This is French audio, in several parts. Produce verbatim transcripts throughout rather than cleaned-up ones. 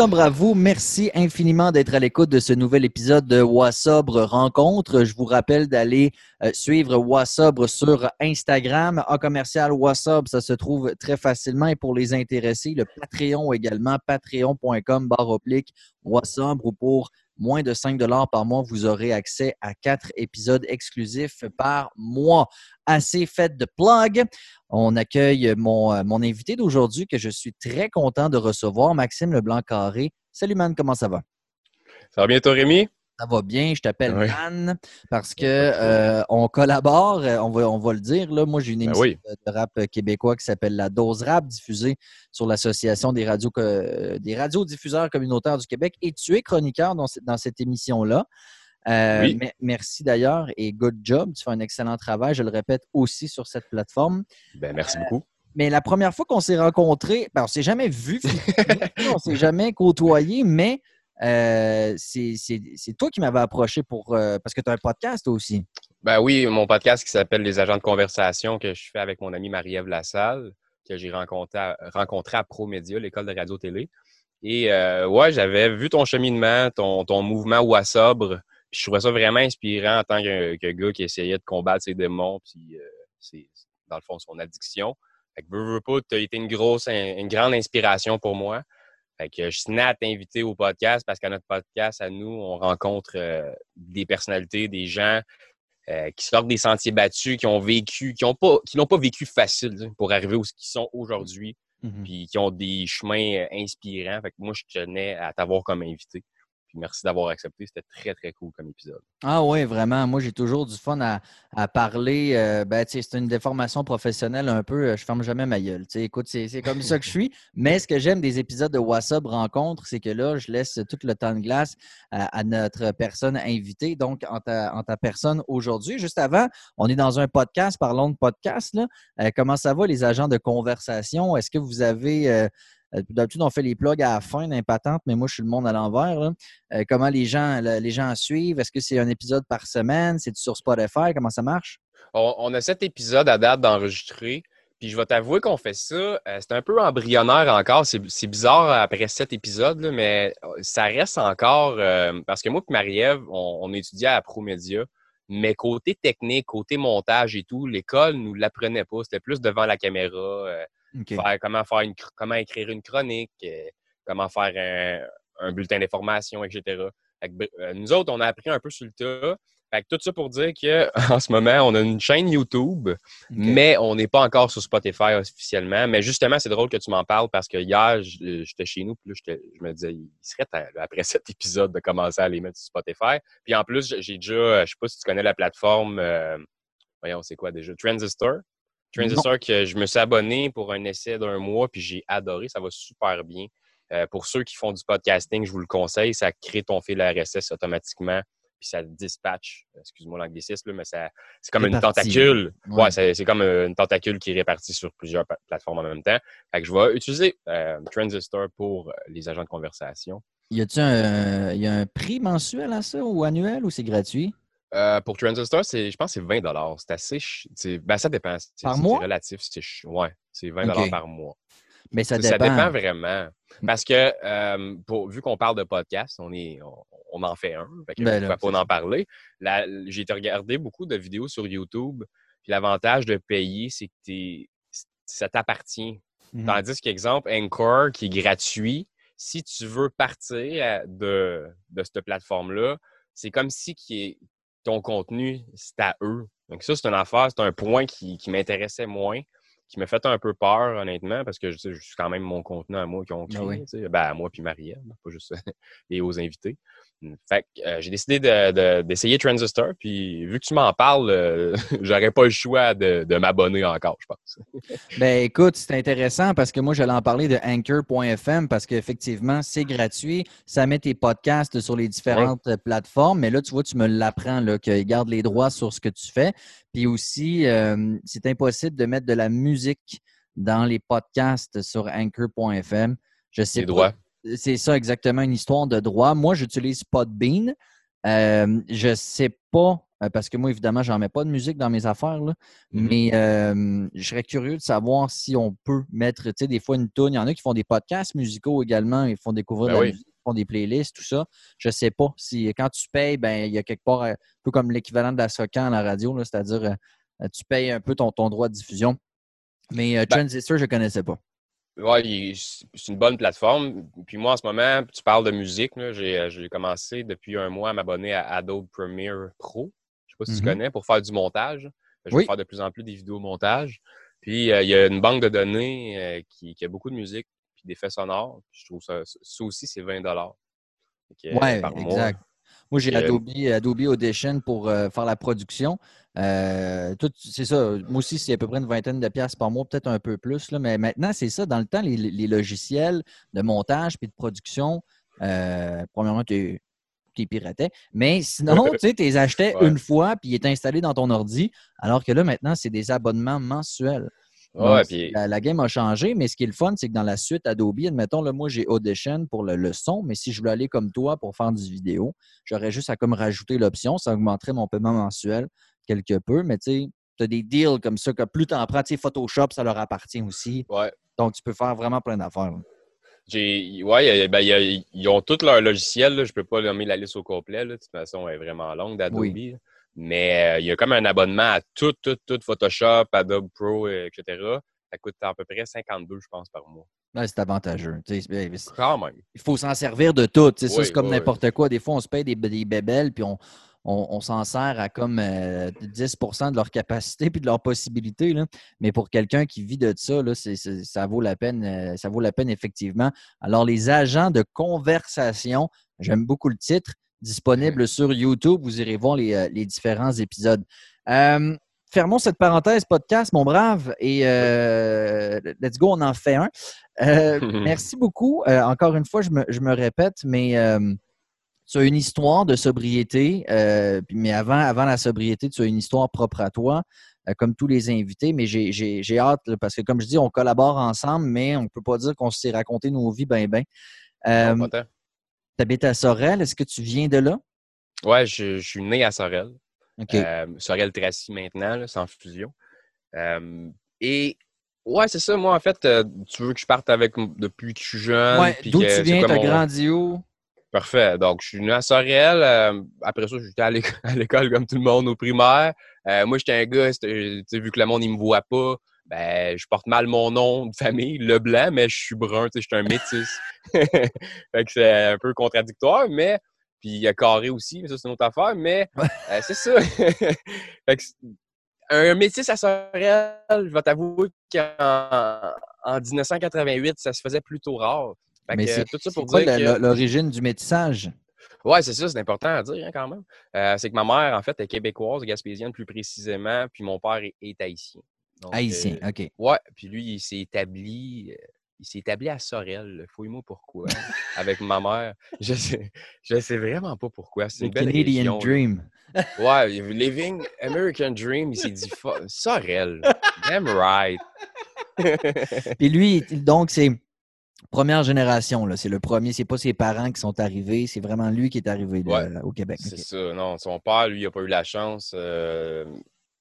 Wassobre à vous. Merci infiniment d'être à l'écoute de ce nouvel épisode de Wassobre Rencontre. Je vous rappelle d'aller suivre Wassobre sur Instagram. A commercial Wassobre, ça se trouve très facilement. Et pour les intéressés, le Patreon également, patreon.com barre oblique Wassobre, ou pour moins de cinq dollars par mois, vous aurez accès à quatre épisodes exclusifs par mois. Assez fait de plug. On accueille mon, mon invité d'aujourd'hui que je suis très content de recevoir, Maxime Leblanc-Carré. Salut Man, comment ça va? Ça va bien toi Rémi? Ça va bien, je t'appelle oui. Man parce que euh, on collabore, on va, on va le dire. Là. Moi, j'ai une émission ben oui. de rap québécois qui s'appelle La Dose Rap, diffusée sur l'Association des radios euh, des radiodiffuseurs communautaires du Québec. Et tu es chroniqueur dans, dans cette émission-là. Euh, oui. m- merci d'ailleurs et good job. Tu fais un excellent travail, je le répète, aussi sur cette plateforme. Ben, merci euh, beaucoup. Mais la première fois qu'on s'est rencontrés, ben, on ne s'est jamais vus, on ne s'est jamais côtoyés, mais... Euh, c'est, c'est, c'est toi qui m'avais approché pour euh, parce que tu as un podcast toi aussi. Ben oui, mon podcast qui s'appelle Les agents de conversation que je fais avec mon amie Marie-Ève Lassalle, que j'ai rencontré à, rencontré à Promédia, l'école de radio-télé. Et euh, ouais, j'avais vu ton cheminement, ton, ton mouvement Wassobre. Je trouvais ça vraiment inspirant en tant que, que gars qui essayait de combattre ses démons, puis euh, c'est, dans le fond, son addiction. Fait que veux, veux pas, tu as été une grosse, une grande inspiration pour moi. Fait que je suis né à t'inviter au podcast parce qu'à notre podcast, à nous, on rencontre euh, des personnalités, des gens euh, qui sortent des sentiers battus, qui ont vécu, qui n'ont pas, qui n'ont pas vécu facile pour arriver où ils sont aujourd'hui, mm-hmm. puis qui ont des chemins euh, inspirants. Fait que moi, je tenais à t'avoir comme invité. Puis merci d'avoir accepté. C'était très, très cool comme épisode. Ah oui, vraiment. Moi, j'ai toujours du fun à, à parler. Euh, ben, tu sais, c'est une déformation professionnelle un peu. Je ferme jamais ma gueule. Tu sais, écoute, c'est, c'est comme ça que je suis. Mais ce que j'aime des épisodes de Wassobre Rencontre, c'est que là, je laisse tout le temps de glace à, à notre personne invitée. Donc, en ta, en ta personne aujourd'hui. Juste avant, on est dans un podcast. Parlons de podcast, là. Euh, comment ça va, les agents de conversation? Est-ce que vous avez... Euh, D'habitude, on fait les plugs à la fin d'impatente, mais moi, je suis le monde à l'envers. Là. Euh, comment les gens, les gens suivent? Est-ce que c'est un épisode par semaine? C'est-tu sur Spotify? Comment ça marche? On, on a sept épisodes à date d'enregistrer. Puis je vais t'avouer qu'on fait ça. Euh, c'est un peu embryonnaire encore. C'est, c'est bizarre après sept épisodes, là, mais ça reste encore... Euh, parce que moi et Marie-Ève, on, on étudiait à Promédia. Mais côté technique, côté montage et tout, l'école nous l'apprenait pas. C'était plus devant la caméra. Euh, Okay. Faire, comment, faire une, comment écrire une chronique, euh, comment faire un, un bulletin d'information, et cetera. Fait que, euh, nous autres, on a appris un peu sur le tas. Fait que tout ça pour dire qu'en ce moment, on a une chaîne YouTube, okay. mais on n'est pas encore sur Spotify officiellement. Mais justement, c'est drôle que tu m'en parles parce que hier, j'étais chez nous, puis là, je me disais, il serait temps, après cet épisode, de commencer à les mettre sur Spotify. Puis en plus, j'ai déjà, je sais pas si tu connais la plateforme, euh, voyons, c'est quoi déjà, Transistor. Transistor, que je me suis abonné pour un essai d'un mois, puis j'ai adoré. Ça va super bien. Euh, pour ceux qui font du podcasting, je vous le conseille. Ça crée ton fil R S S automatiquement, puis ça dispatche. Excuse-moi l'anglicisme, mais ça, c'est comme une tentacule. Ouais, ouais c'est, c'est comme une tentacule qui est répartie sur plusieurs pa- plateformes en même temps. Fait que je vais utiliser euh, Transistor pour les agents de conversation. Y a-t-il un, y a un prix mensuel à ça ou annuel ou c'est gratuit? Euh, pour Transistor, c'est, je pense que c'est vingt dollars. C'est assez... C'est, ben, ça dépend. C'est, par c'est, mois? C'est relatif. C'est, ouais, c'est vingt dollars okay. par mois. Mais ça, ça dépend. Ça dépend vraiment. Parce que, euh, pour, vu qu'on parle de podcast, on, est, on, on en fait un. Fait que ben, là, on ne peut pas en parler. La, j'ai regardé beaucoup de vidéos sur YouTube. Puis l'avantage de payer, c'est que t'es, ça t'appartient. Mm-hmm. Tandis qu'exemple, Anchor, qui est gratuit, si tu veux partir de, de cette plateforme-là, c'est comme si... Qui est, ton contenu, c'est à eux. Donc ça, c'est une affaire, c'est un point qui, qui m'intéressait moins, qui me fait un peu peur, honnêtement, parce que je, je suis quand même mon contenu à moi qui ont créé, oui. tu sais, ben, à moi puis Marie-Ève, pas juste et aux invités. Fait que euh, j'ai décidé de, de, d'essayer Transistor, puis vu que tu m'en parles, euh, j'aurais pas le choix de, de m'abonner encore, je pense. Ben écoute, c'est intéressant parce que moi, j'allais en parler de Anchor point F M parce qu'effectivement, c'est gratuit. Ça met tes podcasts sur les différentes ouais. plateformes, mais là, tu vois, tu me l'apprends, là, qu'ils gardent les droits sur ce que tu fais. Puis aussi, euh, c'est impossible de mettre de la musique dans les podcasts sur Anchor point F M. Je sais les pas. Droits. C'est ça exactement, une histoire de droit. Moi, j'utilise Podbean. Euh, je ne sais pas euh, parce que moi, évidemment, j'en mets pas de musique dans mes affaires, là, mm-hmm. mais euh, je serais curieux de savoir si on peut mettre, tu sais, des fois une toune. Il y en a qui font des podcasts musicaux également, ils font découvrir ben de la oui. musique, ils font des playlists, tout ça. Je sais pas si quand tu payes, ben il y a quelque part un peu comme l'équivalent de la SOCAN à la radio, là, c'est-à-dire euh, tu payes un peu ton, ton droit de diffusion. Mais euh, ben, Transistor, je ne connaissais pas. Oui, c'est une bonne plateforme. Puis moi, en ce moment, tu parles de musique. Là, j'ai, j'ai commencé depuis un mois à m'abonner à Adobe Premiere Pro. Je ne sais pas si mm-hmm. tu connais, pour faire du montage. Je oui. vais faire de plus en plus des vidéos montage. Puis euh, il y a une banque de données euh, qui, qui a beaucoup de musique puis d'effets sonores. Puis je trouve ça, ça aussi, c'est vingt dollars. Oui, exact. Mois. Moi, j'ai Adobe, Adobe Audition pour euh, faire la production. Euh, tout, c'est ça. Moi aussi, c'est à peu près une vingtaine de piastres par mois, peut-être un peu plus, là, mais maintenant, c'est ça. Dans le temps, les, les logiciels de montage puis de production, euh, premièrement, tu les piratais, mais sinon, tu sais, tu les achetais ouais. une fois puis il est installé dans ton ordi, alors que là, maintenant, c'est des abonnements mensuels. Donc, ouais, puis... la, la game a changé, mais ce qui est le fun, c'est que dans la suite Adobe, admettons, là, moi j'ai Audition pour le, le son, mais si je voulais aller comme toi pour faire du vidéo, j'aurais juste à comme rajouter l'option, ça augmenterait mon paiement mensuel quelque peu, mais tu sais, tu as des deals comme ça, que plus tu en prends, tu sais, Photoshop, ça leur appartient aussi, ouais. donc tu peux faire vraiment plein d'affaires. J'ai... Ouais, ben, y a... ils ont tous leurs logiciels, là. Je peux pas nommer la liste au complet, là. De toute façon, elle est vraiment longue d'Adobe. Oui. Mais euh, il y a comme un abonnement à tout, tout, tout Photoshop, Adobe Pro, et cetera. Ça coûte à peu près cinquante-deux, je pense, par mois. Ouais, c'est avantageux. C'est, quand même. Il faut s'en servir de tout. Oui, ça, c'est comme oui. n'importe quoi. Des fois, on se paye des, des bébelles puis on, on, on s'en sert à comme euh, dix pour cent de leur capacité puis de leurs possibilités. Là. Mais pour quelqu'un qui vit de ça, là, c'est, c'est, ça vaut la peine, euh, ça vaut la peine effectivement. Alors, les agents de conversation, j'aime beaucoup le titre. Disponible sur YouTube. Vous irez voir les, les différents épisodes. Euh, fermons cette parenthèse podcast, mon brave, et euh, let's go, on en fait un. Euh, merci beaucoup. Euh, encore une fois, je me, je me répète, mais euh, tu as une histoire de sobriété, euh, mais avant, avant la sobriété, tu as une histoire propre à toi, euh, comme tous les invités, mais j'ai, j'ai, j'ai hâte, là, parce que comme je dis, on collabore ensemble, mais on ne peut pas dire qu'on s'est raconté nos vies ben ben. Euh, non, pas tant. Tu habites à Sorel. Est-ce que tu viens de là? Oui, je, je suis né à Sorel. Okay. Euh, Sorel-Tracy maintenant, là, sans fusion. Euh, et ouais, c'est ça. Moi, en fait, euh, tu veux que je parte avec depuis que je suis jeune. Ouais, d'où que, tu viens? Tu as mon... grandi où? Parfait. Donc, je suis né à Sorel. Euh, après ça, j'étais à l'école, à l'école comme tout le monde, au primaire. Euh, moi, j'étais un gars, tu sais, vu que le monde, il me voit pas. Ben, je porte mal mon nom de famille, Leblanc, mais je suis brun, tu sais, je suis un métis. Fait que c'est un peu contradictoire, mais... Puis il y a Carré aussi, mais ça, c'est une autre affaire, mais euh, c'est ça. Fait que un métis à Sorel, je vais t'avouer qu'en en dix-neuf cent quatre-vingt-huit, ça se faisait plutôt rare. Fait mais que, c'est, tout ça pour c'est dire quoi que... l'origine du métissage? Oui, c'est ça, c'est important à dire hein, quand même. Euh, c'est que ma mère, en fait, est québécoise, gaspésienne plus précisément, puis mon père est, est haïtien. Donc, haïtien, euh, OK. Ouais, puis lui, il s'est établi, il s'est établi à Sorel, fouille-moi pourquoi, avec ma mère. Je sais, je sais vraiment pas pourquoi. C'est une belle Canadian région, Dream. Là. Ouais, Living American Dream, il s'est dit fa- Sorel, damn right. Puis lui, donc, c'est première génération, là. C'est le premier, c'est pas ses parents qui sont arrivés, c'est vraiment lui qui est arrivé là, ouais, au Québec. C'est okay. ça, non, son père, lui, il a pas eu la chance... Euh...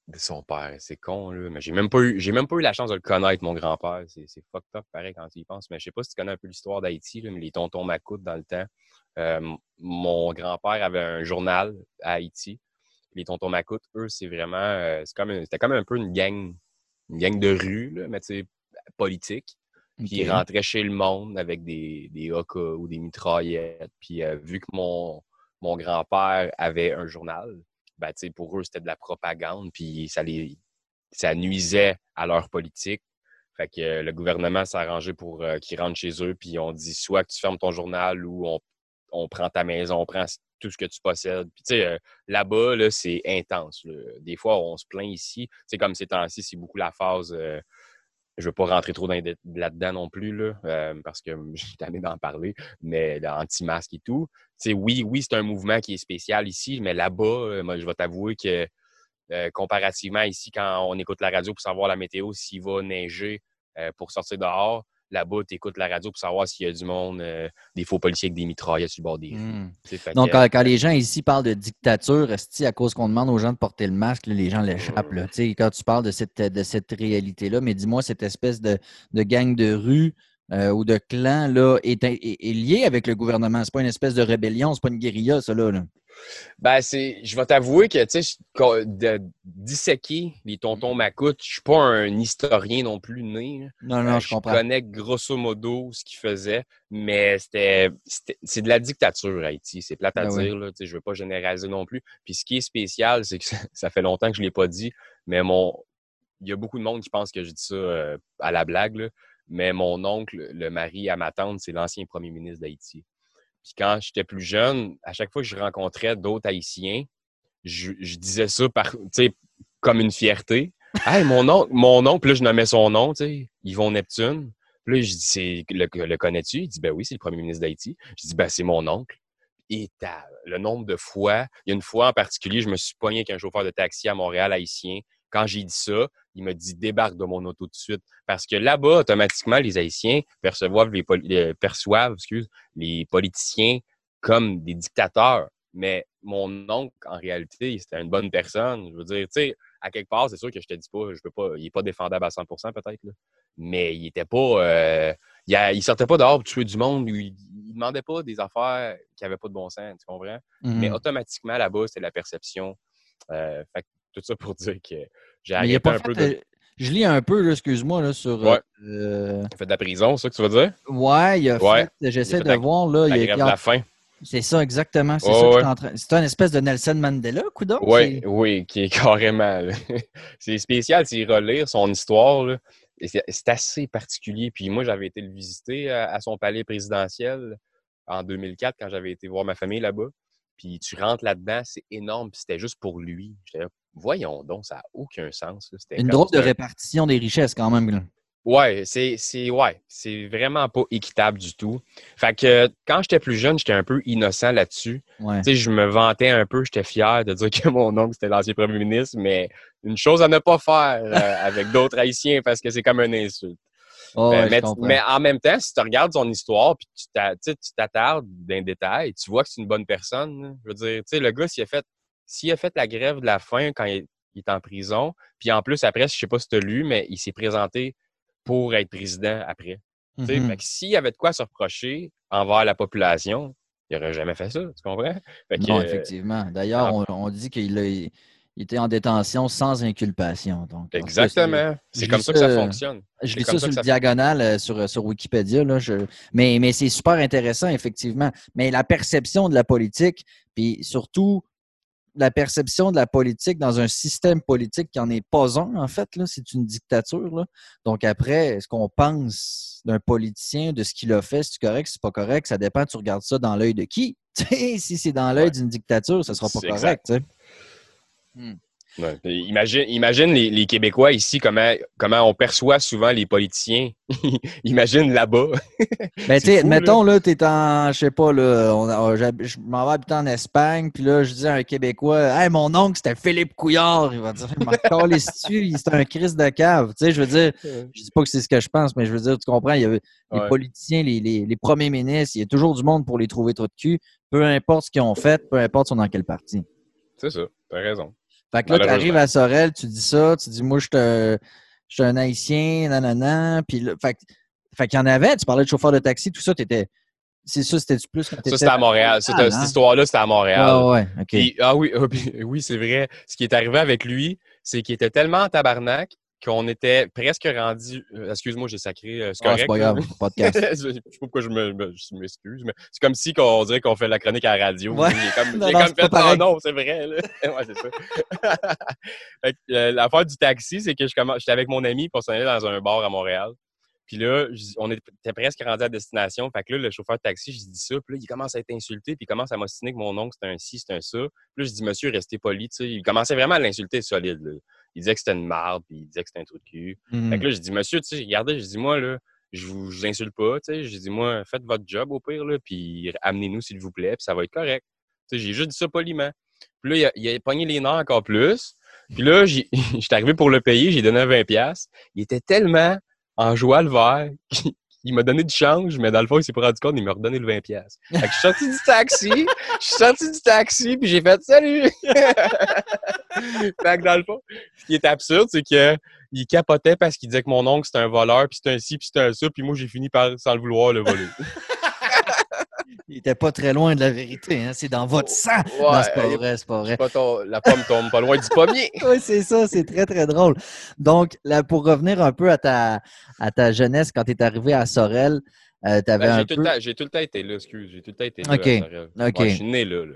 de son père, c'est con, là. Mais j'ai même pas eu, j'ai même pas eu la chance de le connaître, mon grand-père. C'est, c'est fucked up, pareil, quand tu y penses. Mais je sais pas si tu connais un peu l'histoire d'Haïti, là, mais les tontons Macoutes, dans le temps. Euh, mon grand-père avait un journal à Haïti. Les tontons Macoutes, eux, c'est vraiment... Euh, c'est comme, c'était comme un peu une gang, une gang de rue, là, mais tu sais, politique. Puis okay. ils rentraient chez le monde avec des, des A K ou des mitraillettes. Puis euh, vu que mon, mon grand-père avait un journal... Ben, pour eux, c'était de la propagande, puis ça, les, ça nuisait à leur politique. Fait que euh, le gouvernement s'est arrangé pour euh, qu'ils rentrent chez eux, puis on dit soit que tu fermes ton journal ou on, on prend ta maison, on prend tout ce que tu possèdes. Puis tu sais, euh, là-bas, là, c'est intense. Là. Des fois, on se plaint ici. T'sais, comme ces temps-ci, c'est beaucoup la phase... Euh, je ne veux pas rentrer trop dans, là-dedans non plus, là, euh, parce que je suis tanné d'en parler, mais l'anti-masque et tout. T'sais, oui, oui, c'est un mouvement qui est spécial ici, mais là-bas, euh, moi, je vais t'avouer que euh, comparativement ici, quand on écoute la radio pour savoir la météo, s'il va neiger euh, pour sortir dehors, là-bas, tu écoutes la radio pour savoir s'il y a du monde, euh, des faux policiers avec des mitraillettes sur le bord des mmh. rues. Donc, que, quand, quand les gens ici parlent de dictature, c'est-tu à cause qu'on demande aux gens de porter le masque, là, les gens l'échappent. Là. Quand tu parles de cette, de cette réalité-là, mais dis-moi, cette espèce de, de gang de rue euh, ou de clan là, est, est, est liée avec le gouvernement. C'est pas une espèce de rébellion, c'est pas une guérilla, ça, là. là. Ben, c'est, je vais t'avouer que, tu sais, de disséquer les tontons macoutes, je suis pas un historien non plus né. Non, non, euh, je, je comprends. Je connais grosso modo ce qu'ils faisaient, mais c'était, c'était, c'est de la dictature, Haïti. C'est plate à ben dire, oui. là, tu sais, je veux pas généraliser non plus. Puis ce qui est spécial, c'est que ça, ça fait longtemps que je l'ai pas dit, mais mon, il y a beaucoup de monde qui pense que je dis ça euh, à la blague, là, mais mon oncle, le mari à ma tante, c'est l'ancien premier ministre d'Haïti. Puis quand j'étais plus jeune, à chaque fois que je rencontrais d'autres Haïtiens, je, je disais ça par, comme une fierté. « Hey, mon oncle! » Mon oncle, là, je nommais son nom, tu sais, Yvon Neptune. Puis là, je dis, c'est, le, le connais-tu? Il dit, ben oui, c'est le premier ministre d'Haïti. Je dis, ben c'est mon oncle. Et t'as, le nombre de fois, il y a une fois en particulier, je me suis pogné avec un chauffeur de taxi à Montréal haïtien. Quand j'ai dit ça, il m'a dit « débarque de mon auto tout de suite ». Parce que là-bas, automatiquement, les Haïtiens perçoivent les, poli- euh, perçoivent, excuse, les politiciens comme des dictateurs. Mais mon oncle, en réalité, c'était une bonne personne. Je veux dire, tu sais, à quelque part, c'est sûr que je te dis pas, je peux pas, il est pas défendable à cent pour cent peut-être, là. Mais il était pas... Euh, il, a, il sortait pas dehors pour tuer du monde. Il, il demandait pas des affaires qui avaient pas de bon sens, tu comprends? Mm-hmm. Mais automatiquement, là-bas, c'est la perception. Euh, fait tout ça pour dire que j'ai arrêté un fait, peu de... Euh, je lis un peu, excuse-moi, là, sur... Ouais. Euh... Il a fait de la prison, c'est ça que tu veux dire? Ouais, il a ouais. fait... J'essaie a fait de la, voir, là... La il grève a... de la faim. C'est ça, exactement. C'est, oh, ça ouais. que je suis en train... c'est une espèce de Nelson Mandela, coudonc? Oui, oui, qui est carrément... C'est spécial, c'est relire son histoire, là. C'est, c'est assez particulier. Puis moi, j'avais été le visiter à, à son palais présidentiel en deux mille quatre, quand j'avais été voir ma famille là-bas. Puis tu rentres là-dedans, c'est énorme. Puis c'était juste pour lui. J'étais là, voyons donc, ça n'a aucun sens. C'était une drôle de répartition des richesses quand même. Oui, c'est, c'est, ouais, c'est vraiment pas équitable du tout. Fait que quand j'étais plus jeune, j'étais un peu innocent là-dessus. Ouais. Tu sais, je me vantais un peu, j'étais fier de dire que mon oncle, c'était l'ancien premier ministre, mais une chose à ne pas faire euh, avec d'autres Haïtiens parce que c'est comme une insulte. Oh, euh, ouais, mais, mais en même temps, si tu regardes son histoire puis tu, t'a, tu t'attardes d'un détail, tu vois que c'est une bonne personne. Hein. Je veux dire, tu sais, le gars, s'il a fait S'il a fait la grève de la faim quand il est en prison, puis en plus, après, je sais pas si tu as lu, mais il s'est présenté pour être président après. Mm-hmm. Fait que s'il y avait de quoi se reprocher envers la population, il n'aurait jamais fait ça, tu comprends? Fait que, non, effectivement. D'ailleurs, on, on dit qu'il a, il était en détention sans inculpation. Donc, exactement. Cas, c'est c'est comme ça que ça fonctionne. Je lis ça sur le diagonale, sur, sur Wikipédia. Là, je... mais, mais c'est super intéressant, effectivement. Mais la perception de la politique, puis surtout... la perception de la politique dans un système politique qui n'en est pas un, en fait, là, c'est une dictature. Là. Donc après, ce qu'on pense d'un politicien, de ce qu'il a fait, si c'est correct, si c'est pas correct, ça dépend, tu regardes ça dans l'œil de qui? Si c'est dans l'œil ouais. d'une dictature, ça sera pas c'est correct. Hmm. Ouais. Imagine, imagine les, les Québécois ici, comment, comment on perçoit souvent les politiciens. Imagine là-bas. Ben, tu mettons, là, t'es en, je sais pas, là, on, on, je m'en vais habiter en Espagne, puis là, je dis à un Québécois, hey, mon oncle, c'était Philippe Couillard. Il va dire, il m'a collé dessus, c'est un Christ de cave. Tu sais, je veux dire, je dis pas que c'est ce que je pense, mais je veux dire, tu comprends, il y a les ouais. politiciens, les, les, les premiers ministres, il y a toujours du monde pour les trouver trop de cul, peu importe ce qu'ils ont fait, peu importe ils sont dans quel parti. C'est ça, t'as raison. Fait que là, tu arrives à Sorel, tu dis ça, tu dis, moi, je suis un Haïtien, nanana, puis là, fait, fait qu'il y en avait, tu parlais de chauffeur de taxi, tout ça, t'étais, c'est ça, c'était plus quand t'étais... Ça, c'était à Montréal, ah, cette histoire-là, c'était à Montréal. Ah ouais, OK. Puis, ah oui, oh, puis, oui, c'est vrai, ce qui est arrivé avec lui, c'est qu'il était tellement en tabarnak qu'on était presque rendu... Excuse-moi, j'ai sacré, euh, c'est correct. Ah, c'est pas grave, podcast. Je ne sais pas pourquoi je, me, me, je m'excuse, mais c'est comme si on dirait qu'on fait la chronique à la radio. Ouais. Il est comme, non, il est non, comme fait, non, non, c'est vrai. Là. Ouais, c'est ça. Fait que, euh, l'affaire du taxi, c'est que je commence, j'étais avec mon ami, puis on s'en allait dans un bar à Montréal. Puis là, je, on était presque rendu à destination. Fait que là, le chauffeur de taxi, je dis ça. Puis là, il commence à être insulté. Puis il commence à m'ostiner que mon oncle, c'est un ci, c'est un ça. Puis là, je dis, monsieur, restez poli. Tu sais, il commençait vraiment à l'insulter solide, là. Il disait que c'était une marde, puis il disait que c'était un trou de cul. Mm. Fait que là, j'ai dit, monsieur, tu sais, regardez, je dis, moi, là, je vous, je vous insulte pas, tu sais. J'ai dit, moi, faites votre job au pire, là, puis amenez-nous, s'il vous plaît, puis ça va être correct. Tu sais, j'ai juste dit ça poliment. Puis là, il a, il a pogné les nerfs encore plus. Puis là, j'ai, j'étais arrivé pour le payer, j'ai donné vingt piastres. Il était tellement en joie le verre il m'a donné du change, mais dans le fond, il s'est pas rendu compte, il m'a redonné le vingt dollars. Fait que je suis sorti du taxi, je suis sorti du taxi, puis j'ai fait « Salut! » Fait que dans le fond, ce qui est absurde, c'est que il capotait parce qu'il disait que mon oncle, c'était un voleur, puis c'était un ci, puis c'était un ça, puis moi, j'ai fini par, sans le vouloir, le voler. Il était pas très loin de la vérité, hein? C'est dans votre sang! Ouais, non, c'est pas vrai, c'est pas vrai. Pas ton... La pomme tombe pas loin du pommier! Oui, c'est ça, c'est très, très drôle. Donc, là, pour revenir un peu à ta, à ta jeunesse, quand tu es arrivé à Sorel, euh, tu avais ben, un peu... Temps, j'ai tout le temps été là, excuse, j'ai tout le temps été là okay. à Sorel. Okay. Ouais, je suis né là, là.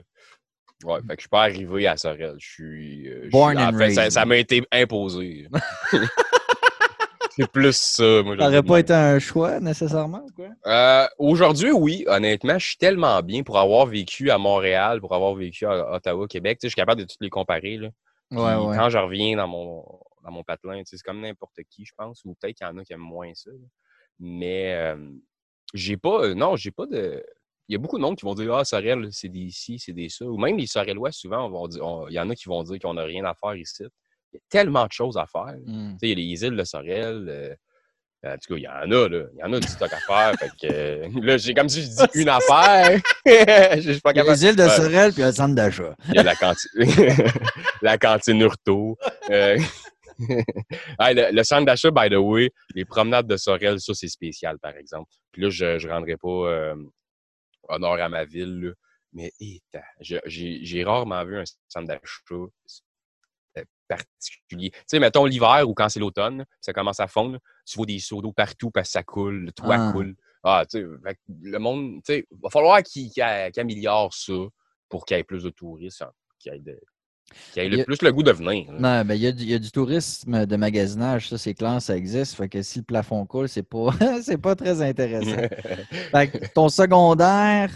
Ouais, fait que je suis pas arrivé à Sorel. Je suis... Euh, Born and raised. Ça, ça m'a été imposé. C'est plus ça. Moi, ça n'aurait pas été un choix, nécessairement? Quoi? Euh, aujourd'hui, oui. Honnêtement, je suis tellement bien pour avoir vécu à Montréal, pour avoir vécu à Ottawa, Québec. Tu sais, je suis capable de toutes les comparer. Là. Puis, ouais, ouais. Quand je reviens dans mon, dans mon patelin, tu sais, c'est comme n'importe qui, je pense. Ou peut-être qu'il y en a qui aiment moins ça. Là. Mais euh, j'ai pas... Non, j'ai pas de... Il y a beaucoup de monde qui vont dire « Ah, Sorel, c'est des ici, c'est des ça. » Ou même les Sorelois, souvent, on va dire, on, il y en a qui vont dire qu'on n'a rien à faire ici. Il y a tellement de choses à faire. Mm. Il y a les îles de Sorel. Euh, en tout cas, il y en a. Là. Il y en a du stock à faire. Fait que, euh, là, j'ai comme si je dis une affaire. Je suis pas capable. Les îles de Sorel puis le centre d'achat. Il y a la cantine, la cantine Urto. Euh... Hey, le, le centre d'achat, by the way, les promenades de Sorel, ça, c'est spécial, par exemple. Puis là, je ne rendrai pas euh, honneur à ma ville. Là. Mais éta, je, j'ai, j'ai rarement vu un centre d'achat particulier. Tu sais, mettons l'hiver ou quand c'est l'automne, ça commence à fondre, tu vois des seaux d'eau partout parce que ça coule, le toit ah. coule. Ah, tu sais, le monde, tu sais, il va falloir qu'il, qu'il, qu'il améliore ça pour qu'il y ait plus de touristes, hein, qu'il y ait, de, qu'il y ait le, a... plus le goût de venir. Hein. Non, ben il y, y a du tourisme de magasinage, ça c'est clair, ça existe. Fait que si le plafond coule, c'est pas, c'est pas très intéressant. Fait que ton secondaire,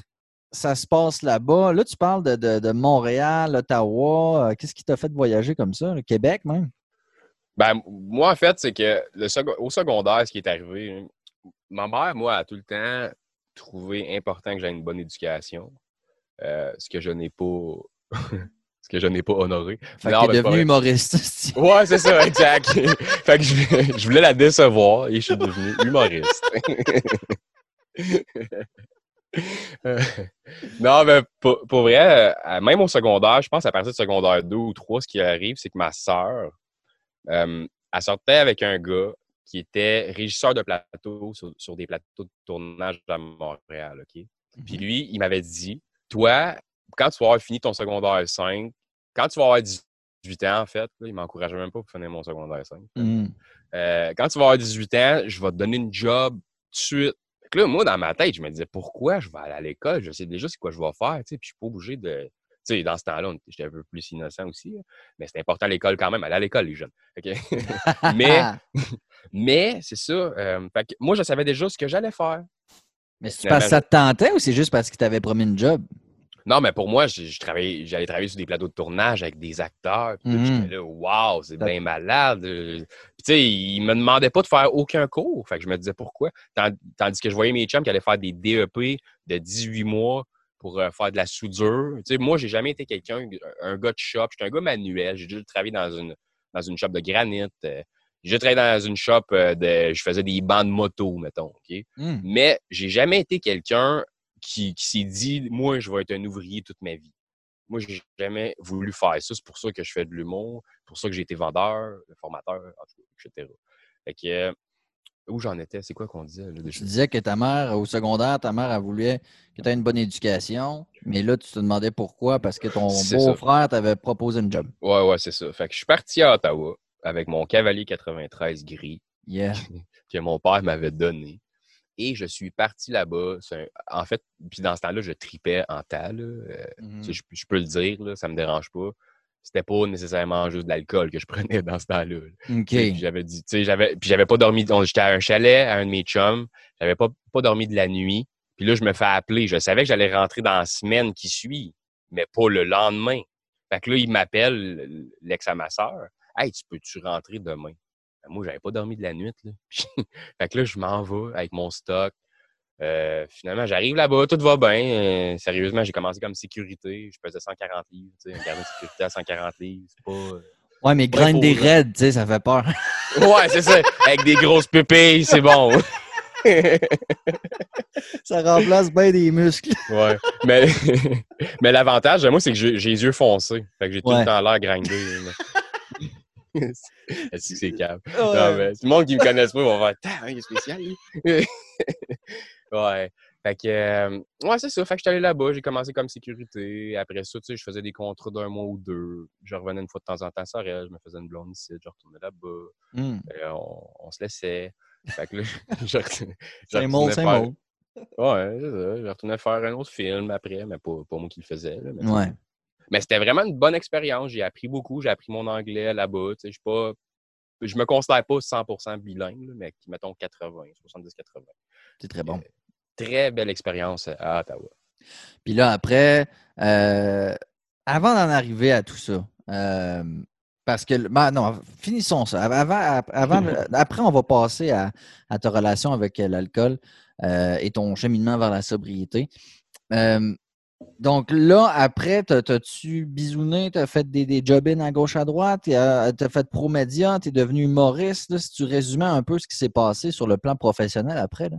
ça se passe là-bas. Là, tu parles de, de, de Montréal, Ottawa. Qu'est-ce qui t'a fait voyager comme ça? Le Québec, même? Ben, moi, en fait, c'est que le sec- au secondaire, ce qui est arrivé, hein, ma mère, moi, a tout le temps trouvé important que j'aie une bonne éducation, euh, ce que je n'ai pas... ce que je n'ai pas honoré. Fait non, que t'es ben, devenu humoriste. Ouais, c'est ça, exact. Fait que je, je voulais la décevoir et je suis devenu humoriste. Euh, non, mais pour, pour vrai, euh, même au secondaire, je pense à partir de secondaire deux ou trois, ce qui arrive, c'est que ma sœur, euh, elle sortait avec un gars qui était régisseur de plateau sur, sur des plateaux de tournage à Montréal, OK? Mm-hmm. Puis lui, il m'avait dit, toi, quand tu vas avoir fini ton secondaire cinq, quand tu vas avoir dix-huit ans, en fait, là, il m'encourageait même pas pour finir mon secondaire cinq. Mm-hmm. Euh, quand tu vas avoir dix-huit ans, je vais te donner une job tout de suite. Là, moi, dans ma tête, je me disais, pourquoi je vais aller à l'école? Je sais déjà c'est quoi je vais faire, tu sais, puis je suis pas obligé de... Tu sais, dans ce temps-là, on... j'étais un peu plus innocent aussi, hein, mais c'est important l'école quand même, aller à l'école, les jeunes. Okay? mais, mais c'est ça. Euh, fait que moi, je savais déjà ce que j'allais faire. Mais c'est parce que ça te tentait ou c'est juste parce qu'il t'avait promis une job? Non, mais pour moi, je, je travaillais, j'allais travailler sur des plateaux de tournage avec des acteurs. Puis mm-hmm. j'étais là, waouh, c'est bien malade. Puis tu sais, ils me demandaient pas de faire aucun cours. Fait que je me disais pourquoi. Tandis que je voyais mes chums qui allaient faire des D E P de dix-huit mois pour euh, faire de la soudure. Tu sais, moi, j'ai jamais été quelqu'un, un gars de shop. J'étais un gars manuel. J'ai déjà travaillé dans une, dans une shop de granit. Euh, j'ai travaillé dans une shop euh, de. Je faisais des bancs de moto, mettons. Okay? Mm. Mais j'ai jamais été quelqu'un. Qui, qui s'est dit, moi, je vais être un ouvrier toute ma vie. Moi, j'ai jamais voulu faire ça. C'est pour ça que je fais de l'humour, c'est pour ça que j'ai été vendeur, formateur, et cetera. Fait que, euh, où j'en étais? C'est quoi qu'on disait? Là, tu disais que ta mère, au secondaire, ta mère, elle voulait que tu aies une bonne éducation, mais là, tu te demandais pourquoi, parce que ton c'est beau-frère ça. T'avait proposé une job. Ouais, ouais, c'est ça. Fait que je suis parti à Ottawa avec mon Cavalier quatre-vingt-treize gris yeah. que mon père m'avait donné. Et je suis parti là-bas. C'est un... En fait, puis dans ce temps-là, je tripais en tas. Là. Euh, mm-hmm. tu sais, je, je peux le dire, là, ça me dérange pas. C'était pas nécessairement juste de l'alcool que je prenais dans ce temps-là. Là. OK. Puis j'avais dit, tu sais, j'avais, puis j'avais pas dormi. Donc, j'étais à un chalet, à un de mes chums. J'avais pas, pas dormi de la nuit. Puis là, je me fais appeler. Je savais que j'allais rentrer dans la semaine qui suit, mais pas le lendemain. Fait que là, il m'appelle, l'ex à ma sœur. « Hey, tu peux-tu rentrer demain? » Moi, j'avais pas dormi de la nuit. Là. Fait que là, je m'en vais avec mon stock. Euh, finalement, j'arrive là-bas, tout va bien. Euh, sérieusement, j'ai commencé comme sécurité. Je pesais cent quarante livres. Un gardien de sécurité à cent quarante livres, c'est pas... Ouais, mais grind des raids, tu sais, ça fait peur. Ouais, c'est ça. Avec des grosses pépilles, c'est bon. Ça remplace bien des muscles. Ouais. Mais, mais l'avantage, moi, c'est que j'ai, j'ai les yeux foncés. Fait que j'ai tout ouais. le temps l'air grindé. Est-ce que c'est calme? Ouais. Non, mais tout le monde qui me connaisse pas va faire « Tain, il est spécial, lui! » Ouais. Fait que, euh, ouais, c'est ça. Fait que je suis allé là-bas, j'ai commencé comme sécurité. Après ça, tu sais, je faisais des contrats d'un mois ou deux. Je revenais une fois de temps en temps à Sorel, je me faisais une blonde ici, je retournais là-bas. Mm. Et on, on se laissait. Fait que là, je retournais, je retournais mon, faire... Ouais, c'est ça. Je retournais faire un autre film après, mais pas, pas moi qui le faisais. Là, mais, ouais. mais c'était vraiment une bonne expérience. J'ai appris beaucoup. J'ai appris mon anglais là-bas. Tu sais, je suis pas... Je me considère pas cent pour cent bilingue, mais mettons quatre-vingts, soixante-dix quatre-vingts. C'est très bon. Euh, Très belle expérience à Ottawa. Puis là, après, euh, avant d'en arriver à tout ça, euh, parce que... Bah, non, finissons ça. Avant, avant, après, on va passer à, à ta relation avec l'alcool euh, et ton cheminement vers la sobriété. Euh, donc là, après, t'as, t'as-tu bisouné, t'as fait des, des job-ins à gauche à droite, t'as, t'as fait Promédia, t'es devenu humoriste. Là, si tu résumais un peu ce qui s'est passé sur le plan professionnel après, là.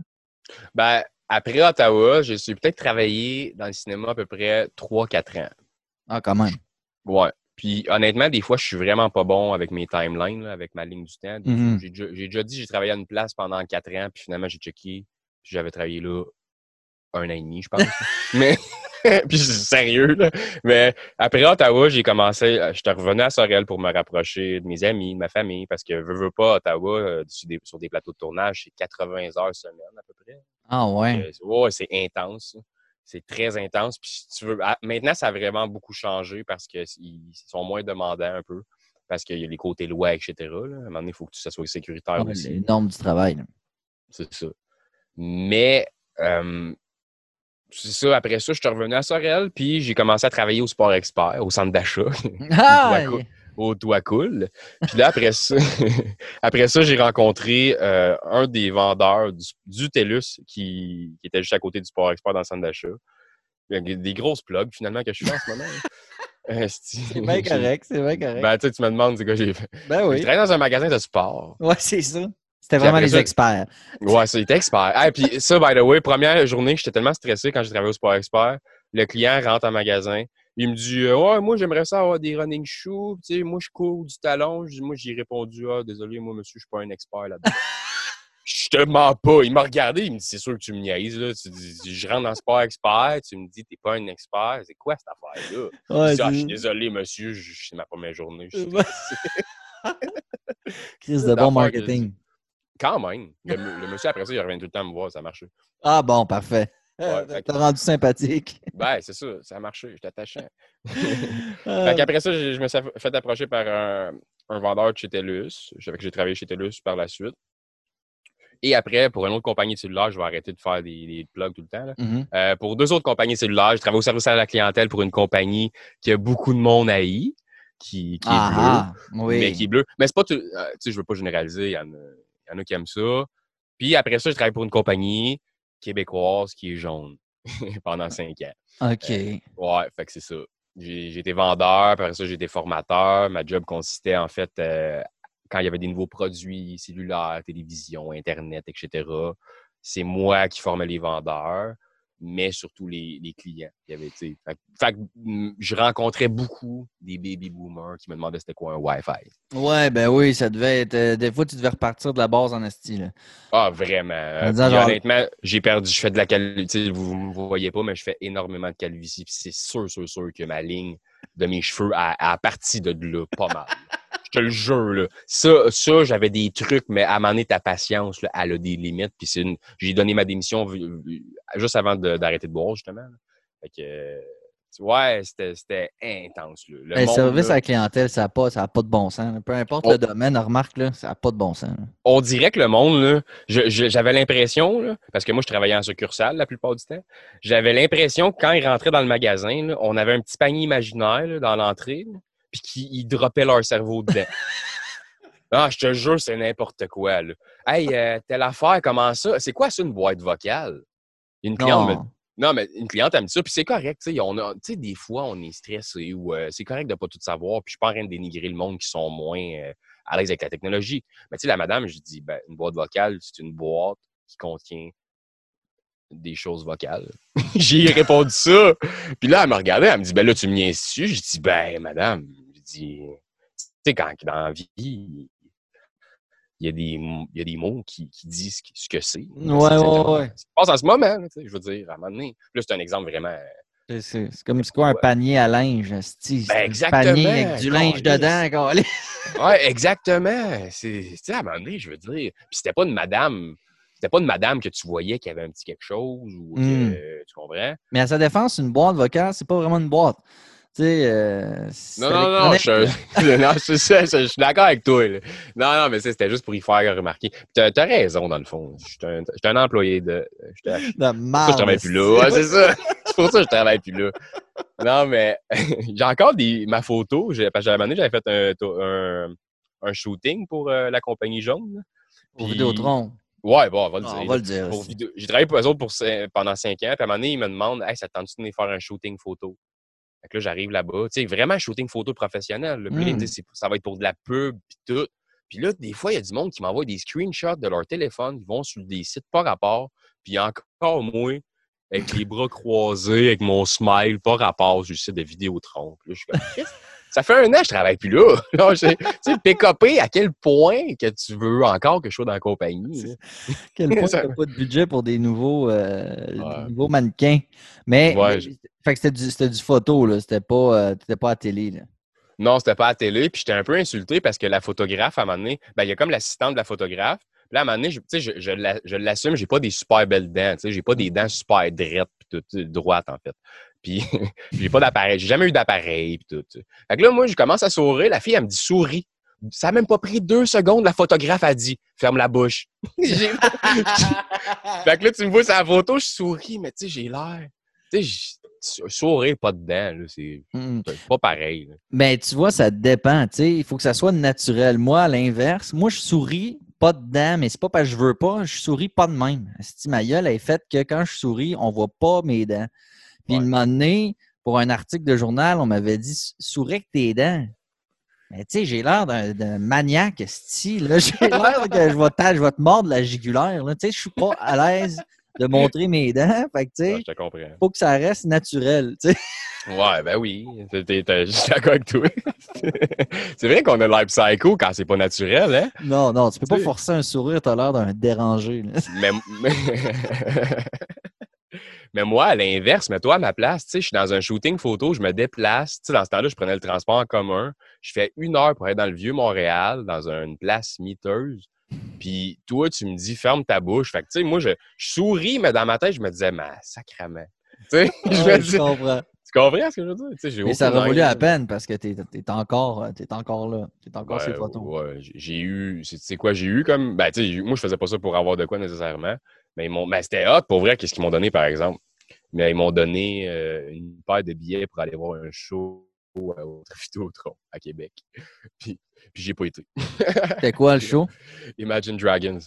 Ben... Après Ottawa, j'ai peut-être travaillé dans le cinéma à peu près trois à quatre ans. Ah, quand même. Ouais. Puis honnêtement, des fois, je suis vraiment pas bon avec mes timelines, là, avec ma ligne du temps. Mm-hmm. J'ai, j'ai déjà dit j'ai travaillé à une place pendant quatre ans, puis finalement, j'ai checké. Puis j'avais travaillé là un an et demi, je pense. Mais, puis je suis sérieux, là. Mais après Ottawa, j'ai commencé, j'étais revenu à Sorel pour me rapprocher de mes amis, de ma famille, parce que veux, veux pas, Ottawa, sur des, sur des plateaux de tournage, c'est quatre-vingts heures semaine à peu près. Ah ouais? Ouais, c'est intense. C'est très intense. Puis si tu veux, maintenant, ça a vraiment beaucoup changé parce qu'ils sont moins demandants un peu, parce qu'il y a les côtés lois, et cetera. Là. À un moment donné, il faut que ça soit sécuritaire ouais, aussi. C'est énorme du travail. Là. C'est ça. Mais euh, c'est ça. Après ça, je suis revenu à Sorel, puis j'ai commencé à travailler au Sport Expert, au centre d'achat. Ah! Au toit cool. Puis là, après ça, après ça j'ai rencontré euh, un des vendeurs du, du TELUS qui, qui était juste à côté du Sport Expert dans le centre d'achat. Des grosses plugs, finalement, que je suis en ce moment. Euh, c'est, c'est bien correct, c'est bien correct. Ben, tu sais, tu me demandes, c'est quoi j'ai fait. Ben oui. Je travaillais dans un magasin de sport. Ouais, c'est ça. C'était puis vraiment les ça, experts. Ouais, ça, ils étaient experts. Hey, puis ça, by the way, première journée, j'étais tellement stressé quand j'ai travaillé au Sport Expert. Le client rentre en magasin. Il me dit euh, « Ouais, moi, j'aimerais ça avoir des running shoes. Tu sais, moi, je cours du talon. » Moi, j'ai répondu « Ah, désolé, moi, monsieur, je suis pas un expert là-dedans. » Je te mens pas. Il m'a regardé. Il me dit « C'est sûr que tu me niaises, là. Tu dis, je rentre dans Sport Expert. Tu me dis « T'es pas un expert. » C'est quoi cette affaire-là? Ouais, je dis, ah, je suis désolé, monsieur. Je, c'est ma première journée. Crise de bon marketing. Quand même. Le, le monsieur, après ça, il revient tout le temps me voir. Ça a marché. Ah bon, parfait. Ouais, t'as que... rendu sympathique. Ben, c'est ça, ça a marché, j'étais attachant. Fait qu'après ça, je me suis fait approcher par un, un vendeur de chez TELUS. Je savais que j'ai travaillé chez TELUS par la suite. Et après, pour une autre compagnie cellulaire, je vais arrêter de faire des, des plugs tout le temps. Là. Mm-hmm. Euh, pour deux autres compagnies cellulaires, je travaille au service à la clientèle pour une compagnie qui a beaucoup de monde haï, qui, qui ah, est bleue. Ah, oui. Mais qui est bleue. Mais c'est pas tout. Euh, tu sais, je veux pas généraliser, il y, y en a qui aiment ça. Puis après ça, je travaille pour une compagnie québécoise qui est jaune pendant cinq ans. OK. Euh, ouais, fait que c'est ça. J'ai, j'ai été vendeur, après ça, j'ai été formateur. Ma job consistait, en fait, euh, quand il y avait des nouveaux produits cellulaires, télévision, Internet, et cetera, c'est moi qui formais les vendeurs, mais surtout les, les clients qui avaient, tu sais. Fait, fait que je rencontrais beaucoup des baby boomers qui me demandaient c'était quoi un Wi-Fi. Ouais, ben oui, ça devait être... Euh, des fois, tu devais repartir de la base en esti, là. Ah, vraiment. Euh, disant, genre... Honnêtement, j'ai perdu... Je fais de la calvitie, vous ne me voyez pas, mais je fais énormément de calvitie. Puis c'est sûr, sûr, sûr que ma ligne de mes cheveux a, a parti de là pas mal. Je te le jure, là. Ça, ça, j'avais des trucs, mais à un moment donné, ta patience, là, elle a des limites. Puis c'est une... j'ai donné ma démission juste avant de, d'arrêter de boire, justement. Fait que... Ouais, c'était, c'était intense. Là. Le ben, monde, service là, à la clientèle, ça n'a pas, pas de bon sens. Là. Peu importe on, le domaine, on remarque, là, ça n'a pas de bon sens. Là. On dirait que le monde, là, je, je, j'avais l'impression, là, parce que moi, je travaillais en succursale la plupart du temps, j'avais l'impression que quand ils rentraient dans le magasin, là, on avait un petit panier imaginaire là, dans l'entrée, puis qu'ils droppaient leur cerveau dedans. Ah, je te jure, c'est n'importe quoi. Là. Hey, euh, telle affaire, comment ça? C'est quoi ça, une boîte vocale? Une cliente me dit. Non, mais une cliente, elle me dit ça, puis c'est correct. Tu sais, des fois, on est stressé ou euh, c'est correct de ne pas tout savoir, puis je suis pas en train de dénigrer le monde qui sont moins euh, à l'aise avec la technologie. Mais tu sais, la madame, je dis, ben, une boîte vocale, c'est une boîte qui contient des choses vocales. J'ai répondu ça. Puis là, elle me regardait, elle me dit, ben là, tu me niaises dessus. J'ai dit, ben, madame, j'ai dit, tu sais, quand dans la vie, il y a des, il y a des mots qui, qui disent ce que c'est. Ouais, ouais, ouais. Ça passe en ce moment, tu sais, je veux dire, à un moment donné. Là, c'est un exemple vraiment. C'est, c'est, c'est comme c'est quoi un panier à linge, c'est, ben, exactement. Un panier avec du linge dedans. Oui, exactement. C'est, tu sais, à un moment donné, je veux dire. Puis c'était pas une madame. C'était pas une madame que tu voyais qui avait un petit quelque chose ou que, mm. tu comprends? Mais à sa défense, une boîte vocale, c'est pas vraiment une boîte. Tu sais, euh, non, non, non, je, je, non c'est ça, je, je suis d'accord avec toi. Là. Non, non, mais c'était juste pour y faire remarquer. T'as, t'as raison, dans le fond. Je suis un, un employé de... Je suis de marre, je travaille plus là. Ouais, c'est ça. C'est pour ça que je travaille plus là. Non, mais j'ai encore des, ma photo. J'ai, parce que à un moment donné, j'avais fait un, un, un shooting pour euh, la compagnie jaune. Pour puis... Vidéotron. Ouais, bon, on va le dire. Ah, on va le dire pour vidéo... J'ai travaillé pour eux autres pour... pendant cinq ans. Puis à un moment donné, ils me demandent, hey, ça te tente-tu de venir faire un shooting photo? Fait que là, j'arrive là-bas. Tu sais, vraiment shooting photo professionnel. Là. Mm. Puis, c'est... ça va être pour de la pub puis tout. Puis là, des fois, il y a du monde qui m'envoie des screenshots de leur téléphone. Ils vont sur des sites pas rapport. Puis encore moins, avec les bras croisés, avec mon smile, pas rapport sur le site de Vidéotron. Puis là, je suis comme, qu'est-ce? Ça fait un an que je travaille plus là. Tu sais, pécopé, à quel point que tu veux encore que je sois dans la compagnie. À quel point tu n'as pas de budget pour des nouveaux, euh, ouais. des nouveaux mannequins. Mais, ouais, mais je... fait que c'était, du, c'était du photo, là. C'était pas, euh, t'étais pas à télé. Là. Non, c'était pas à télé. Puis j'étais un peu insulté parce que la photographe, à un moment donné, ben, il y a comme l'assistante de la photographe. Puis là, à un moment donné, je, je, je, la, je l'assume, j'ai pas des super belles dents. J'ai pas des dents super drettes et toutes droites, en fait. Puis, j'ai pas d'appareil. J'ai jamais eu d'appareil. Puis tout. Fait que là, moi, je commence à sourire. La fille, elle me dit, souris. Ça n'a même pas pris deux secondes. La photographe a dit, ferme la bouche. J'ai... fait que là, tu me vois sur la photo, je souris, mais tu sais, j'ai l'air. Tu sais, sourire pas dedans. Là, c'est... Mm. c'est pas pareil. Là. Mais tu vois, ça dépend. Tu sais, il faut que ça soit naturel. Moi, à l'inverse, moi, je souris pas dedans, mais c'est pas parce que je veux pas. Je souris pas de même. C'est-tu, ma gueule est faite que quand je souris, on voit pas mes dents. Puis, ouais. un moment donné, pour un article de journal, on m'avait dit « Souris avec tes dents ». Mais tu sais, j'ai l'air d'un, d'un maniaque, c'ti, là. J'ai l'air que je vais, ta, je vais te mordre la jugulaire. Tu sais, je suis pas à l'aise de montrer mes dents. Fait que tu sais, il faut que ça reste naturel, tu sais. Ouais, ben oui. Je suis d'accord avec toi. C'est vrai qu'on a l'air psycho quand c'est pas naturel, hein? Non, non, tu peux t'sais... pas forcer un sourire, t'as l'air d'un dérangé. Là. Mais... Mais moi, à l'inverse, mets-toi à ma place. Tu sais, je suis dans un shooting photo, je me déplace. Tu sais, dans ce temps-là, je prenais le transport en commun. Je fais une heure pour être dans le Vieux-Montréal, dans une place miteuse. Puis toi, tu me dis, ferme ta bouche. Fait que, tu sais, moi, je, je souris, mais dans ma tête, je me disais, mais sacrement. Tu sais, je me ouais, dis... Je comprends. Tu comprends ce que je veux dire? Tu sais, j'ai mais ça a voulu à peine parce que t'es, t'es, encore, t'es encore là. T'es encore ouais, ces photos. Ouais, j'ai eu... Tu sais quoi, j'ai eu comme... Ben, tu sais, moi, je faisais pas ça pour avoir de quoi nécessairement. Mais ils m'ont... Ben, c'était hot, pour vrai, qu'est-ce qu'ils m'ont donné, par exemple. Mais ils m'ont donné euh, une paire de billets pour aller voir un show à... au Vidéotron, à Québec. Puis, puis j'ai pas été. C'était quoi, le show? Imagine Dragons.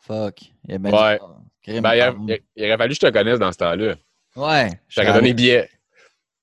Fuck. Imagine... Ouais. Crime. Ben, il, a... il aurait fallu que je te connaisse dans ce temps-là. Ouais. Je t'aurais donné billets.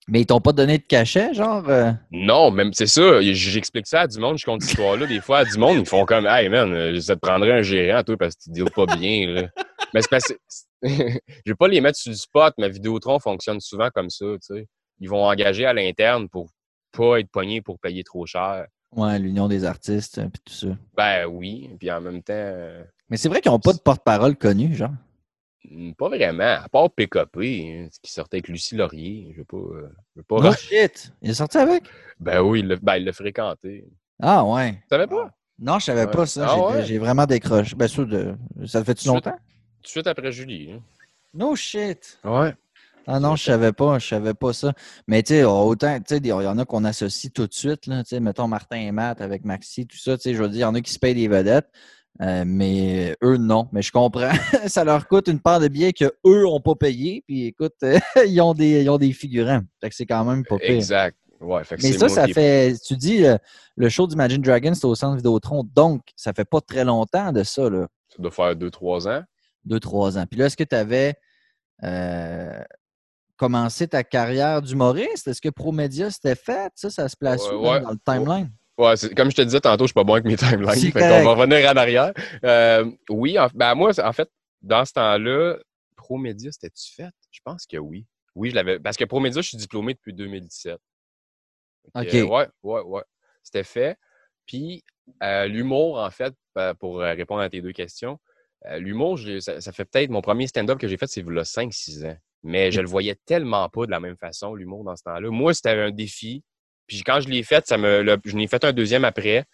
Mais ils t'ont pas donné de cachet, genre? Euh... Non, même c'est ça. J'explique ça à du monde, je compte cette histoire-là. Des fois, à du monde, ils font comme « Hey, man, ça te prendrait un gérant, toi, parce que tu deals pas bien. » là. Mais c'est parce que... Je vais pas les mettre sur le spot, mais Vidéotron fonctionne souvent comme ça, tu sais. Ils vont engager à l'interne pour pas être pognés pour payer trop cher. Ouais, l'union des artistes, puis tout ça. Ben oui, puis en même temps... Mais c'est vrai qu'ils ont pas de porte-parole connu, genre? Pas vraiment, à part Pécopé, hein, qui sortait avec Lucie Laurier. Je ne veux pas. pas... Oh shit! Il est sorti avec? Ben oui, il l'a, ben, il l'a fréquenté. Ah ouais. Tu savais pas? Non, je savais ouais. pas ça. Ah, j'ai, ouais. j'ai vraiment décroché. Ben sûr, de... ça le fait-tu longtemps? Tout de suite après Julie. Hein? No shit! Ouais. Ah non, je savais pas, je savais pas ça. Mais tu sais, autant, tu sais, il y en a qu'on associe tout de suite, là, tu sais, mettons Martin et Matt avec Maxi, tout ça, tu sais, je veux dire, il y en a qui se payent des vedettes. Euh, mais eux, non. Mais je comprends. Ça leur coûte une part de billets qu'eux n'ont pas payé. Puis écoute, euh, ils, ont des, ils ont des figurants. Fait que c'est quand même pas pire. Exact. Ouais, fait que mais c'est ça, ça qui... fait... Tu dis, euh, le show d'Imagine Dragons, c'était au Centre Vidéotron. Donc, ça fait pas très longtemps de ça. Là. Ça doit faire deux trois ans. deux trois ans. Puis là, est-ce que tu avais euh, commencé ta carrière d'humoriste? Est-ce que Promédia, c'était fait? Ça, ça se place ouais, où, ouais. dans le timeline? Ouais, c'est, comme je te disais tantôt, je suis pas bon avec mes timelines. On va revenir en arrière. Euh, oui, en, ben moi, en fait, dans ce temps-là, Promédia, c'était-tu fait? Je pense que oui. Oui, je l'avais. Parce que Promédia, je suis diplômé depuis deux mille dix-sept. Donc, OK. Euh, ouais, ouais, ouais. C'était fait. Puis, euh, l'humour, en fait, pour répondre à tes deux questions, euh, l'humour, j'ai, ça, ça fait peut-être mon premier stand-up que j'ai fait, c'est il y a cinq six ans. Mais je le voyais tellement pas de la même façon, l'humour, dans ce temps-là. Moi, c'était un défi. Puis quand je l'ai fait, ça me, le, je n'ai fait un deuxième après.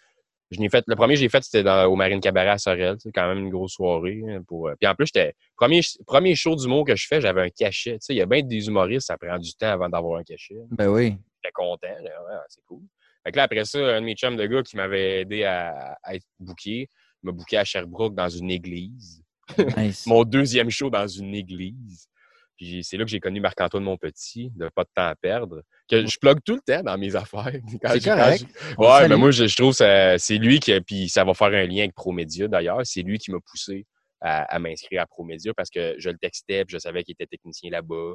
Je n'ai fait, le premier que j'ai fait, c'était dans, au Marine Cabaret à Sorel. C'est quand même une grosse soirée. Hein, pour, euh, puis en plus, j'étais premier, premier show d'humour que je fais, j'avais un cachet. Il y a bien des humoristes, ça prend du temps avant d'avoir un cachet. Ben oui. J'étais content. Là, ouais, c'est cool. Fait que là, après ça, un de mes chums de gars qui m'avait aidé à, à être booké, m'a booké à Sherbrooke dans une église. Nice. Mon deuxième show dans une église. Puis c'est là que j'ai connu Marc-Antoine Montpetit, de Pas de temps à perdre, que je plug tout le temps dans mes affaires. C'est correct. Je... Ouais, mais moi, je, je trouve que c'est lui qui... Puis ça va faire un lien avec Promédia, d'ailleurs. C'est lui qui m'a poussé à, à m'inscrire à Promédia parce que je le textais, puis je savais qu'il était technicien là-bas.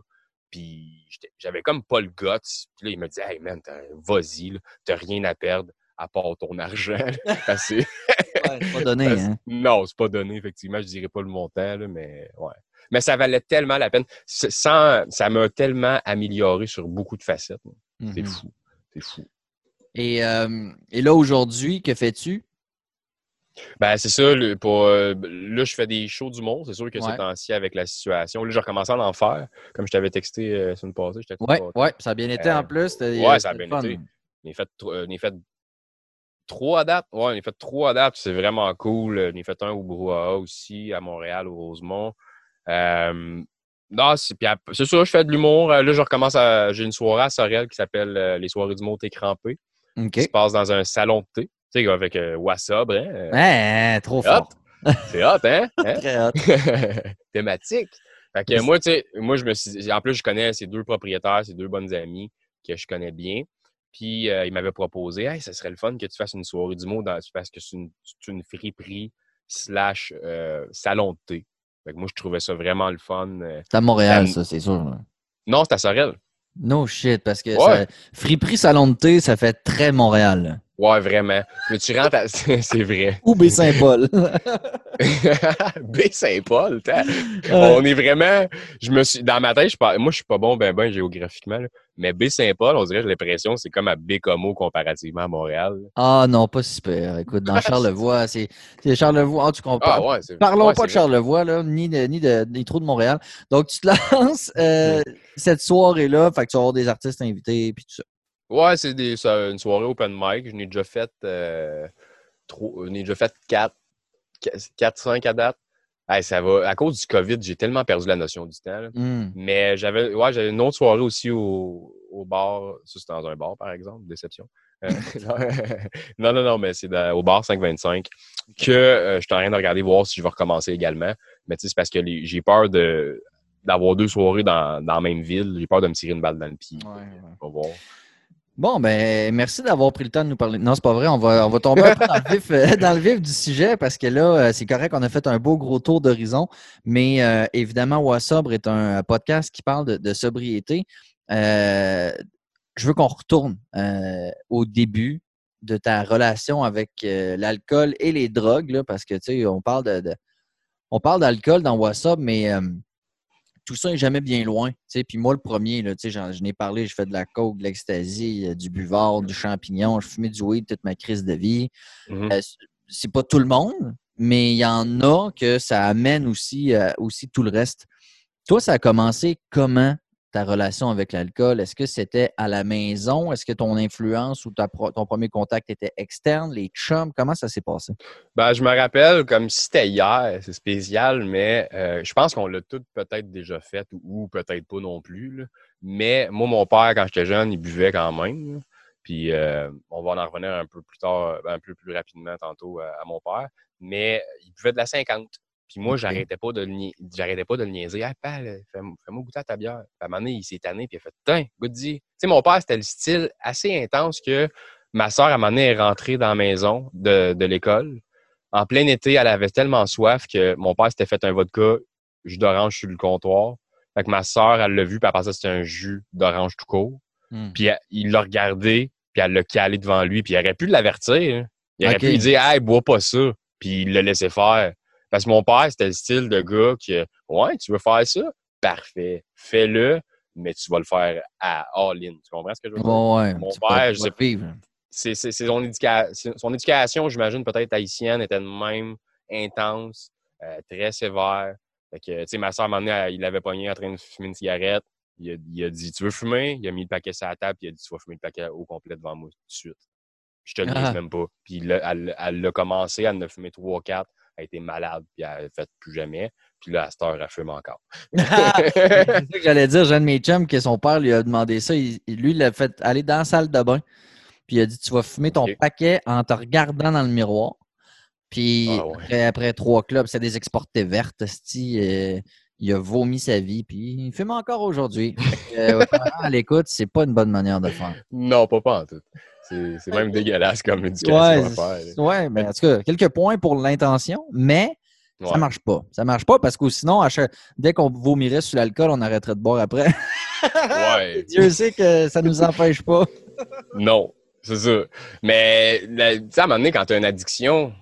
Puis j'avais comme pas le guts. Puis là, il me disait « Hey, man, t'as, vas-y, là, t'as rien à perdre à part ton argent. » Parce... ouais, c'est pas donné, parce... hein? Non, c'est pas donné, effectivement. Je dirais pas le montant, là, mais ouais. Mais ça valait tellement la peine. Sans, ça m'a tellement amélioré sur beaucoup de facettes. C'est mm-hmm. fou. C'est fou. Et, euh, et là, aujourd'hui, que fais-tu? Ben c'est ça. Le, pour, euh, là, je fais des shows d'humour. C'est sûr que ouais. ces temps-ci, avec la situation, là, j'ai recommencé à en faire. Comme je t'avais texté la euh, semaine passée. Oui, ouais, ça a bien été euh, en plus. Oui, euh, ça a bien fun. Été. On a fait, euh, fait trois adaptes. Oui, on a fait trois adaptes. C'est vraiment cool. On a fait un au Brouhaha aussi, à Montréal, au Rosemont. Euh, non, c'est, pis, c'est sûr, je fais de l'humour. Là, je recommence à. J'ai une soirée à Sorel qui s'appelle euh, Les Soirées du mot, t'es crampé. Okay. Qui se passe dans un salon de thé. Tu sais, avec euh, Wassobre. Hein? Ouais, trop c'est fort. Hot. C'est hot, hein? hein? Très hot. Thématique. Fait que moi, tu sais, moi, je me suis. En plus, je connais ces deux propriétaires, ces deux bonnes amies que je connais bien. Puis, euh, ils m'avaient proposé, hey, ça serait le fun que tu fasses une soirée du mot dans... parce que c'est une, c'est une friperie slash euh, salon de thé. Fait que moi, je trouvais ça vraiment le fun. C'est à Montréal, ça, ça c'est sûr. Non, c'est à Sorel. No shit, parce que ouais. ça... friperie, salon de thé, ça fait très Montréal. Ouais, vraiment. Mais tu rentres à... c'est vrai. Ou Baie-Saint-Paul. Baie-Saint-Paul, t'as... On est vraiment... Je me suis... Dans ma tête, je par... moi, je suis pas bon ben ben géographiquement, là. Mais Baie-Saint-Paul, on dirait, j'ai l'impression que c'est comme à Baie-Comeau comparativement à Montréal. Ah non, pas super. Écoute, dans Charlevoix, c'est, c'est Charlevoix. Ah, tu comprends. Ah, ouais, c'est... Parlons ouais, pas c'est de Charlevoix, là, ni, de, ni, de, ni trop de Montréal. Donc, tu te lances euh, ouais. cette soirée-là, fait que tu vas avoir des artistes invités et tout ça. Ouais, c'est, des, c'est une soirée open mic. Je n'ai déjà fait euh, trop, je n'ai déjà fait quatre, cinq à date. Hey, ça va. À cause du COVID, j'ai tellement perdu la notion du temps. Là. Mm. Mais j'avais, ouais, j'avais une autre soirée aussi au, au bar. Ça, c'est dans un bar, par exemple. Déception. Euh, non, non, non, mais c'est dans, au bar cinq vingt-cinq que euh, je suis en train de regarder voir si je vais recommencer également. Mais tu sais, c'est parce que les, j'ai peur de, d'avoir deux soirées dans, dans la même ville. J'ai peur de me tirer une balle dans le pied. Ouais, ouais. On va voir. Bon, ben merci d'avoir pris le temps de nous parler. Non, c'est pas vrai, on va, on va tomber un peu dans le, vif, dans le vif du sujet parce que là, c'est correct, on a fait un beau gros tour d'horizon, mais euh, évidemment, Wassobre est un podcast qui parle de, de sobriété. Euh, je veux qu'on retourne euh, au début de ta relation avec euh, l'alcool et les drogues, là, parce que, tu sais, on parle de, de, on parle d'alcool dans Wassobre, mais... Euh, tout ça n'est jamais bien loin. T'sais. Puis moi, le premier, là, j'en, j'en ai parlé, je fais de la coke, de l'ecstasy, du buvard, du champignon, je fumais du weed toute ma crise de vie. Mm-hmm. Euh, c'est pas tout le monde, mais il y en a que ça amène aussi, euh, aussi tout le reste. Toi, ça a commencé comment ta relation avec l'alcool? Est-ce que c'était à la maison? Est-ce que ton influence ou ta pro- ton premier contact était externe? Les chums? Comment ça s'est passé? Ben, je me rappelle comme si c'était hier. C'est spécial, mais euh, je pense qu'on l'a tous peut-être déjà fait ou, ou peut-être pas non plus. Là. Mais moi, mon père, quand j'étais jeune, il buvait quand même. Là. Puis euh, on va en revenir un peu plus tard, un peu plus rapidement tantôt à, à mon père. Mais il buvait de la cinquante. Puis moi, j'arrêtais pas de le, nia- j'arrêtais pas de le niaiser. « Hey, père, fais-moi fais goûter à ta bière. » À un moment donné, il s'est tanné, puis il a fait « Tiens, goûte-y. » Tu sais, mon père, c'était le style assez intense que ma soeur, à un moment donné, est rentrée dans la maison de, de l'école. En plein été, elle avait tellement soif que mon père s'était fait un vodka, jus d'orange sur le comptoir. Fait que ma soeur, elle l'a vu, puis elle pensait que c'était un jus d'orange tout court. Mm. Puis elle, il l'a regardé, puis elle l'a calé devant lui, puis il aurait pu l'avertir. Hein. Il aurait okay. pu lui dire « Hey, bois pas ça », puis il l'a laissé faire. Parce que mon père, c'était le style de gars qui « Ouais, tu veux faire ça? Parfait, fais-le, mais tu vas le faire à all-in. » Tu comprends ce que je veux dire? Bon, ouais, mon père, je sais pas. C'est, c'est, c'est son, éduca- son éducation, j'imagine, peut-être haïtienne, était de même intense, euh, très sévère. Fait que, tu sais, ma soeur, à un moment donné, il l'avait pogné en train de fumer une cigarette. Il a, il a dit « Tu veux fumer? » Il a mis le paquet sur la table, puis il a dit « Tu vas fumer le paquet au complet devant moi tout de suite. » Je te le dis même pas. Puis là, elle, elle l'a commencé, elle en a fumé trois quatre, elle a été malade, puis elle a fait plus jamais. Puis là, à cette heure, elle fume encore. C'est ça que j'allais dire, Jeanne Méchum, que son père lui a demandé ça. Il, lui, il l'a fait aller dans la salle de bain. Puis il a dit, tu vas fumer ton okay. paquet en te regardant dans le miroir. Puis ah, ouais. après, après trois clubs, c'est des exportés vertes. Euh, il a vomi sa vie, puis il fume encore aujourd'hui. euh, ouais, à l'écoute, c'est pas une bonne manière de faire. Non, pas, pas en tout. C'est, c'est même dégueulasse comme éducation ouais, à faire. Oui, mais en tout cas, quelques points pour l'intention, mais ouais. ça marche pas. Ça marche pas parce que sinon, dès qu'on vomirait sur l'alcool, on arrêterait de boire après. Ouais. Dieu sait que ça nous empêche pas. Non. C'est ça. Mais, tu sais, à un moment donné, quand tu as une addiction,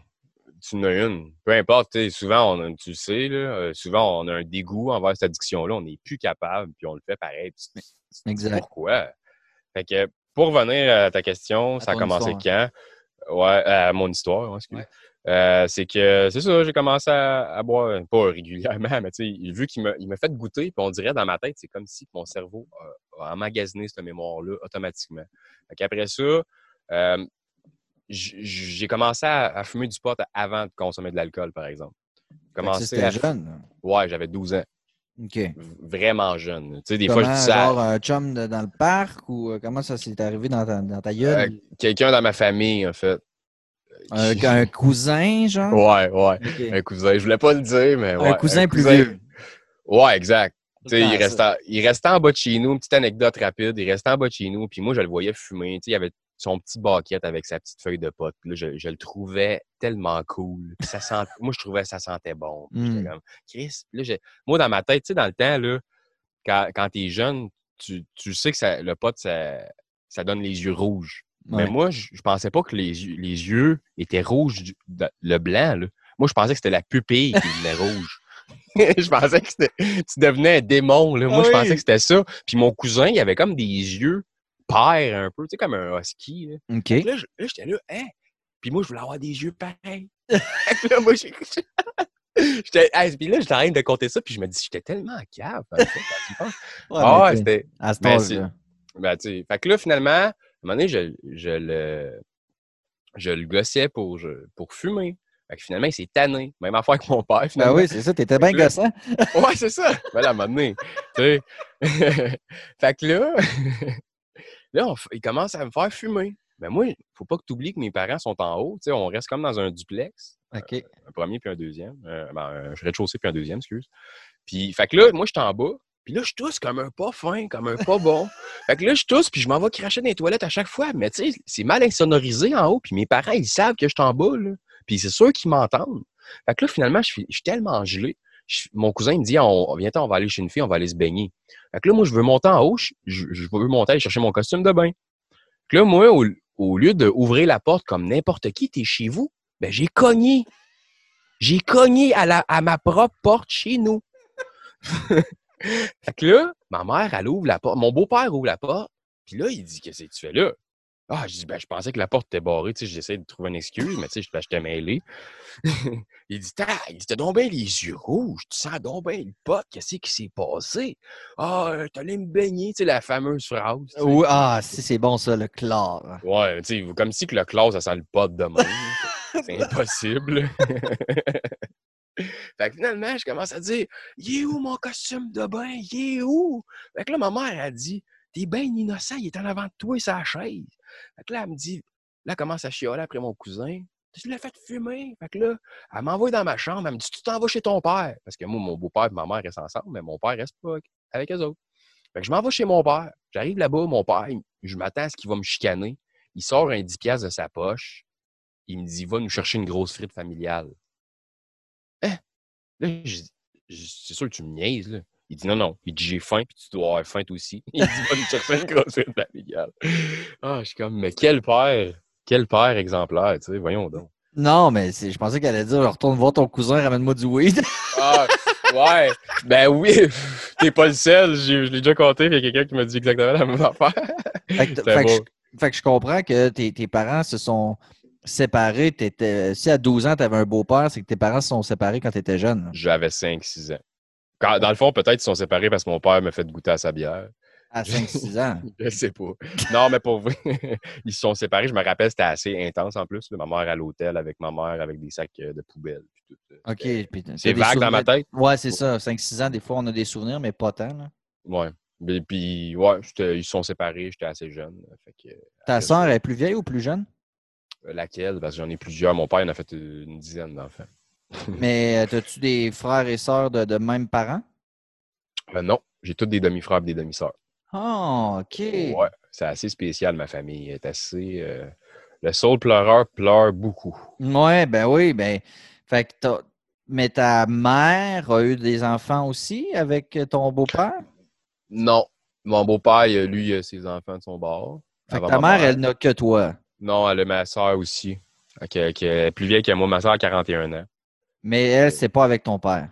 tu en as une. Peu importe, souvent, on a, tu le sais, là, souvent, on a un dégoût envers cette addiction-là. On n'est plus capable, puis on le fait pareil. Puis, exact. Pourquoi? Fait que, pour revenir à ta question, à ça a commencé histoire, quand? Ouais, à mon histoire, hein, excusez-moi. Ouais. Euh, c'est que, c'est ça, j'ai commencé à, à boire, pas régulièrement, mais tu sais, vu qu'il m'a, il m'a fait goûter, puis on dirait dans ma tête, c'est comme si mon cerveau a, emmagasiné cette mémoire-là automatiquement. Après ça, euh, j'ai commencé à fumer du pot avant de consommer de l'alcool, par exemple. C'était à... jeune? Ouais, j'avais douze ans. OK. Vraiment jeune. Tu sais, des comment, fois, je dis ça. Genre un chum de, dans le parc ou comment ça s'est arrivé dans ta, dans ta gueule? Euh, quelqu'un dans ma famille, en fait. Un, qui... un cousin, genre? Ouais, ouais. Okay. Un cousin. Je voulais pas le dire, mais ouais. Un cousin, un cousin plus vieux. Ouais, exact. T'sais, il, restait, il restait en bas de chez nous, une petite anecdote rapide, il restait en bas de chez nous, puis moi, je le voyais fumer. T'sais, il avait son petit baquette avec sa petite feuille de pote. Là, je, je le trouvais tellement cool. Ça sent, moi, je trouvais que ça sentait bon. Mm. Comme, Chris, là, j'ai... moi, dans ma tête, dans le temps, là, quand, quand t'es jeune, tu, tu sais que ça, le pote, ça, ça donne les yeux rouges. Ouais. Mais moi, je, je pensais pas que les, les yeux étaient rouges, du, le blanc. Là. Moi, je pensais que c'était la pupille qui devenait rouge. Je pensais que c'était, tu devenais un démon. Là. Moi, oui. je pensais que c'était ça. Puis mon cousin, il avait comme des yeux pères un peu, tu sais, comme un husky. Là, okay. là, je, là j'étais là, hein? Puis moi, je voulais avoir des yeux pareils. Puis là, moi, j'ai... j'étais... Hey, puis là, j'étais en train de compter ça, puis je me dis, j'étais tellement cave. Hein, ouais, ah, ouais, c'était... À ce moment-là. Ben, tu sais, fait que là, finalement, à un moment donné, je, je le... Je le gossais pour, pour fumer. Fait que finalement, il s'est tanné. Même affaire que mon père, finalement. Ah oui, c'est ça. T'étais bien gossant. Ouais, c'est ça. Ben là, à un moment donné, tu sais. Fait que là, là, on, il commence à me faire fumer. Mais ben moi, faut pas que tu oublies que mes parents sont en haut. Tu sais, on reste comme dans un duplex. OK. Euh, un premier puis un deuxième. Euh, ben, un rez-de-chaussée puis un deuxième, excuse. Puis, fait que là, moi, j'étais en bas. Puis là, je tousse comme un pas fin, comme un pas bon. Fait que là, je tousse, puis je m'en vais cracher dans les toilettes à chaque fois. Mais tu sais, c'est mal insonorisé en haut. Puis mes parents, ils savent que je suis en bas, là. Puis c'est sûr qu'ils m'entendent. Fait que là, finalement, je suis, je suis tellement gelé. Je, mon cousin, il me dit, on, viens on va aller chez une fille, on va aller se baigner. Fait que là, moi, je veux monter en haut. Je, je veux monter aller chercher mon costume de bain. Fait que là, moi, au, au lieu d'ouvrir la porte comme n'importe qui, t'es chez vous, ben j'ai cogné. J'ai cogné à, la, à ma propre porte chez nous. Fait que là, ma mère, elle ouvre la porte. Mon beau-père ouvre la porte. Puis là, il dit, qu'est-ce que tu fais là? Ah, je dis, ben, je pensais que la porte était barrée, tu sais, j'essaie de trouver une excuse, mais tu sais, ben, j'étais mêlé. Il dit, t'as, il dit, t'as donc bien les yeux rouges, tu sens donc bien le pote, qu'est-ce qui s'est passé? Ah, t'allais me baigner, tu sais, la fameuse phrase. Oui, ah, si, c'est bon ça, le chlore. Ouais, tu sais, comme si que le chlore, ça sent le pote de même. C'est impossible. Fait que finalement, je commence à dire, il est où mon costume de bain? Il est où? Fait que là, ma mère, elle dit, t'es bien innocent, il est en avant de toi et sa chaise. Fait que là, elle me dit, là, elle commence à chialer après mon cousin. Tu l'as fait fumer. Fait que là, elle m'envoie dans ma chambre. Elle me dit, tu t'en vas chez ton père. Parce que moi, mon beau-père et ma mère restent ensemble, mais mon père reste pas avec eux autres. Fait que je m'en vais chez mon père. J'arrive là-bas, mon père, je m'attends à ce qu'il va me chicaner. Il sort un dix piastres de sa poche. Il me dit, va nous chercher une grosse frite familiale. Hein? Là, je, je, c'est sûr que tu me niaises, là. Il dit non, non. Il dit j'ai faim, puis tu dois avoir faim toi aussi. Il dit va nous chercher une grossesse familiale. Ah, je suis comme, mais quel père, quel père exemplaire, tu sais, voyons donc. Non, mais c'est, je pensais qu'elle allait dire retourne voir ton cousin, ramène-moi du weed. Ah, ouais, ben oui, t'es pas le seul, je, je l'ai déjà compté, il y a quelqu'un qui m'a dit exactement la même affaire. Fait que, fait que, je, fait que je comprends que tes, tes parents se sont séparés. T'étais, si à douze ans, t'avais un beau-père, c'est que tes parents se sont séparés quand t'étais jeune. Là. J'avais cinq six ans. Quand, dans le fond, peut-être qu'ils se sont séparés parce que mon père m'a fait goûter à sa bière. À cinq six ans? Je sais pas. Non, mais pour vrai, ils se sont séparés. Je me rappelle, c'était assez intense en plus. Ma mère à l'hôtel avec ma mère, avec des sacs de poubelle. Puis tout. OK. Puis c'est vague dans ma tête. Ouais, c'est ça. cinq six ans, des fois, on a des souvenirs, mais pas tant. Là. Ouais. Et puis, ouais, ils se sont séparés. J'étais assez jeune. Fait que, ta soeur est plus vieille ou plus jeune? Laquelle? Parce que j'en ai plusieurs. Mon père, il en a fait une dizaine d'enfants. Mais as-tu des frères et sœurs de, de même parents? Euh, non. J'ai tous des demi-frères et des demi-sœurs. Ah, oh, OK. Ouais, c'est assez spécial, ma famille. Elle est assez. Euh, le soul pleureur pleure beaucoup. Ouais, ben oui, ben. Fait que t'as... Mais ta mère a eu des enfants aussi avec ton beau-père? Non. Mon beau-père, lui, il a ses enfants de son bord. Fait que ta mère, mère, elle n'a que toi. Non, elle a ma soeur aussi. Okay, okay. Elle est plus vieille que moi. Ma soeur a quarante et un ans. Mais elle, c'est pas avec ton père.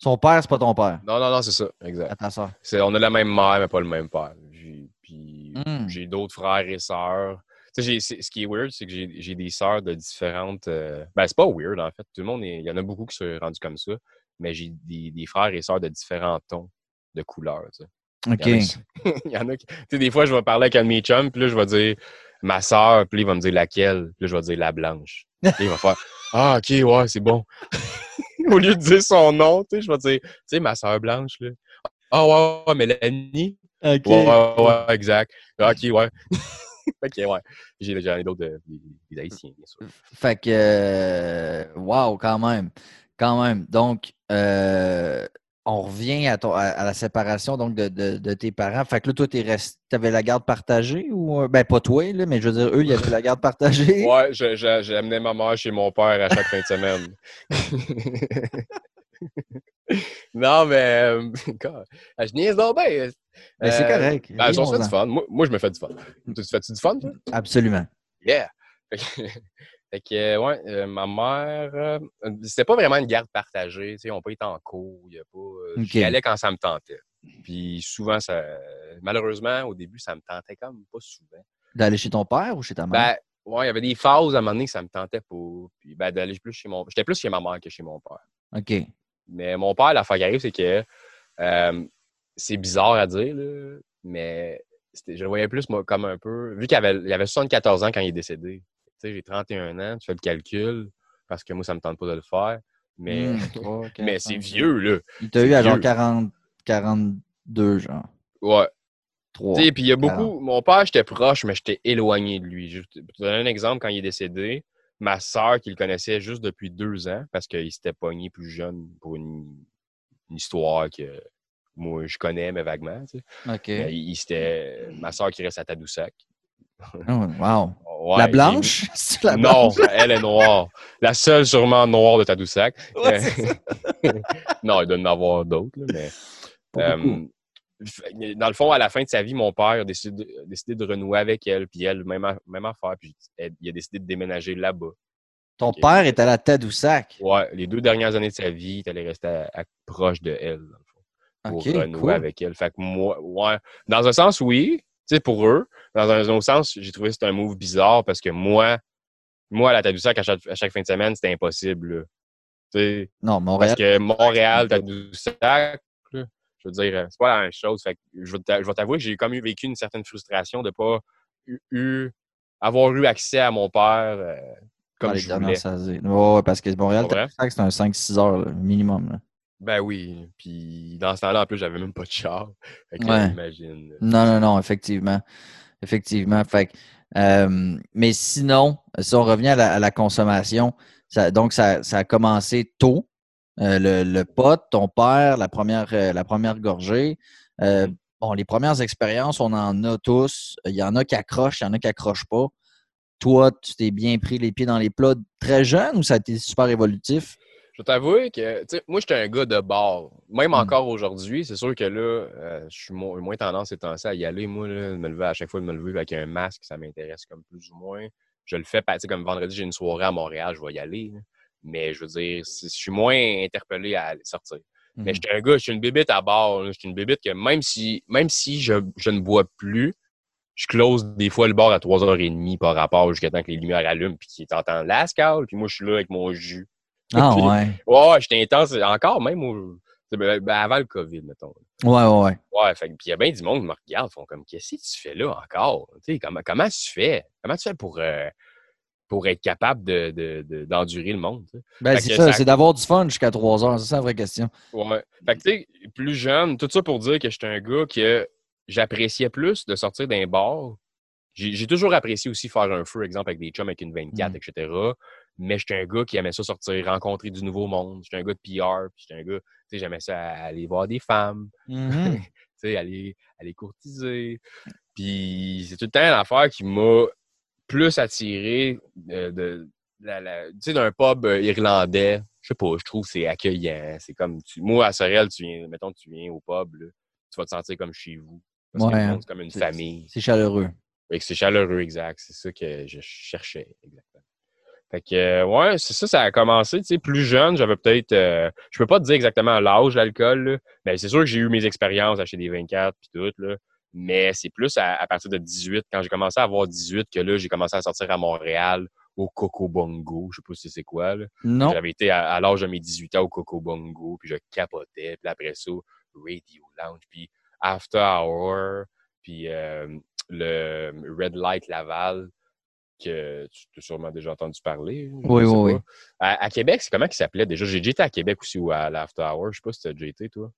Son père, c'est pas ton père. Non, non, non, c'est ça. Exact. À ta soeur. C'est, on a la même mère, mais pas le même père. J'ai, puis mm. j'ai d'autres frères et sœurs. Tu sais, j'ai, ce qui est weird, c'est que j'ai, j'ai des sœurs de différentes... Euh... Ben, c'est pas weird, en fait. Tout le monde est... Il y en a beaucoup qui sont rendus comme ça. Mais j'ai des, des frères et sœurs de différents tons, de couleurs, tu sais. OK. Il y en a qui... il y en a qui... Tu sais, des fois, je vais parler avec un de mes chums, puis là, je vais dire ma sœur, puis là, il va me dire laquelle. Puis là, je vais dire la blanche. Puis là, il va faire « Ah, OK, ouais, c'est bon. » Au lieu de dire son nom, tu sais, je vais dire, tu sais, ma soeur blanche, là. Ah, oh, ouais, ouais, Mélanie. OK. Ouais, ouais, ouais, exact. OK, ouais. OK, ouais. J'ai, j'en ai d'autres de, des, des Haïtiens, bien sûr. Fait que, euh, wow, quand même. Quand même. Donc, euh, on revient à, ton, à, à la séparation donc, de, de, de tes parents. Fait que là, toi, tu avais la garde partagée ou. Ben, pas toi, là, mais je veux dire, eux, ils avaient la garde partagée. Ouais, je, je, j'amenais ma mère chez mon père à chaque fin de semaine. Non, mais. God, je niaise donc bien. Mais c'est correct. Euh, ben, on se fait du fun. Moi, moi, je me fais du fun. Tu fais-tu du fun, toi? Absolument. Yeah! Fait que, ouais, euh, ma mère, euh, c'était pas vraiment une garde partagée, tu sais, on peut être en cours, il y a pas... Euh, okay. J'y allais quand ça me tentait. Puis souvent, ça malheureusement, au début, ça me tentait comme pas souvent. D'aller chez ton père ou chez ta mère? Ben, ouais, il y avait des phases à un moment donné que ça me tentait pas. Puis, ben, d'aller plus chez mon... J'étais plus chez ma mère que chez mon père. OK. Mais mon père, l'affaire qui arrive, c'est que... Euh, c'est bizarre à dire, là, mais c'était, je le voyais plus, moi, comme un peu... Vu qu'il avait, il avait soixante-quatorze ans quand il est décédé. Tu sais, j'ai trente et un ans, tu fais le calcul, parce que moi, ça me tente pas de le faire, mais, mmh, okay, mais c'est vieux, là. Il t'a eu à genre quarante, quarante-deux, genre. Ouais. trois. Tu sais, puis il y a beaucoup... Mon père, j'étais proche, mais j'étais éloigné de lui. Je te donne un exemple, quand il est décédé, ma soeur, qui le connaissait juste depuis deux ans, parce qu'il s'était pogné plus jeune pour une, une histoire que moi, je connais, mais vaguement, tu sais. OK. Mais il, il s'était... Ma soeur qui reste à Tadoussac. Oh, wow. Ouais, la blanche? C'est la non, blanche? Elle est noire. La seule sûrement noire de Tadoussac. Ouais, non, il doit en avoir d'autres. Là, mais, euh, dans le fond, à la fin de sa vie, mon père a décidé, a décidé de renouer avec elle. Puis elle, même, même affaire. Puis elle, il a décidé de déménager là-bas. Ton okay. père est allé à Tadoussac? Ouais, les deux dernières années de sa vie, il allait rester à, à, proche de elle. Dans le fond, pour okay, renouer cool. avec elle. Fait que moi, ouais, dans un sens, oui. Tu sais, pour eux, dans un autre sens, j'ai trouvé que c'était un move bizarre parce que moi, moi à la Tadoussac, à chaque, à chaque fin de semaine, c'était impossible. Tu sais, non, Montréal. Parce que Montréal, Tadoussac, je veux dire, c'est pas la même chose. Fait que je vais t'avouer que j'ai comme eu vécu une certaine frustration de ne pas eu, avoir eu accès à mon père euh, comme ah, je voulais. Oh, parce que Montréal, Tadoussac, c'est un cinq six heures là, minimum. Là. Ben oui, puis dans ce temps-là, en plus, j'avais même pas de char. Fait que ouais. là, j'imagine. Non, non, non, effectivement. Effectivement. Fait que, euh, mais sinon, si on revient à la, à la consommation, ça, donc ça, ça a commencé tôt. Euh, le, le pot, ton père, la première, euh, la première gorgée. Euh, bon, les premières expériences, on en a tous. Il y en a qui accrochent, il y en a qui accrochent pas. Toi, tu t'es bien pris les pieds dans les plats très jeune ou ça a été super évolutif? Je t'avoue que, tu sais, moi, j'étais un gars de bar. Même mm. encore aujourd'hui, c'est sûr que là, euh, je suis mo- moins tendance étant ça à y aller. Moi, là, de me lever à chaque fois de me lever avec un masque, ça m'intéresse comme plus ou moins. Je le fais, tu sais, comme vendredi, j'ai une soirée à Montréal, je vais y aller. Là. Mais je veux dire, je suis moins interpellé à aller sortir. Mm. Mais j'étais un gars, j'étais une bébite à bar. J'étais une bébite que même si, même si je, je ne bois plus, je close des fois le bar à trois heures trente par rapport jusqu'à temps que les lumières allument puis qu'ils t'entendent la scale. Puis moi, je suis là avec mon jus. Ah puis, ouais? Ouais, j'étais intense. Encore même au, ben, avant le COVID, mettons. Ouais, ouais, ouais. Ouais, fait, puis il y a bien du monde qui me regarde, font comme « Qu'est-ce que tu fais là encore? » Tu sais, comment, comment tu fais? Comment tu fais pour, euh, pour être capable de, de, de, d'endurer le monde? T'sais? Ben fait c'est ça, ça, c'est d'avoir du fun jusqu'à trois heures. C'est ça la vraie question. Ouais. Fait que tu sais, plus jeune, tout ça pour dire que j'étais un gars que j'appréciais plus de sortir d'un bar. J'ai, j'ai toujours apprécié aussi faire un feu, exemple, avec des chums avec une vingt-quatre, mmh. et cetera. Mais j'étais un gars qui aimait ça sortir, rencontrer du nouveau monde. J'étais un gars de P R. Puis j'étais un gars, tu sais, j'aimais ça aller voir des femmes. Mmh. Tu sais, aller, aller courtiser. Puis c'est tout le temps une affaire qui m'a plus attiré de, de la, la, tu sais, d'un pub irlandais. Je sais pas, je trouve que c'est accueillant. C'est comme, tu, moi, à Sorel, tu viens, mettons, tu viens au pub, là, tu vas te sentir comme chez vous. Parce ouais, que le monde, c'est comme une c'est, famille. C'est chaleureux. Et que c'est chaleureux, exact. C'est ça que je cherchais, exactement. Fait que, ouais, c'est ça, ça a commencé, tu sais, plus jeune, j'avais peut-être, euh, je peux pas te dire exactement l'âge de l'alcool, là, mais c'est sûr que j'ai eu mes expériences à chez des vingt-quatre pis tout, là, mais c'est plus à, à partir de dix-huit, quand j'ai commencé à avoir dix-huit, que là, j'ai commencé à sortir à Montréal, au Coco Bongo, je sais pas si c'est quoi, là. Non. J'avais été à, à l'âge de mes dix-huit ans au Coco Bongo, puis je capotais, puis après ça, Radio Lounge, puis After Hour, puis euh, le Red Light Laval, que tu as sûrement déjà entendu parler. Oui, oui, oui. À, à Québec, c'est comment qu'il s'appelait déjà? J'ai déjà été à Québec aussi ou à l'After Hour. Je sais pas si tu as déjà été, toi.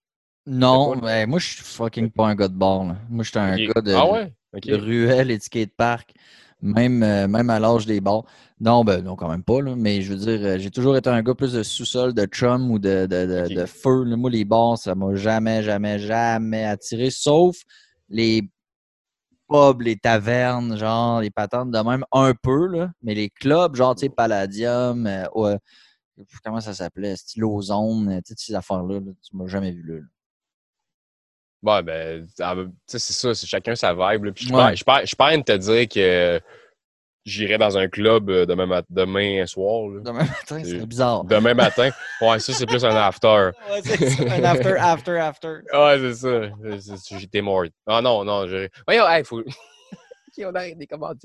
Non, quoi, mais moi, je suis fucking pas un gars de bar. Là. Moi, j'étais un okay. gars de, ah ouais? okay. de ruelle et de skatepark, même, euh, même à l'âge des bars. Non, ben non, quand même pas. Là, mais je veux dire, j'ai toujours été un gars plus de sous-sol, de chum ou de, de, de, okay. de feu. Là, moi, les bars, ça m'a jamais, jamais, jamais attiré, sauf les... pubs, les tavernes, genre, les patentes de même, un peu, là, mais les clubs, genre, tu sais, Palladium, euh, euh, comment ça s'appelait, Stylo Zone, tu sais, ces affaires-là, là, tu m'as jamais vu là. là. Ouais, ben, tu sais, c'est ça, c'est chacun sa vibe, là, puis je ouais. peine de te dire que j'irai dans un club demain, mat- demain soir, là. Demain matin, c'est bizarre. Demain matin, ouais, ça, c'est plus un after. Ouais, c'est ça, un after, after, after. Ouais, c'est ça. C'est, c'est, j'étais mort. Ah oh, non, non, je... Voyons, il hey, faut... OK, on arrête des commandes.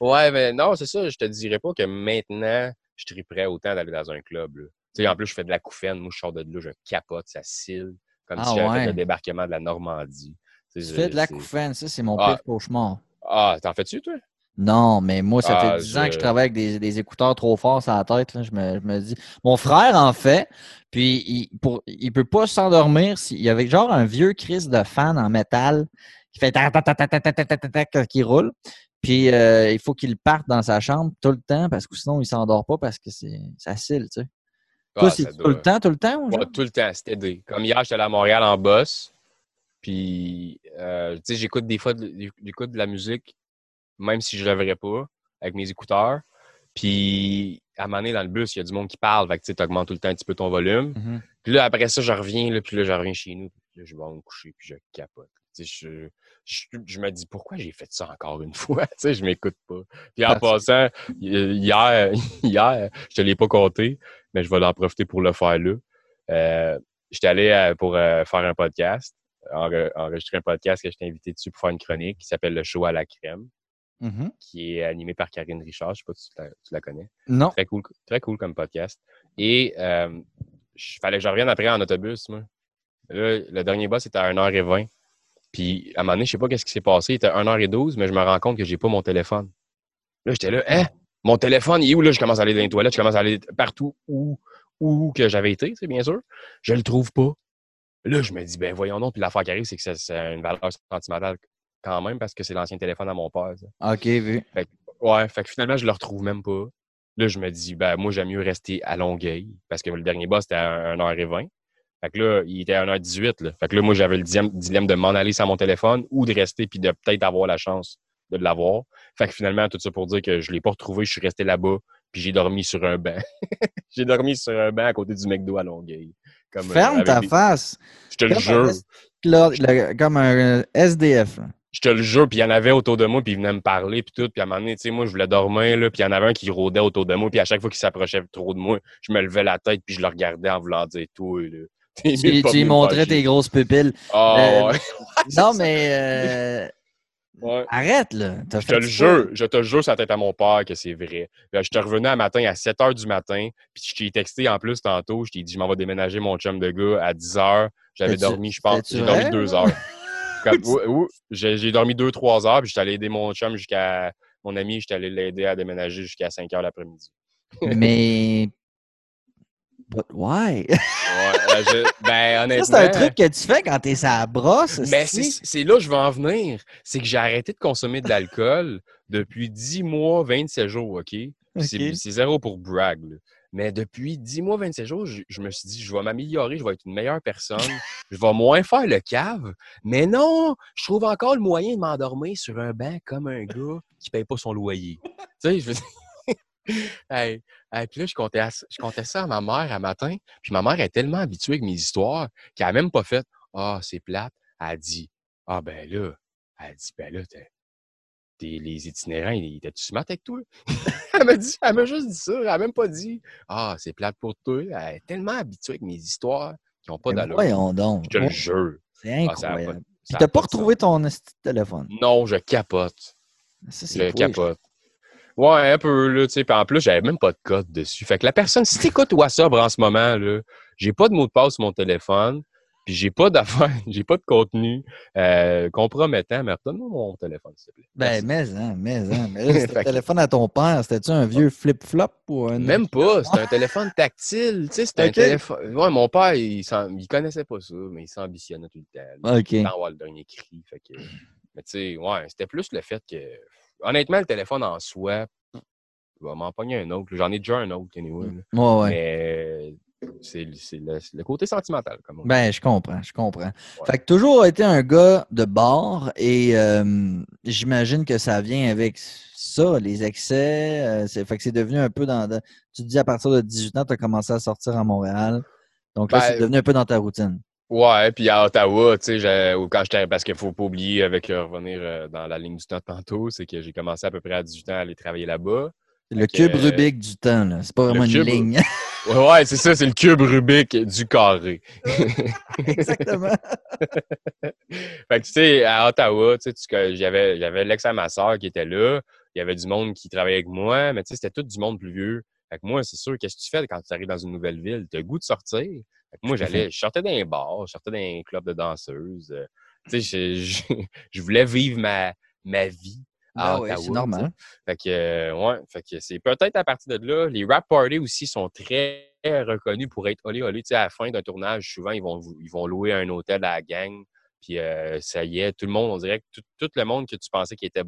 Ouais, mais non, c'est ça, je te dirais pas que maintenant, je triperais autant d'aller dans un club, là. Tu sais, en plus, je fais de la couffaine. Moi, je sors de là, je capote, ça cille. Comme ah, si j'avais ouais. fait le débarquement de la Normandie. Tu sais, je, fais de la c'est... couffaine, ça, c'est mon ah. pire cauchemar. Ah, t'en fais-tu, toi? Non, mais moi, ça ah, fait dix je... ans que je travaille avec des, des écouteurs trop forts sur la tête. Là. Je, me, je me dis... Mon frère en fait, puis il pour il peut pas s'endormir. Si... Il y avait genre un vieux Chris de fan en métal qui fait tac, tac, tac, tac, tac, tac, tac, qui roule. Puis euh, il faut qu'il parte dans sa chambre tout le temps parce que sinon, il s'endort pas parce que c'est ça cille, tu sais. Ah, toi, c'est doit... tout le temps, tout le temps? Ou ouais, tout le temps, c'était des... Comme hier, j'étais allé à Montréal en boss. Puis, euh, tu sais, j'écoute des fois de, j'écoute de la musique, même si je ne l'aimerais pas, avec mes écouteurs. Puis, à un moment donné, dans le bus, il y a du monde qui parle. Fait que, tu sais, t'augmentes tout le temps un petit peu ton volume. Mm-hmm. Puis là, après ça, je reviens, là, puis là, je reviens chez nous. Puis là, je vais me coucher, puis je capote. Tu sais, je, je, je me dis, pourquoi j'ai fait ça encore une fois? Tu sais, je m'écoute pas. Puis, en passant, hier, hier, je te l'ai pas compté, mais je vais en profiter pour le faire là. Euh, j'étais allé pour euh, faire un podcast. Enregistrer un podcast que je t'ai invité dessus pour faire une chronique qui s'appelle Le Show à la crème, mm-hmm. qui est animé par Karine Richard. Je ne sais pas si tu la connais. Non. Très cool, très cool comme podcast. Et il euh, fallait que je revienne après en autobus. Moi. Là, le dernier boss était à une heure vingt. Puis à un moment donné, je ne sais pas ce qui s'est passé. Il était à une heure douze, mais je me rends compte que je n'ai pas mon téléphone. Là, j'étais là, hein? Mon téléphone, il est où? Là, je commence à aller dans les toilettes, je commence à aller partout où, où que j'avais été, c'est bien sûr. Je ne le trouve pas. Là, je me dis, ben voyons donc. Puis l'affaire qui arrive, c'est que ça, ça a une valeur sentimentale quand même parce que c'est l'ancien téléphone à mon père. Ça. OK, vu. Fait que, ouais, fait que finalement, je le retrouve même pas. Là, je me dis, ben moi, j'aime mieux rester à Longueuil parce que le dernier boss, c'était à une heure vingt. Fait que là, il était à une heure dix-huit. Là. Fait que là, moi, j'avais le dilemme de m'en aller sans mon téléphone ou de rester puis de peut-être avoir la chance de l'avoir. Fait que finalement, tout ça pour dire que je l'ai pas retrouvé. Je suis resté là-bas. Puis j'ai dormi sur un banc. J'ai dormi sur un banc à côté du McDo à Longueuil. Comme, Ferme euh, ta des... face! Je te le jure. S... Comme un S D F. Là. Je te le jure, puis il y en avait autour de moi, puis ils venaient me parler, puis tout. Puis à un moment donné, tu sais, moi, je voulais dormir, là, puis il y en avait un qui rôdait autour de moi, puis à chaque fois qu'il s'approchait trop de moi, je me levais la tête, puis je le regardais en voulant dire tout. Là. Tu lui montrais tes grosses pupilles. Oh, euh, ouais. Non, mais... Euh... Ouais. Arrête, là! Je te le jure, je te jure sur la tête à mon père que c'est vrai. Je te revenais un matin à sept heures du matin, puis je t'ai texté en plus tantôt, je t'ai dit je m'en vais déménager mon chum de gars à dix heures. J'avais t'es dormi, tu, je pense, j'ai dormi deux heures. Comme, ou, ou, j'ai, j'ai dormi deux trois heures, puis j'étais allé aider mon chum jusqu'à... Mon ami, j'étais allé l'aider à déménager jusqu'à cinq heures l'après-midi. Mais... But why? Ouais, euh, je, ben, honnêtement, ça, c'est un truc que tu fais quand t'es sur la brosse. Mais c'est, c'est là que je vais en venir. C'est que j'ai arrêté de consommer de l'alcool depuis dix mois, vingt-sept jours, OK? okay. C'est, c'est zéro pour brag. Là. Mais depuis dix mois, vingt-sept jours, je, je me suis dit, je vais m'améliorer, je vais être une meilleure personne, je vais moins faire le cave. Mais non, je trouve encore le moyen de m'endormir sur un banc comme un gars qui paye pas son loyer. Tu sais, je veux dire... Hey, hey, puis là, je comptais, je comptais ça à ma mère un matin. Puis ma mère est tellement habituée avec mes histoires qu'elle n'a même pas fait « Ah, oh, c'est plate ». Elle a dit « Ah, ben là, elle dit, ben là, t'es, t'es, les itinérants, ils étaient-tu smart avec toi? » Elle m'a dit, elle m'a juste dit ça. Elle n'a même pas dit « Ah, oh, c'est plate pour toi ». Elle est tellement habituée avec mes histoires qu'ils n'ont pas d'allure. Voyons donc. Je te le jure. C'est incroyable. Ah, puis t'as pas retrouvé ton téléphone? Non, je capote. Ça, c'est je cool, capote. Je... Ouais, un peu, là, tu sais. Puis en plus, j'avais même pas de code dessus. Fait que la personne, si t'écoutes Wassobre en ce moment, là, j'ai pas de mot de passe sur mon téléphone, puis j'ai pas d'affaires, j'ai pas de contenu euh, compromettant. Mais redonne-moi mon téléphone, s'il te plaît. Ben, mais, hein, mais, hein. Mais là, c'était le téléphone à ton père. C'était-tu un vieux flip-flop ou un... Même pas. C'était un téléphone tactile. Tu sais, c'était okay. un téléphone. Ouais, mon père, il, il connaissait pas ça, mais il s'ambitionnait tout le temps. OK. Il t'envoie le dernier cri. Fait que. Mais tu sais, ouais, c'était plus le fait que. Honnêtement, le téléphone en soi, je vais m'en pogner un autre. J'en ai déjà un autre, anyway. Ouais, ouais. Mais c'est, c'est le, le côté sentimental. Comme on dit. Ben, je comprends, je comprends. Ouais. Fait que toujours été un gars de bar et euh, j'imagine que ça vient avec ça, les excès. Euh, c'est, fait que c'est devenu un peu dans... De, tu te dis à partir de dix-huit ans, tu as commencé à sortir à Montréal. Donc là, ben, c'est devenu un peu dans ta routine. Ouais, puis à Ottawa, tu sais, quand j'étais, parce qu'il faut pas oublier, avec euh, revenir euh, dans la ligne du temps de tantôt, c'est que j'ai commencé à peu près à dix-huit ans à aller travailler là-bas. Le donc, cube euh, Rubik du temps, là. C'est pas vraiment cube... une ligne. ouais, ouais, c'est ça, c'est le cube Rubik du carré. Exactement. Fait que, tu sais, à Ottawa, tu sais, j'avais, j'avais l'ex à ma sœur qui était là. Il y avait du monde qui travaillait avec moi, mais tu sais, c'était tout du monde plus vieux. Fait que moi, c'est sûr, qu'est-ce que tu fais quand tu arrives dans une nouvelle ville? T'as le goût de sortir. Fait que moi, j'allais, je sortais d'un bar, je sortais d'un club de danseuses. Euh, tu sais, je, je, je voulais vivre ma, ma vie à ah, Ottawa. Ouais, c'est normal. Fait que, euh, ouais, fait que c'est peut-être à partir de là. Les rap parties aussi sont très reconnus pour être olé olé. Tu sais, à la fin d'un tournage, souvent, ils vont, ils vont louer un hôtel à la gang. Puis euh, ça y est, tout le monde, on dirait que tout, tout le monde que tu pensais qui était,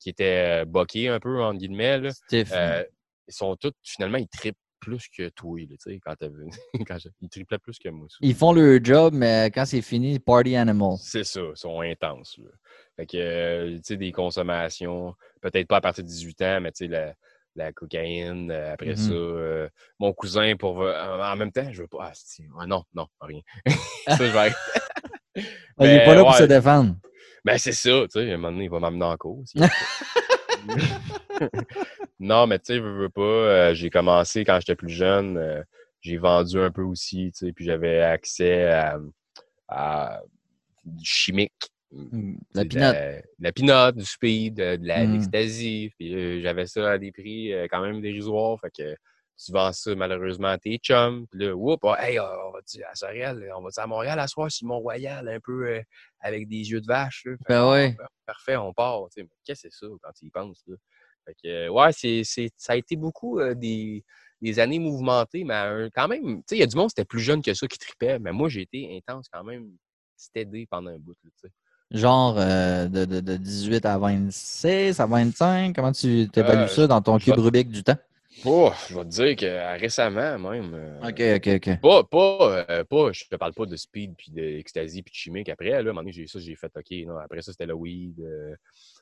qui était boqué un peu, entre guillemets, là. Ils sont tous, finalement, ils trippent plus que toi, tu sais, quand t'as vu. Quand je... Ils triplaient plus que moi. Souvent. Ils font leur job, mais quand c'est fini, party animal. C'est ça, ils sont intenses. Là. Fait que, euh, tu sais, des consommations, peut-être pas à partir de dix-huit ans, mais tu sais, la, la cocaïne, après mm-hmm. ça, euh, mon cousin pour... Euh, en même temps, je veux pas... Ah, c'est... ah non, non, rien. Ça, je vais arrêter. Il n'est pas là ouais, pour se défendre. Ben, c'est ça, tu sais, à un moment donné, il va m'amener en cause. Non, mais tu sais, je veux pas. Euh, j'ai commencé quand j'étais plus jeune. Euh, j'ai vendu un peu aussi, tu sais, puis j'avais accès à, à du chimique. La pinotte. La pinotte, du speed, de, de la, mm. l'ecstasy. Puis euh, j'avais ça à des prix euh, quand même dérisoires. Fait que tu vends ça malheureusement à tes chums. Puis là, whoop, oh, hey, on va-tu à Sorel? On va-tu à Montréal à soir sur le Mont-Royal, un peu euh, avec des yeux de vache? Là. Ben ouais. Parfait, on part. T'sais. Mais qu'est-ce que c'est ça quand tu y penses? Là? Fait que, ouais, c'est, c'est, ça a été beaucoup euh, des, des années mouvementées, mais euh, quand même, tu sais, il y a du monde, c'était plus jeune que ça qui tripait, mais moi, j'ai été intense quand même, stédé pendant un bout, tu sais. Genre euh, de, de, de dix-huit à vingt-six, à vingt-cinq, comment tu t'évalues euh, ça dans ton cube Rubik du temps? Oh, je vais te dire que récemment même. OK, OK, OK. Pas, pas, euh, pas je te parle pas de speed, puis d'ecstasy, puis de chimique. Après, là, à un moment donné, j'ai ça, j'ai fait OK. Non, après ça, c'était le weed, euh,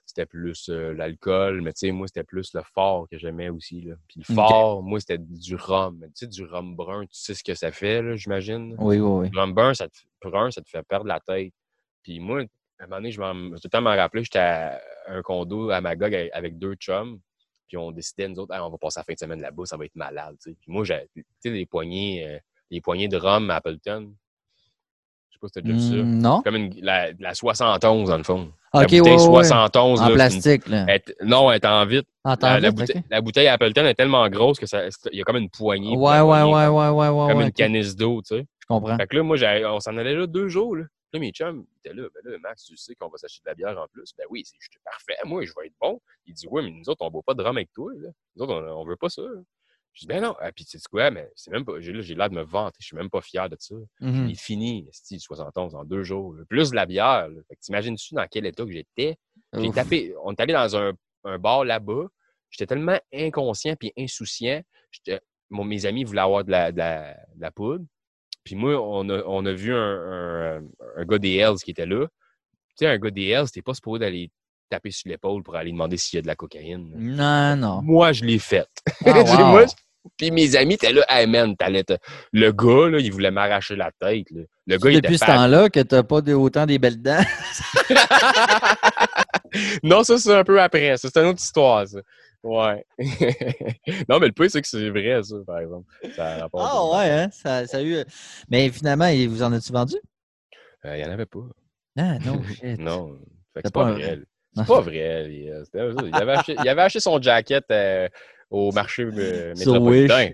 c'était plus euh, l'alcool. Mais tu sais, moi, c'était plus le fort que j'aimais aussi. Là. Puis le fort, okay. Moi, c'était du rhum. Tu sais, du rhum brun, tu sais ce que ça fait, là, j'imagine. Oui, oui, oui. Le rhum brun, ça te, brun, ça te fait perdre la tête. Puis moi, à un moment donné, je m'en, tout le temps m'en rappelais, j'étais à un condo à Magog avec deux chums. Puis on décidait, nous autres, hey, on va passer la fin de semaine là-bas, ça va être malade. T'sais. Puis moi, j'ai les poignées, euh, les poignées de rhum à Appleton. Je sais pas si t'as déjà vu ça. Mm, non. Comme une, la, la soixante et onze, dans le fond. OK, la bouteille ouais, soixante et onze, ouais. Là, en plastique, une, là. Elle, non, elle est en vitre. En la, la, bouteille, okay. La bouteille à Appleton est tellement grosse que ça, il y a comme une poignée. Ouais, ouais, poignée, ouais, ouais, ouais, ouais. Comme ouais, une okay. Canisse d'eau, tu sais. Je comprends. Fait que là, moi, j'ai, on s'en allait là deux jours, là. Là, mes chums, il était là, ben là, Max, tu sais qu'on va s'acheter de la bière en plus. Ben oui, c'est juste parfait, moi, je vais être bon. Il dit, oui, mais nous autres, on ne boit pas de rhum avec toi. Là. Nous autres, on ne veut pas ça. Là. Je dis, ben non. Ah, puis tu sais quoi, mais c'est même pas. J'ai, là, j'ai l'air de me vanter, je suis même pas fier de ça. Mm-hmm. Il finit, c'est soixante et onze en deux jours. Là. Plus de la bière. Là. Fait que t'imagines-tu dans quel état que j'étais? J'ai Ouf. tapé, on est allé dans un, un bar là-bas. J'étais tellement inconscient puis insouciant. J'étais, mon, mes amis voulaient avoir de la, de la, de la poudre. Puis moi, on a, on a vu un, un, un gars des Hells qui était là. Tu sais, un gars des Hells, t'es pas supposé d'aller taper sur l'épaule pour aller demander s'il y a de la cocaïne. Non, non. Moi, je l'ai faite. Ah, wow. Moi, puis mes amis étaient là, hey man, t'allais te... Le gars, là, il voulait m'arracher la tête. Là. Le gars, il était depuis ce temps-là que t'as pas de, autant des belles dents. Non, ça, c'est un peu après. Ça, c'est une autre histoire, ça. Ouais. Non, mais le pire, c'est que c'est vrai, ça, par exemple. Ça ah ouais, bien. Hein? Ça, ça a eu... Mais finalement, vous en as-tu vendu? Il euh, n'y en avait pas. Ah non, shit. Non, fait que c'est pas, pas vrai. C'est pas vrai. Il, il, avait acheté, il avait acheté son jacket euh, au marché euh, métropolitain.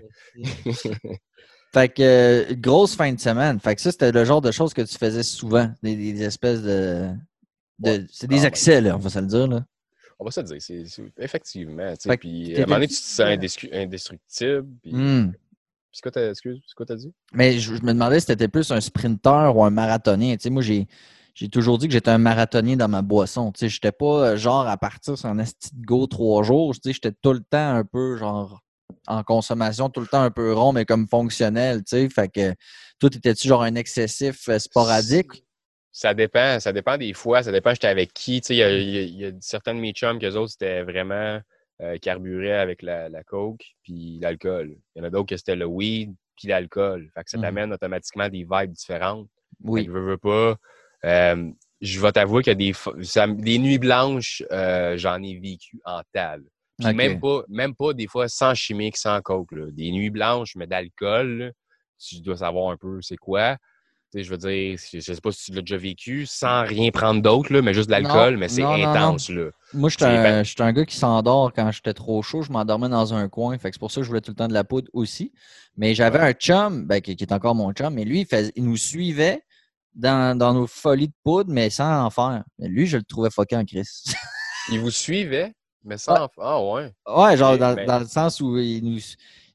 Fait que, euh, grosse fin de semaine. Fait que ça, c'était le genre de choses que tu faisais souvent. Des, des espèces de... de ouais. C'est des ah, accès, ben, là, on va se le dire, là. On va se dire, c'est, c'est effectivement. Tu sais, puis à un moment donné, tu te sens indestru- indestructible. Puis, mm. c'est, quoi t'as, excuse, c'est quoi t'as dit? Mais je, je me demandais si t'étais plus un sprinteur ou un marathonien. Tu sais, moi, j'ai, j'ai toujours dit que j'étais un marathonien dans ma boisson. Tu sais, j'étais pas genre à partir sur un asti de go trois jours. Tu sais, j'étais tout le temps un peu genre en consommation, tout le temps un peu rond, mais comme fonctionnel. Tu sais, fait que toi, t'étais-tu genre un excessif sporadique? C'est... Ça dépend, ça dépend des fois, ça dépend j'étais avec qui. Tu sais, il y, y, y a certains de mes chums qu'eux autres, c'était vraiment euh, carburé avec la, la coke puis l'alcool. Il y en a d'autres que c'était le weed puis l'alcool. Fait que ça t'amène mm. automatiquement des vibes différentes. Oui. Fait que je veux pas. Euh, je vais t'avouer que des, ça, des nuits blanches, euh, j'en ai vécu en table. Puis okay. même pas, même pas des fois sans chimique, sans coke. Là. Des nuits blanches, mais d'alcool, là, tu dois savoir un peu c'est quoi. Tu sais, je veux dire, je sais pas si tu l'as déjà vécu, sans rien prendre d'autre, là, mais juste de l'alcool, non, mais c'est non, intense. Non, non. Là. Moi, je suis un, un gars qui s'endort quand j'étais trop chaud. Je m'endormais dans un coin. Fait que c'est pour ça que je voulais tout le temps de la poudre aussi. Mais j'avais ouais. un chum, ben, qui, qui est encore mon chum, mais lui, il, fais, il nous suivait dans, dans nos folies de poudre, mais sans en faire. Mais lui, je le trouvais fucké en crise. Il vous suivait, mais sans en faire. Ah ouais. Ouais, genre mais, dans, mais... dans le sens où il nous...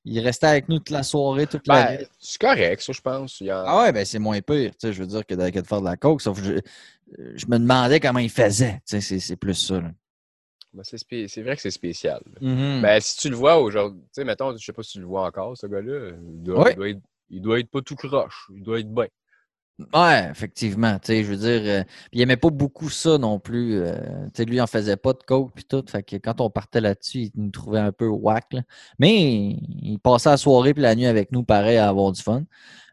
Il restait avec nous toute la soirée, toute ben, la nuit. C'est correct, ça, je pense. Il y a... Ah ouais, ben c'est moins pire, tu sais, je veux dire, que de, que de faire de la coke. Sauf que je, je me demandais comment il faisait. Tu sais, c'est, c'est plus ça, là. Ben, c'est, spé- c'est vrai que c'est spécial. Mm-hmm. Ben, si tu le vois aujourd'hui, tu sais, mettons, je sais pas si tu le vois encore, ce gars-là, il doit, oui. il doit, être, il doit être pas tout croche. Il doit être bien. Ouais, effectivement, tu sais, je veux dire, euh, il aimait pas beaucoup ça non plus, euh, tu sais, lui, il en faisait pas de coke puis tout, fait que quand on partait là-dessus, il nous trouvait un peu whack, là. Mais il passait la soirée puis la nuit avec nous, pareil, à avoir du fun,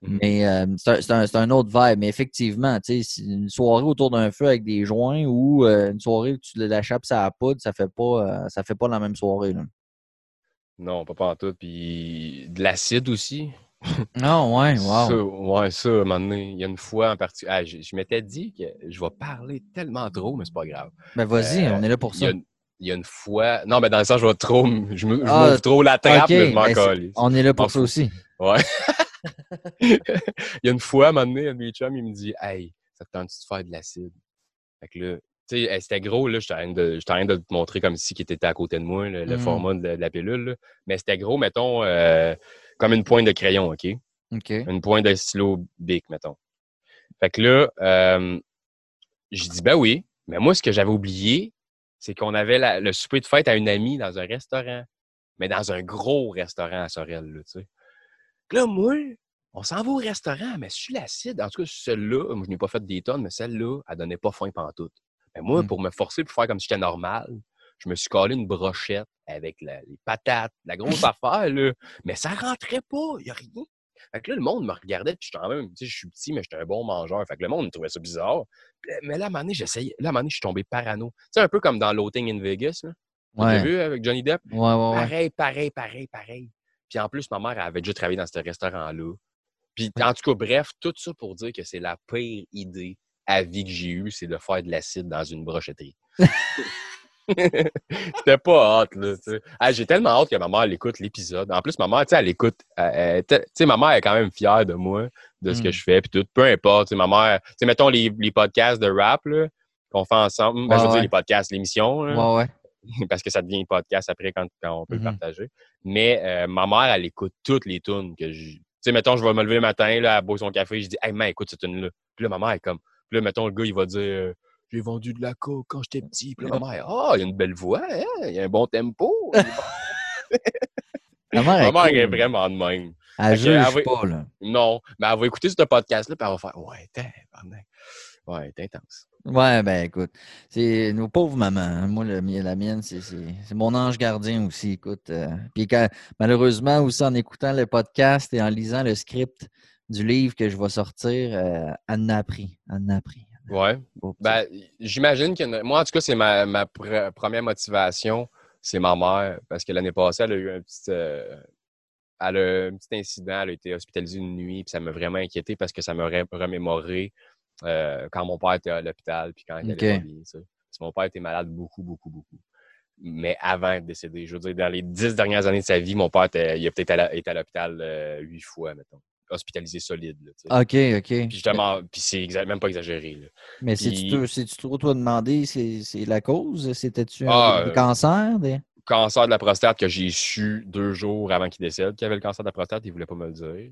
mm-hmm. mais euh, c'est, un, c'est, un, c'est un autre vibe, mais effectivement, tu sais, une soirée autour d'un feu avec des joints ou euh, une soirée où tu la chapes à la poudre, ça fait pas, euh, ça fait pas la même soirée, là. Non, pas pantoute, puis de l'acide aussi. Non, oh, ouais, wow. Ça, ouais, ça, à un moment donné, il y a une fois en particulier. Ah, je, je m'étais dit que je vais parler tellement trop, mais c'est pas grave. Ben vas-y, euh, on est là pour ça. Il y, a, il y a une fois. Non, mais dans le sens, je vais trop. Je me ah, m'ouvre trop la trappe, okay, mais je m'en colle. On est là pour en... ça aussi. Ouais. Il y a une fois, à un moment donné, un de mes chums, il me dit, hey, ça te tente-tu de faire de l'acide? Fait que là. Tu sais, c'était gros, là, je suis en train de te montrer comme si qui était à côté de moi, le, mm. le format de, de la pilule. Là. Mais c'était gros, mettons, euh, comme une pointe de crayon, OK? OK. Une pointe de stylo Bic, mettons. Fait que là, euh, je dis, ben oui, mais moi, ce que j'avais oublié, c'est qu'on avait la, le souper de fête à une amie dans un restaurant. mais dans un gros restaurant à Sorel, là, tu sais. Là, moi, on s'en va au restaurant, mais sur l'acide, en tout cas, celle-là, moi, je n'ai pas fait des tonnes, mais celle-là, elle donnait pas faim pantoute. Mais moi, mm. pour me forcer, pour faire comme si j'étais normal, je me suis collé une brochette avec la, les patates, la grosse affaire, là. Mais ça rentrait pas, il n'y a rien. Fait que là, le monde me regardait, puis quand même, tu sais, je suis petit, mais j'étais un bon mangeur. Fait que le monde me trouvait ça bizarre. Mais là, à un moment donné, j'essayais. Là, à un moment donné, je suis tombé parano. Tu sais, un peu comme dans Loathing in Vegas, là. Ouais. Tu as vu avec Johnny Depp? Ouais, ouais, ouais. Pareil, pareil, pareil, pareil. Puis en plus, ma mère elle avait déjà travaillé dans ce restaurant-là. Puis en tout cas, bref, tout ça pour dire que c'est la pire idée à vie que j'ai eue, c'est de faire de l'acide dans une brochetterie. C'était pas hâte, là, tu sais. Ah, j'ai tellement hâte que ma mère, elle écoute l'épisode. En plus, ma mère, tu sais, elle écoute. Tu sais, ma mère est quand même fière de moi, de ce mm. que je fais, puis tout. Peu importe, tu sais, ma mère... Tu sais, mettons les, les podcasts de rap, là, qu'on fait ensemble. Ben, ouais, je veux ouais. dire, les podcasts, l'émission, là. Ouais, ouais. Parce que ça devient un podcast après quand, quand on peut mm-hmm. le partager. Mais euh, ma mère, elle écoute toutes les tunes que je... Tu sais, mettons, je vais me lever le matin, là, elle boit son café, je dis « Hey, man, écoute cette tune-là. » Puis là, ma mère est comme... Puis là, mettons, le gars, il va dire « J'ai vendu de la coke quand j'étais petit. » Puis là, ma mère, « Ah, oh, il y a une belle voix, hein? Il y a un bon tempo. » Ma mère, ma mère est cool. Vraiment de même. Elle juge va... pas, là. Non, mais elle va écouter ce podcast-là, puis elle va faire « Ouais, t'es... Ouais, t'es intense. » Ouais, ben écoute, c'est nos pauvres mamans. Moi, le, la mienne, c'est, c'est, c'est mon ange gardien aussi, écoute. Euh, puis quand, malheureusement, aussi en écoutant le podcast et en lisant le script du livre que je vais sortir, euh, elle n'a appris, elle n'a appris. Ouais. Ben, j'imagine que... Moi, en tout cas, c'est ma, ma pr- première motivation, c'est ma mère. Parce que l'année passée, elle a eu un petit... Euh, elle a eu un petit incident, elle a été hospitalisée une nuit, puis ça m'a vraiment inquiété parce que ça m'a ré- remémoré Euh, quand mon père était à l'hôpital, puis quand il okay. allait pas bien, ça. Parce que mon père était malade beaucoup, beaucoup, beaucoup. Mais avant de décéder, je veux dire, dans les dix dernières années de sa vie, mon père était, il a peut-être à, été à l'hôpital euh, huit fois, mettons. Hospitalisé solide, là, tu sais. OK, OK. Puis justement, puis c'est exa- même pas exagéré, là. Mais puis... si tu te, si tu te toi demandé, c'est, c'est la cause? C'était-tu un ah, euh, cancer? Des... Cancer de la prostate que j'ai su deux jours avant qu'il décède. Qu'il avait le cancer de la prostate, il voulait pas me le dire.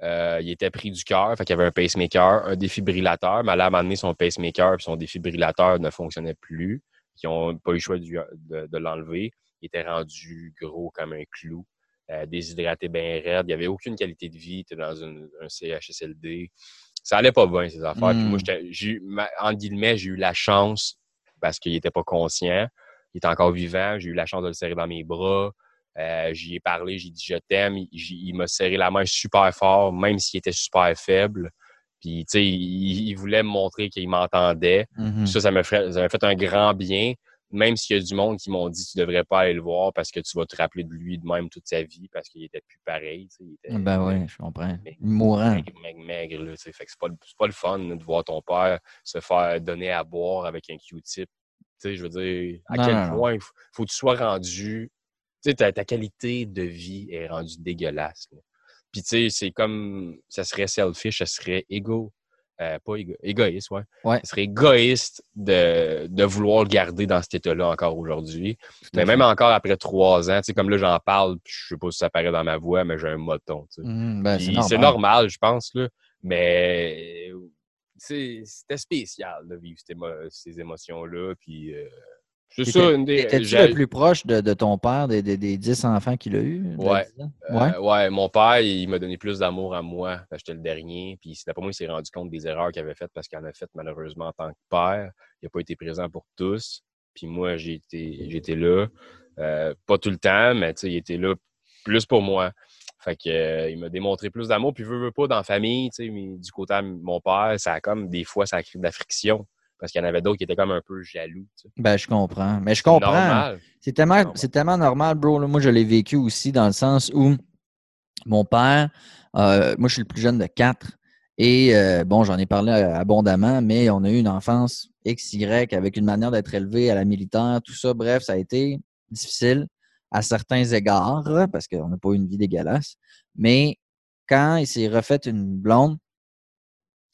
Euh, il était pris du cœur, fait qu'il y avait un pacemaker, un défibrillateur, mais à un moment donné, son pacemaker et son défibrillateur ne fonctionnaient plus. Ils n'ont pas eu le choix de, de, de l'enlever. Il était rendu gros comme un clou, euh, déshydraté bien raide. Il n'y avait aucune qualité de vie. Il était dans une, un C H S L D. Ça allait pas bien, ces affaires. Mm. Puis moi, j'ai eu, en guillemets, j'ai eu la chance, parce qu'il n'était pas conscient, il était encore vivant, j'ai eu la chance de le serrer dans mes bras. Euh, j'y ai parlé, j'ai dit je t'aime, il, il m'a serré la main super fort, même s'il était super faible. Puis, tu sais, il, il voulait me montrer qu'il m'entendait. Mm-hmm. Ça, ça m'a, fait, ça m'a fait un grand bien, même s'il y a du monde qui m'ont dit tu devrais pas aller le voir parce que tu vas te rappeler de lui de même toute sa vie parce qu'il était plus pareil. Il était, ben oui, je comprends. Maigre, mourant. Maigre, maigre, maigre là, fait que c'est pas, c'est pas le fun là, de voir ton père se faire donner à boire avec un Q-tip. Tu sais, je veux dire, à non, quel non, point il faut, faut que tu sois rendu. Tu sais, ta, ta qualité de vie est rendue dégueulasse. Là. Puis, tu sais, c'est comme... Ça serait selfish, ça serait égo... Euh, pas égo... égoïste, ouais. ouais. Ça serait égoïste de, de vouloir le garder dans cet état-là encore aujourd'hui. Mais même encore après trois ans, tu sais, comme là, j'en parle, puis je sais pas si ça paraît dans ma voix, mais j'ai un moton, tu sais. Mmh, ben, c'est normal. C'est normal, je pense, là. Mais... C'est, c'était spécial de vivre ces, émo- ces émotions-là, puis... Euh... C'est T'étais, ça, une des... Étais-tu j'ai... le plus proche de, de ton père, des, des, des dix enfants qu'il a eus? Ouais. Ouais. Euh, ouais, mon père, il m'a donné plus d'amour à moi. J'étais le dernier. Puis, d'après moi, il s'est rendu compte des erreurs qu'il avait faites parce qu'il en a fait malheureusement en tant que père. Il n'a pas été présent pour tous. Puis moi, j'ai été, j'étais là. Euh, pas tout le temps, mais il était là plus pour moi. Fait que euh, il m'a démontré plus d'amour. Puis, veux, veux pas, dans la famille, mais du côté de mon père, ça a comme des fois, ça a créé de la friction. Parce qu'il y en avait d'autres qui étaient comme un peu jaloux. Tu sais. Ben, je comprends. Mais je comprends. C'est normal. C'est tellement, normal. C'est tellement normal, bro. Moi, je l'ai vécu aussi dans le sens où mon père, euh, moi, je suis le plus jeune de quatre. Et euh, bon, j'en ai parlé abondamment, mais on a eu une enfance X Y avec une manière d'être élevé à la militaire, tout ça. Bref, ça a été difficile à certains égards parce qu'on n'a pas eu une vie dégueulasse. Mais quand il s'est refait une blonde,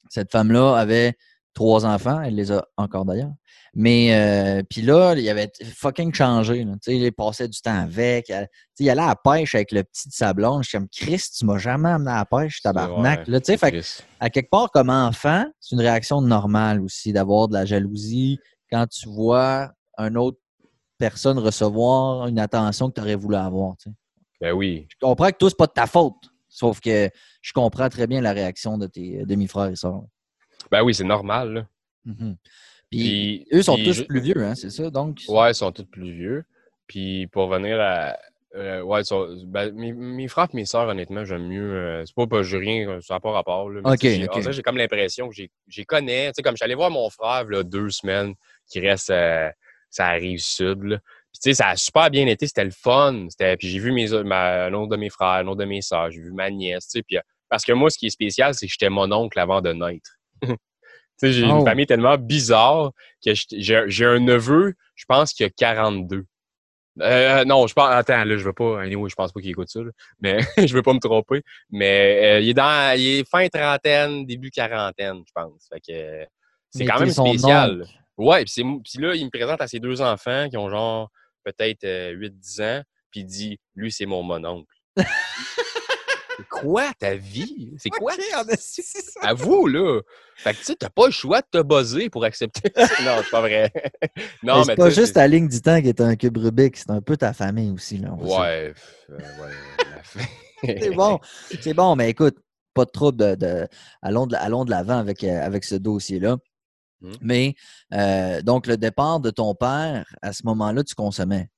cette femme-là avait... Trois enfants, elle les a encore d'ailleurs. Mais euh, puis là, il avait fucking changé. Il passait du temps avec. Elle, il allait à la pêche avec le petit de sa blonde. Je suis comme, Chris, tu m'as jamais amené à la pêche, tabarnak. Ouais, là, fait que, à quelque part, comme enfant, c'est une réaction normale aussi d'avoir de la jalousie quand tu vois un autre personnes recevoir une attention que tu aurais voulu avoir. Tu sais. Ben oui. Je comprends que tout, c'est pas de ta faute. Sauf que je comprends très bien la réaction de tes demi-frères et sœurs. Ben oui, c'est normal. Là. Mm-hmm. Puis, puis eux sont puis, tous je... plus vieux, hein, c'est ça? Donc, c'est... Ouais, ils sont tous plus vieux. Puis pour venir à... Euh, ouais, sont, ben, mes, mes frères et mes sœurs, honnêtement, j'aime mieux. Euh, c'est pas parce que j'ai rien, ça n'a pas rapport. Là, mais okay, j'ai, okay. En fait, j'ai comme l'impression que j'y connais. Tu sais, comme je suis allé voir mon frère là, deux semaines qui reste à, à Rive-Sud. Là. Puis, tu sais, ça a super bien été, c'était le fun. C'était, puis j'ai vu mes, ma, un autre de mes frères, un autre de mes sœurs, j'ai vu ma nièce. Tu sais, puis, parce que moi, ce qui est spécial, c'est que j'étais mon oncle avant de naître. Tu sais, j'ai oh. une famille tellement bizarre que j'ai, j'ai un neveu, je pense qu'il a quarante-deux. Euh, non, je pense. Attends, là, je veux pas. Anyway, je pense pas qu'il écoute ça, là, mais je veux pas me tromper. Mais euh, il est dans, il est fin trentaine, début quarantaine, je pense. Fait que euh, c'est mais quand même spécial. Ouais, puis là, il me présente à ses deux enfants qui ont genre peut-être euh, huit dix ans, puis il dit, lui, c'est mon mononcle. C'est quoi ta vie? C'est okay, quoi? C'est ça. À vous, là. Fait que tu sais, t'as pas le choix de te buzzer pour accepter. Non, c'est pas vrai. Non, mais c'est mais pas juste c'est... ta ligne du temps qui est un cube Rubik, c'est un peu ta famille aussi, là. Ouais. Euh, ouais. C'est bon. C'est bon, mais écoute, pas de trouble. De, de... Allons, de, allons de l'avant avec, avec ce dossier-là. Hum. Mais, euh, donc, le départ de ton père, à ce moment-là, tu consommais?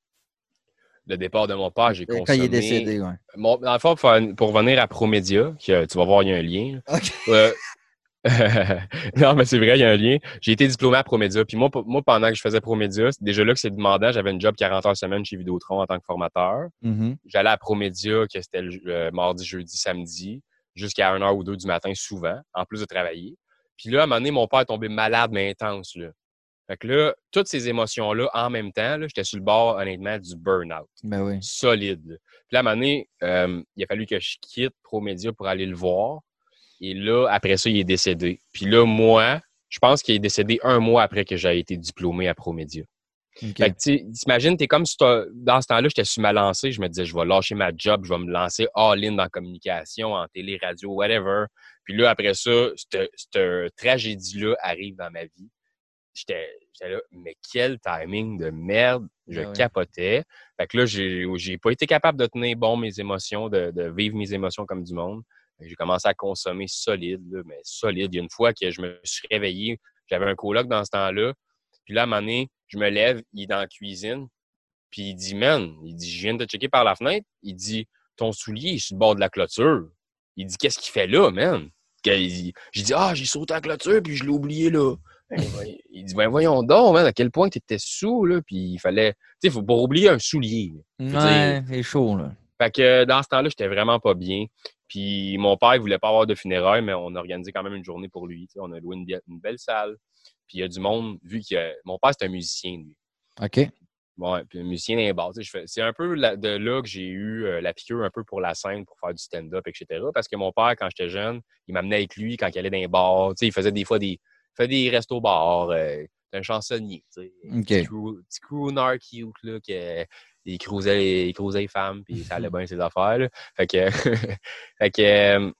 Le départ de mon père, j'ai quand consommé... Quand il est décédé, oui. Mon... Dans le fond, pour revenir à Promédia, qui, euh, tu vas voir, il y a un lien. Okay. Euh... non, mais c'est vrai, il y a un lien. J'ai été diplômé à Promédia. Puis moi, moi pendant que je faisais Promédia, c'est déjà là que c'est demandant. J'avais une job quarante heures semaine chez Vidéotron en tant que formateur. Mm-hmm. J'allais à Promédia, que c'était le, le mardi, jeudi, samedi, jusqu'à une heure ou deux du matin, souvent, en plus de travailler. Puis là, à un moment donné, mon père est tombé malade, mais intense, là. Fait que là, toutes ces émotions-là, en même temps, là, j'étais sur le bord, honnêtement, du burn-out. Ben oui. Solide. Puis là, à un moment donné, euh, il a fallu que je quitte Promédia pour aller le voir. Et là, après ça, il est décédé. Puis là, moi, je pense qu'il est décédé un mois après que j'ai été diplômé à Promédia. Okay. Fait que tu t'imagines, t'es comme si dans ce temps-là, j'étais sur ma lancée. Je me disais, je vais lâcher ma job, je vais me lancer all-in dans la communication, en télé, radio, whatever. Puis là, après ça, cette, cette tragédie-là arrive dans ma vie. J'étais, j'étais là, mais quel timing de merde! Je ah oui. capotais. Fait que là, j'ai, j'ai pas été capable de tenir bon mes émotions, de, de vivre mes émotions comme du monde. J'ai commencé à consommer solide, là, mais solide. Il y a une fois que je me suis réveillé, j'avais un coloc dans ce temps-là. Puis là, à un moment donné, je me lève, il est dans la cuisine. Puis il dit, man, il dit, je viens de te checker par la fenêtre. Il dit, ton soulier est sur le bord de la clôture. Il dit, qu'est-ce qu'il fait là, man? J'ai dit, ah, j'ai sauté à la clôture, puis je l'ai oublié là. Il dit, ben voyons donc, man, à quel point tu étais sous, là, puis il fallait... Tu sais, faut pas oublier un soulier. Ouais, c'est chaud, là. Fait que dans ce temps-là, j'étais vraiment pas bien. Puis mon père, il voulait pas avoir de funérailles, mais on a organisé quand même une journée pour lui. T'sais, on a loué une, une belle salle. Puis il y a du monde, vu que... A... Mon père, c'est un musicien, lui. OK. Bon, puis un musicien d'un bar. Fais... C'est un peu la... de là que j'ai eu euh, la piqûre un peu pour la scène, pour faire du stand-up, et cetera. Parce que mon père, quand j'étais jeune, il m'amenait avec lui quand il allait dans les bars. Tu sais, il faisait des fois des... Fait des restos-bars, euh, un chansonnier, tu sais. Okay. Petit crooner cute, là, qu'il croisait les, les femmes, puis ça allait bien ses affaires, là. Fait que, fait que,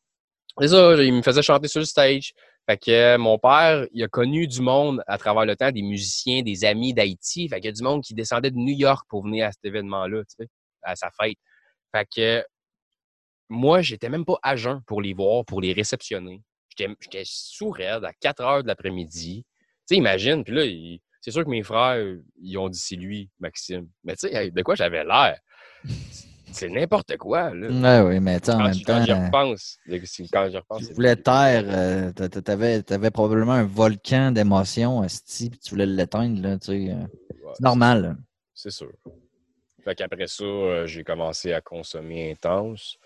c'est ça, il me faisait chanter sur le stage. Fait que mon père, il a connu du monde à travers le temps, des musiciens, des amis d'Haïti. Fait qu'il y a du monde qui descendait de New York pour venir à cet événement-là, tu sais, à sa fête. Fait que, moi, j'étais même pas à jeun pour les voir, pour les réceptionner. J'étais, j'étais sourd-raide à quatre heures de l'après-midi. Tu sais, imagine. Puis là, il, c'est sûr que mes frères, ils ont dit « c'est lui, Maxime ». Mais tu sais, de quoi j'avais l'air? C'est n'importe quoi, là. Oui, oui, mais tu sais, en même je, temps... Quand j'y repense, quand j'y repense... Tu voulais taire, euh, t'avais, t'avais probablement un volcan d'émotions à ce type, tu voulais l'éteindre, là, tu sais. Ouais, c'est normal, là. C'est sûr. Fait qu'après ça, j'ai commencé à consommer intense.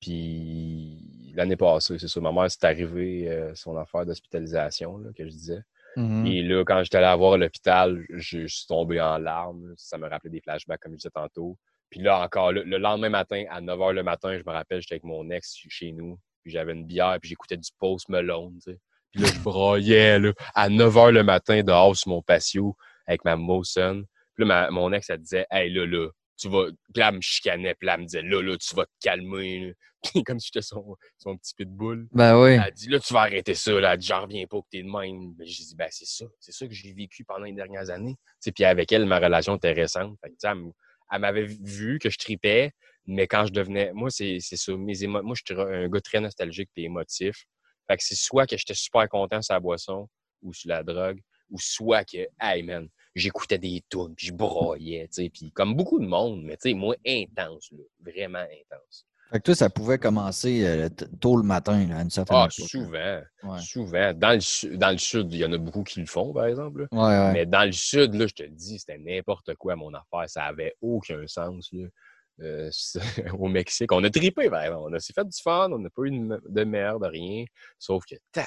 Puis... L'année passée, c'est sûr, ma mère, c'est arrivé euh, son affaire d'hospitalisation, là, que je disais. Mm-hmm. Et là, quand j'étais allé la voir à l'hôpital, je, je suis tombé en larmes. Ça me rappelait des flashbacks, comme je disais tantôt. Puis là, encore, le, le lendemain matin, à neuf heures le matin, je me rappelle, j'étais avec mon ex chez nous. Puis j'avais une bière, puis j'écoutais du Post Malone, tu sais. Puis là, je broyais, là, à neuf heures le matin, dehors, sur mon patio, avec ma Mawson. Puis là, ma, mon ex, elle disait, « Hey, là, là, tu vas. Puis là, elle me chicanait, puis là, elle me disait, là, là, tu vas te calmer. Puis comme si j'étais son, son petit pitbull. Ben oui. Elle dit, là, tu vas arrêter ça. Là. Elle dit, j'en reviens pas que t'es de même. Ben, j'ai dit, ben, c'est ça. C'est ça que j'ai vécu pendant les dernières années. T'sais, puis avec elle, ma relation était récente. Fait que, elle, m- elle m'avait vu que je tripais, mais quand je devenais. Moi, c'est, c'est ça. Mes émo... Moi, je suis un gars très nostalgique et émotif. Fait que c'est soit que j'étais super content sur la boisson ou sur la drogue, ou soit que, hey, man, j'écoutais des tunes, puis je broyais, tu sais, puis comme beaucoup de monde, mais tu sais, moi, intense, là, vraiment intense. Fait que toi, ça pouvait commencer euh, tôt le matin, là, à une certaine ah, époque. souvent, ouais. souvent. Dans le, su- dans le sud, il y en a beaucoup qui le font, par exemple. Ouais, ouais. Mais dans le sud, là, je te dis, c'était n'importe quoi, mon affaire, ça avait aucun sens, là. Euh, au Mexique, on a trippé, par exemple. On a s'est fait du fun, on n'a pas eu de merde, rien, sauf que, ta,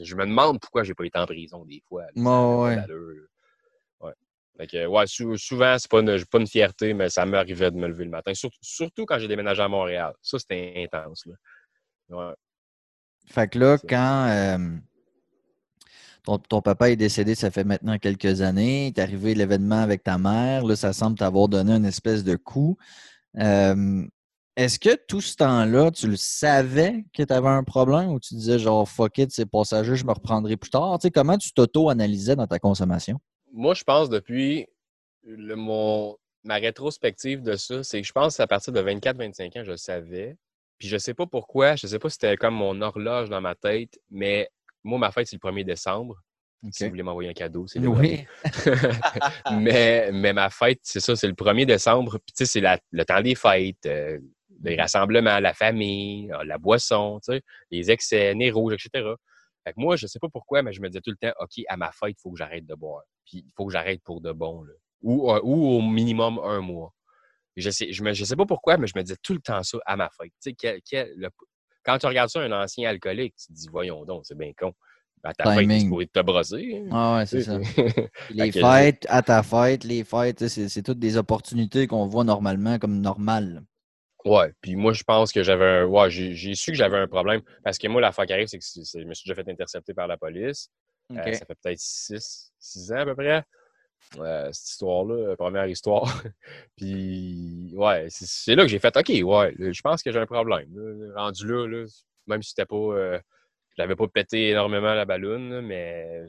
je me demande pourquoi j'ai pas été en prison des fois. Là, oh, ouais. Ouais. Fait que, ouais, sou- souvent, c'est pas une, pas une fierté, mais ça m'arrivait de me lever le matin. Surtout, surtout quand j'ai déménagé à Montréal. Ça, c'était intense. Là. Ouais. Fait que là, quand euh, ton, ton papa est décédé, ça fait maintenant quelques années, t'es arrivé l'événement avec ta mère, là, ça semble t'avoir donné une espèce de coup. Euh, est-ce que tout ce temps-là, tu le savais que tu avais un problème ou tu disais genre « fuck it, c'est passager, je me reprendrai plus tard ». Tu sais, comment tu t'auto-analysais dans ta consommation? Moi, je pense depuis le, mon, ma rétrospective de ça, c'est que je pense à partir de vingt-quatre vingt-cinq ans, je le savais. Puis je sais pas pourquoi, je sais pas si c'était comme mon horloge dans ma tête, mais moi, ma fête, c'est le premier décembre. Okay. Si vous voulez m'envoyer un cadeau, c'est le oui. mais, mais ma fête, c'est ça, c'est le premier décembre. Puis, tu sais, c'est la, le temps des fêtes, euh, les rassemblements, la famille, la boisson, tu sais, les excès, nez rouge, et cetera. Fait que moi, je sais pas pourquoi, mais je me disais tout le temps, OK, à ma fête, il faut que j'arrête de boire. Puis, il faut que j'arrête pour de bon, là. Ou, euh, ou au minimum un mois. Je sais, je, me, je sais pas pourquoi, mais je me disais tout le temps ça à ma fête. Tu sais, quel, quel, le, quand tu regardes ça, un ancien alcoolique, tu te dis, voyons donc, c'est bien con. À ta timing. Fête, tu pourrais te brosser. Hein. Ah ouais, c'est ça. Les fêtes, à ta fête, les fêtes, c'est, c'est toutes des opportunités qu'on voit normalement comme normales. Ouais, puis moi, je pense que j'avais un... Ouais, j'ai, j'ai su que j'avais un problème. Parce que moi, l'affaire qui arrive, c'est que c'est, c'est, je me suis déjà fait intercepter par la police. Okay. Euh, ça fait peut-être six, six ans à peu près. Euh, cette histoire-là, première histoire. Puis, ouais, c'est, c'est là que j'ai fait, OK, ouais, je pense que j'ai un problème. Là, rendu là, là, même si c'était pas... Euh, je l'avais pas pété énormément la balloune, mais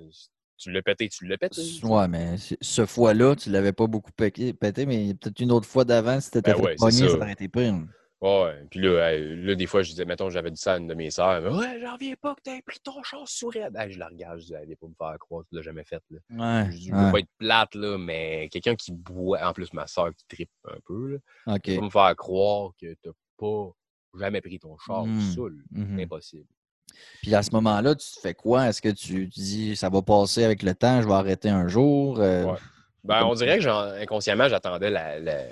tu l'as pété, tu l'as pété. Ouais, mais ce fois-là, tu l'avais pas beaucoup pété, mais peut-être une autre fois d'avant, si t'étais ben ouais, premier, ça t'aurait été pire. Ouais, puis là, là, des fois, je disais, mettons, j'avais dit ça à une de mes sœurs, mais ouais, j'en reviens pas que t'aies pris ton chance sous raide. Ben, je la regarde, je dis, allez pas me faire croire, tu l'as jamais fait. Là. Ouais, je dis, je veux ouais. pas être plate, là, mais quelqu'un qui boit, en plus, ma sœur qui trippe un peu, là, okay. Tu peux me faire croire que t'as pas jamais pris ton char mmh. saoul. Mmh. Impossible. Puis à ce moment-là, tu te fais quoi? Est-ce que tu dis, ça va passer avec le temps, je vais arrêter un jour? Euh... Ouais. Ben, on dirait que j'en, inconsciemment, j'attendais la, la,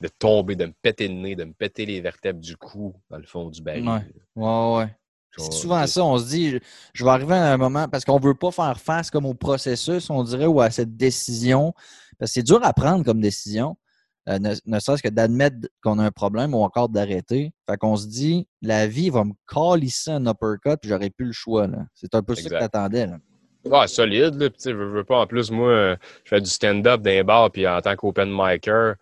de tomber, de me péter le nez, de me péter les vertèbres du cou dans le fond du baril. Ouais, ouais, ouais. C'est souvent ça, on se dit, je, je vais arriver à un moment, parce qu'on ne veut pas faire face comme au processus, on dirait, ou à cette décision, parce que c'est dur à prendre comme décision. Euh, ne, ne serait-ce que d'admettre qu'on a un problème ou encore d'arrêter. Fait qu'on se dit, la vie va me calisser un uppercut puis j'aurais plus le choix. Là. C'est un peu exact. Ça que t'attendais. Là. Ah, solide. Là. Puis, je veux pas. En plus, moi, je fais du stand-up dans les bars puis en tant qu'open micer,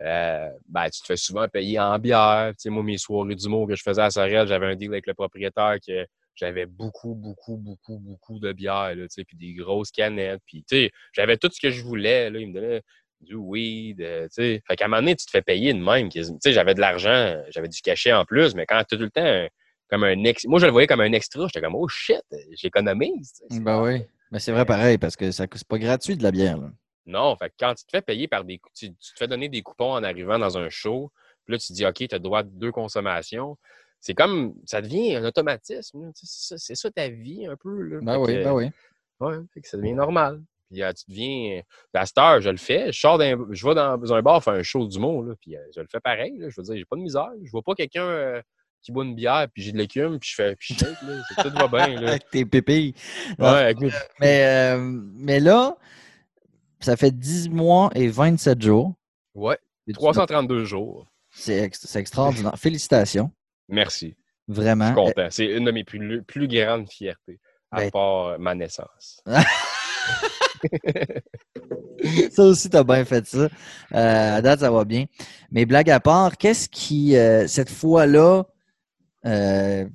euh, ben, tu te fais souvent payer en bière. T'sais, moi, mes soirées d'humour que je faisais à Sorel, j'avais un deal avec le propriétaire que j'avais beaucoup, beaucoup, beaucoup, beaucoup de bière. Là, puis des grosses canettes. Puis, j'avais tout ce que je voulais. Là. Il me donnait... du weed, tu sais. Fait qu'à un moment donné, tu te fais payer de même. Tu sais, j'avais de l'argent, j'avais du cachet en plus, mais quand tout le temps, un, comme un ex... Moi, je le voyais comme un extra. J'étais comme, oh shit, j'économise. Ben pas... oui. Mais c'est vrai pareil, parce que ça c'est pas gratuit de la bière, là. Non, fait que quand tu te fais payer par des... Tu, tu te fais donner des coupons en arrivant dans un show, puis là, tu te dis, OK, t'as droit à deux consommations. C'est comme... Ça devient un automatisme. C'est ça, c'est ça ta vie, un peu, là. Ben fait oui, que... ben oui. Ouais, fait que ça devient normal. Puis tu deviens... À cette heure, je le fais. Je sors d'un... Je vais dans un bar faire un show d'humour, là, puis je le fais pareil. Là. Je veux dire, j'ai pas de misère. Je vois pas quelqu'un euh, qui boit une bière, puis j'ai de l'écume, puis je fais... Puis shake, là. Tout va bien, là. Avec tes pépilles. Ouais, avec mes... mais, euh, mais là, ça fait dix mois et vingt-sept jours. Ouais, trois cent trente-deux jours. C'est, ex- c'est extraordinaire. Félicitations. Merci. Vraiment. Je suis content. C'est une de mes plus, plus grandes fiertés, à ben... part ma naissance. Ça aussi, t'as bien fait ça. Euh, à date, ça va bien. Mais blague à part, qu'est-ce qui, euh, cette fois-là, euh,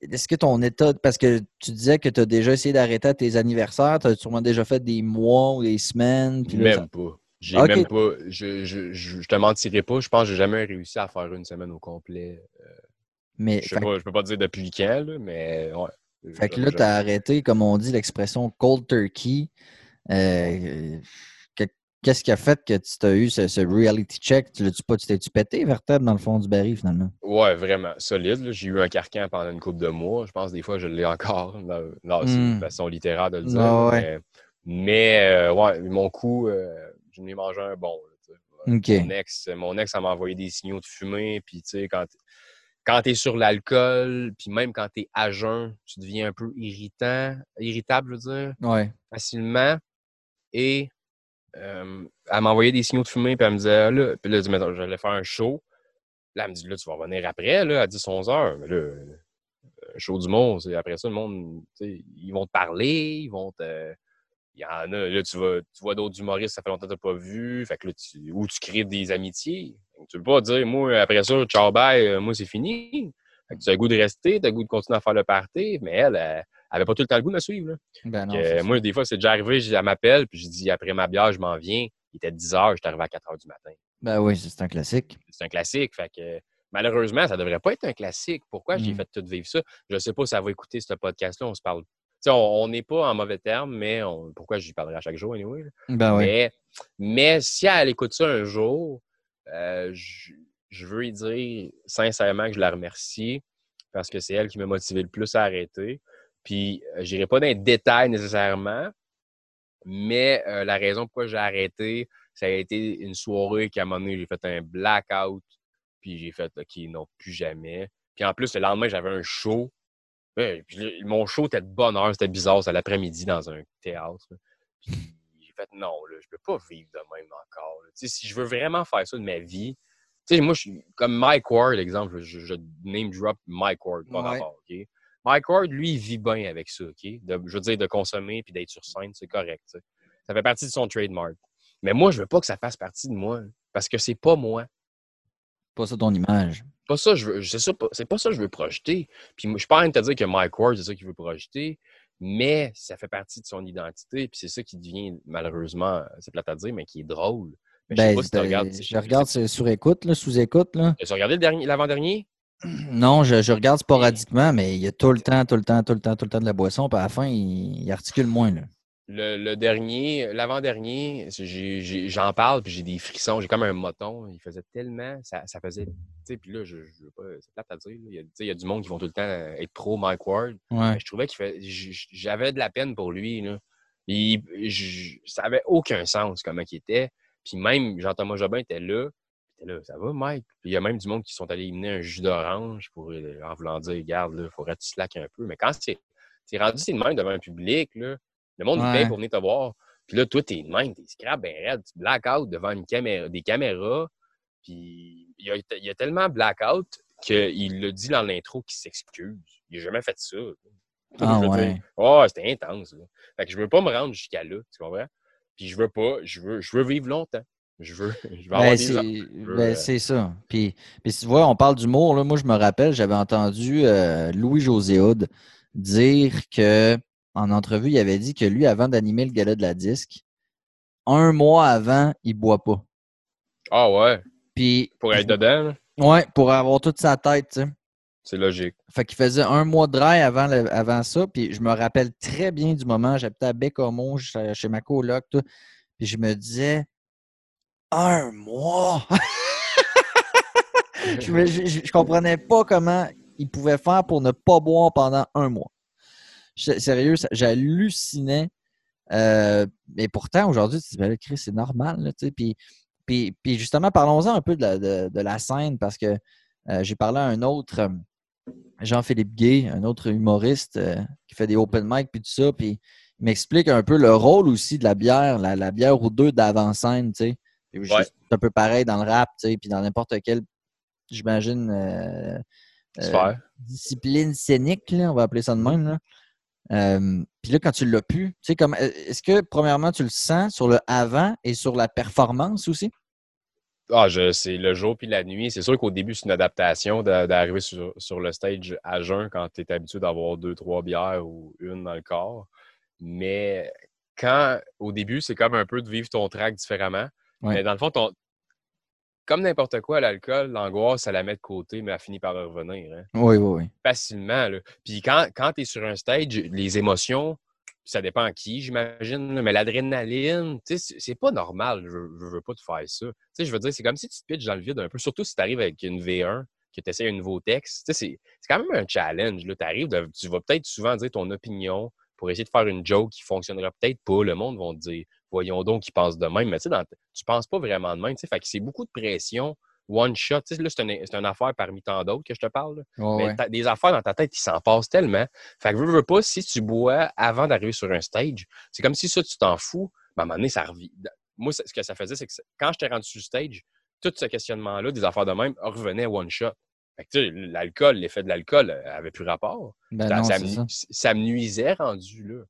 est-ce que ton état, parce que tu disais que tu as déjà essayé d'arrêter à tes anniversaires, tu as sûrement déjà fait des mois ou des semaines. Puis même là, ça... pas. J'ai okay. même pas. Je, je, je, je te mentirai pas. Je pense que j'ai jamais réussi à faire une semaine au complet. Euh, mais, je ne que... peux pas dire depuis quand, là, mais ouais. Fait que là, tu as arrêté, comme on dit, l'expression cold turkey. Euh, que, qu'est-ce qui a fait que tu as eu ce, ce reality check? Tu l'as-tu pas, tu t'es-tu pété, vertèbre, dans le fond du baril, finalement? Ouais, vraiment. Solide. Là. J'ai eu un carcan pendant une couple de mois. Je pense des fois, je l'ai encore. Là, là, c'est une mm. façon littéraire de le dire. Ah, ouais. Mais, mais euh, ouais, mon coup, euh, je m'ai mangé un bon. Là, okay. Mon ex, mon ex, elle m'a envoyé des signaux de fumée. Puis, tu sais, quand... Quand t'es sur l'alcool, puis même quand t'es à jeun, tu deviens un peu irritant, irritable, je veux dire, ouais. facilement. Et euh, elle m'envoyait des signaux de fumée, puis elle me disait, ah, là, puis là, je dis, j'allais faire un show. Là, elle me dit, là, tu vas revenir après, là, à dix à onze heures. Mais là, un show du monde, c'est après ça, le monde, tu sais, ils vont te parler, ils vont te... Il y en a, là, tu, vas, tu vois d'autres humoristes, ça fait longtemps que tu n'as pas vu, fait que là, tu, ou tu crées des amitiés. Tu ne peux pas dire, moi, après ça, ciao, bye, moi, c'est fini. Fait que tu as le goût de rester, tu as le goût de continuer à faire le party, mais elle, elle n'avait pas tout le temps le goût de me suivre. Là. Ben non, euh, moi, des fois, c'est déjà arrivé, elle m'appelle, puis je dis, après ma bière, je m'en viens. Il était dix heures, j'étais arrivé à quatre heures du matin. Ben oui, c'est un classique. C'est un classique, fait que. Malheureusement, ça ne devrait pas être un classique. Pourquoi mm. j'ai fait tout vivre ça? Je ne sais pas si ça va écouter ce podcast-là, on se parle. T'sais, on n'est pas en mauvais terme, mais on, pourquoi j'y parlerai à chaque jour, anyway? Ben oui. mais, mais si elle écoute ça un jour, euh, je, je veux lui dire sincèrement que je la remercie parce que c'est elle qui m'a motivé le plus à arrêter. Puis, euh, je n'irai pas dans les détails nécessairement, mais euh, la raison pourquoi j'ai arrêté, ça a été une soirée qu'à un moment donné, j'ai fait un blackout, puis j'ai fait « OK, non, plus jamais ». Puis en plus, le lendemain, j'avais un show. Ouais, puis mon show était de bonne heure, c'était bizarre, c'était l'après-midi dans un théâtre. Puis j'ai fait non, là, je peux pas vivre de même encore. Tu sais, si je veux vraiment faire ça de ma vie, tu sais, moi, je suis comme Mike Ward, exemple, je, je name drop Mike Ward, pas ouais. d'abord, OK? Mike Ward, lui, il vit bien avec ça, OK? De, je veux dire, de consommer puis d'être sur scène, c'est correct, t'sais. Ça fait partie de son trademark. Mais moi, je veux pas que ça fasse partie de moi, parce que c'est pas moi. Pas ça ton image. Pas ça, je veux, c'est, ça, c'est pas ça que je veux projeter. Puis je suis pas en train de te dire que Mike Ward, c'est ça qu'il veut projeter, mais ça fait partie de son identité, puis c'est ça qui devient, malheureusement, c'est plate à dire, mais qui est drôle. Mais ben, je sais pas si tu regardes... Je, je regarde c'est... sur écoute, là, sous écoute. Là. Tu as regardé le dernier, l'avant-dernier? Non, je, je regarde sporadiquement, mais il y a tout le temps, tout le temps, tout le temps, tout le temps de la boisson, puis à la fin, il, il articule moins, là. Le, le dernier, l'avant-dernier, j'ai, j'ai, j'en parle, puis j'ai des frissons, j'ai comme un moton. Il faisait tellement, ça, ça faisait... Puis là, je, je veux pas... C'est plate à dire. Il y, y a du monde qui vont tout le temps être pro Mike Ward. Ouais. Je trouvais qu'il fait... J'avais de la peine pour lui. Là. Il, je, ça avait aucun sens, comment il était. Puis même Jean-Thomas Jobin était là. Puis là, ça va, Mike? Puis il y a même du monde qui sont allés éliminer un jus d'orange pour en voulant dire, regarde, il faudrait que tu slack un peu. Mais quand c'est, c'est rendu, c'est de même devant un public, là. Le monde, ouais. il paye pour venir te voir. Puis là, toi, t'es de même, t'es scrap, ben raide, tu blackout devant une caméra, des caméras. Puis il y a, il y a tellement blackout qu'il l'a dit dans l'intro qu'il s'excuse. Il n'a jamais fait ça. Ah, je ouais. Oh, c'était intense. Là. Fait que je veux pas me rendre jusqu'à là, tu comprends? Puis je veux pas, je veux, je veux vivre longtemps. Je veux, je veux ben, avoir c'est, des je veux, ben, euh... c'est ça. Puis, puis tu vois, on parle d'humour. Là. Moi, je me rappelle, j'avais entendu euh, Louis-José Houd dire que en entrevue, il avait dit que lui, avant d'animer le gala de la disque, un mois avant, il boit pas. Ah ouais? Puis, pour être dedans? Ouais, pour avoir toute sa tête, tu sais. C'est logique. Fait qu'il faisait un mois de dry avant, le, avant ça, puis je me rappelle très bien du moment, j'habitais à Baie-Comeau, chez ma coloc, tout, puis je me disais, un mois! je, me, je, je comprenais pas comment il pouvait faire pour ne pas boire pendant un mois. Je, sérieux, ça, j'hallucinais. Euh, mais pourtant, aujourd'hui, tu te dis, ben, Chris, c'est normal. Là, tu sais, puis, puis, puis justement, parlons-en un peu de la, de, de la scène parce que euh, j'ai parlé à un autre, euh, Jean-Philippe Gay, un autre humoriste euh, qui fait des open mic puis tout ça. Puis il m'explique un peu le rôle aussi de la bière, la, la bière ou deux d'avant-scène. Tu sais. Ouais. C'est un peu pareil dans le rap, tu sais, puis dans n'importe quel, j'imagine, euh, euh, discipline scénique, là, on va appeler ça de même. Là. Euh, Puis là, quand tu l'as pu, tu sais, comme, est-ce que, premièrement, tu le sens sur le avant et sur la performance aussi? Ah, je, c'est le jour puis la nuit. C'est sûr qu'au début, c'est une adaptation d'arriver sur, sur le stage à jeun quand tu es habitué d'avoir deux, trois bières ou une dans le corps. Mais quand, au début, c'est comme un peu de vivre ton track différemment. Ouais. Mais dans le fond, ton, comme n'importe quoi, l'alcool, l'angoisse, ça la met de côté, mais elle finit par revenir. Hein? Oui, oui, oui. Facilement. Là. Puis quand, quand tu es sur un stage, les émotions, ça dépend qui, j'imagine, là, mais l'adrénaline, tu sais, c'est pas normal. Je, je veux pas te faire ça. Tu sais, je veux dire, c'est comme si tu te pitches dans le vide un peu, surtout si tu arrives avec une V un, que tu essaies un nouveau texte. Tu sais, c'est, c'est quand même un challenge. Là. T'arrives, tu vas peut-être souvent dire ton opinion pour essayer de faire une joke qui fonctionnera peut-être pas. Le monde va te dire, voyons donc qu'ils pensent de même. Mais tu sais, dans, tu penses pas vraiment de même. Tu sais, fait que c'est beaucoup de pression, one shot. Tu sais, là, c'est, un, c'est une affaire parmi tant d'autres que je te parle. Là. Oh, mais ouais. Des affaires dans ta tête, ils s'en passent tellement. Fait que veux, veux pas, si tu bois avant d'arriver sur un stage, c'est comme si ça, tu t'en fous. Ben, à un moment donné, ça revient. Moi, ce que ça faisait, c'est que quand j'étais rendu sur le stage, tout ce questionnement-là, des affaires de même, revenait one shot. Fait que tu sais, l'alcool, l'effet de l'alcool avait plus rapport. Ben ça, non, ça, me, ça. ça me nuisait rendu là.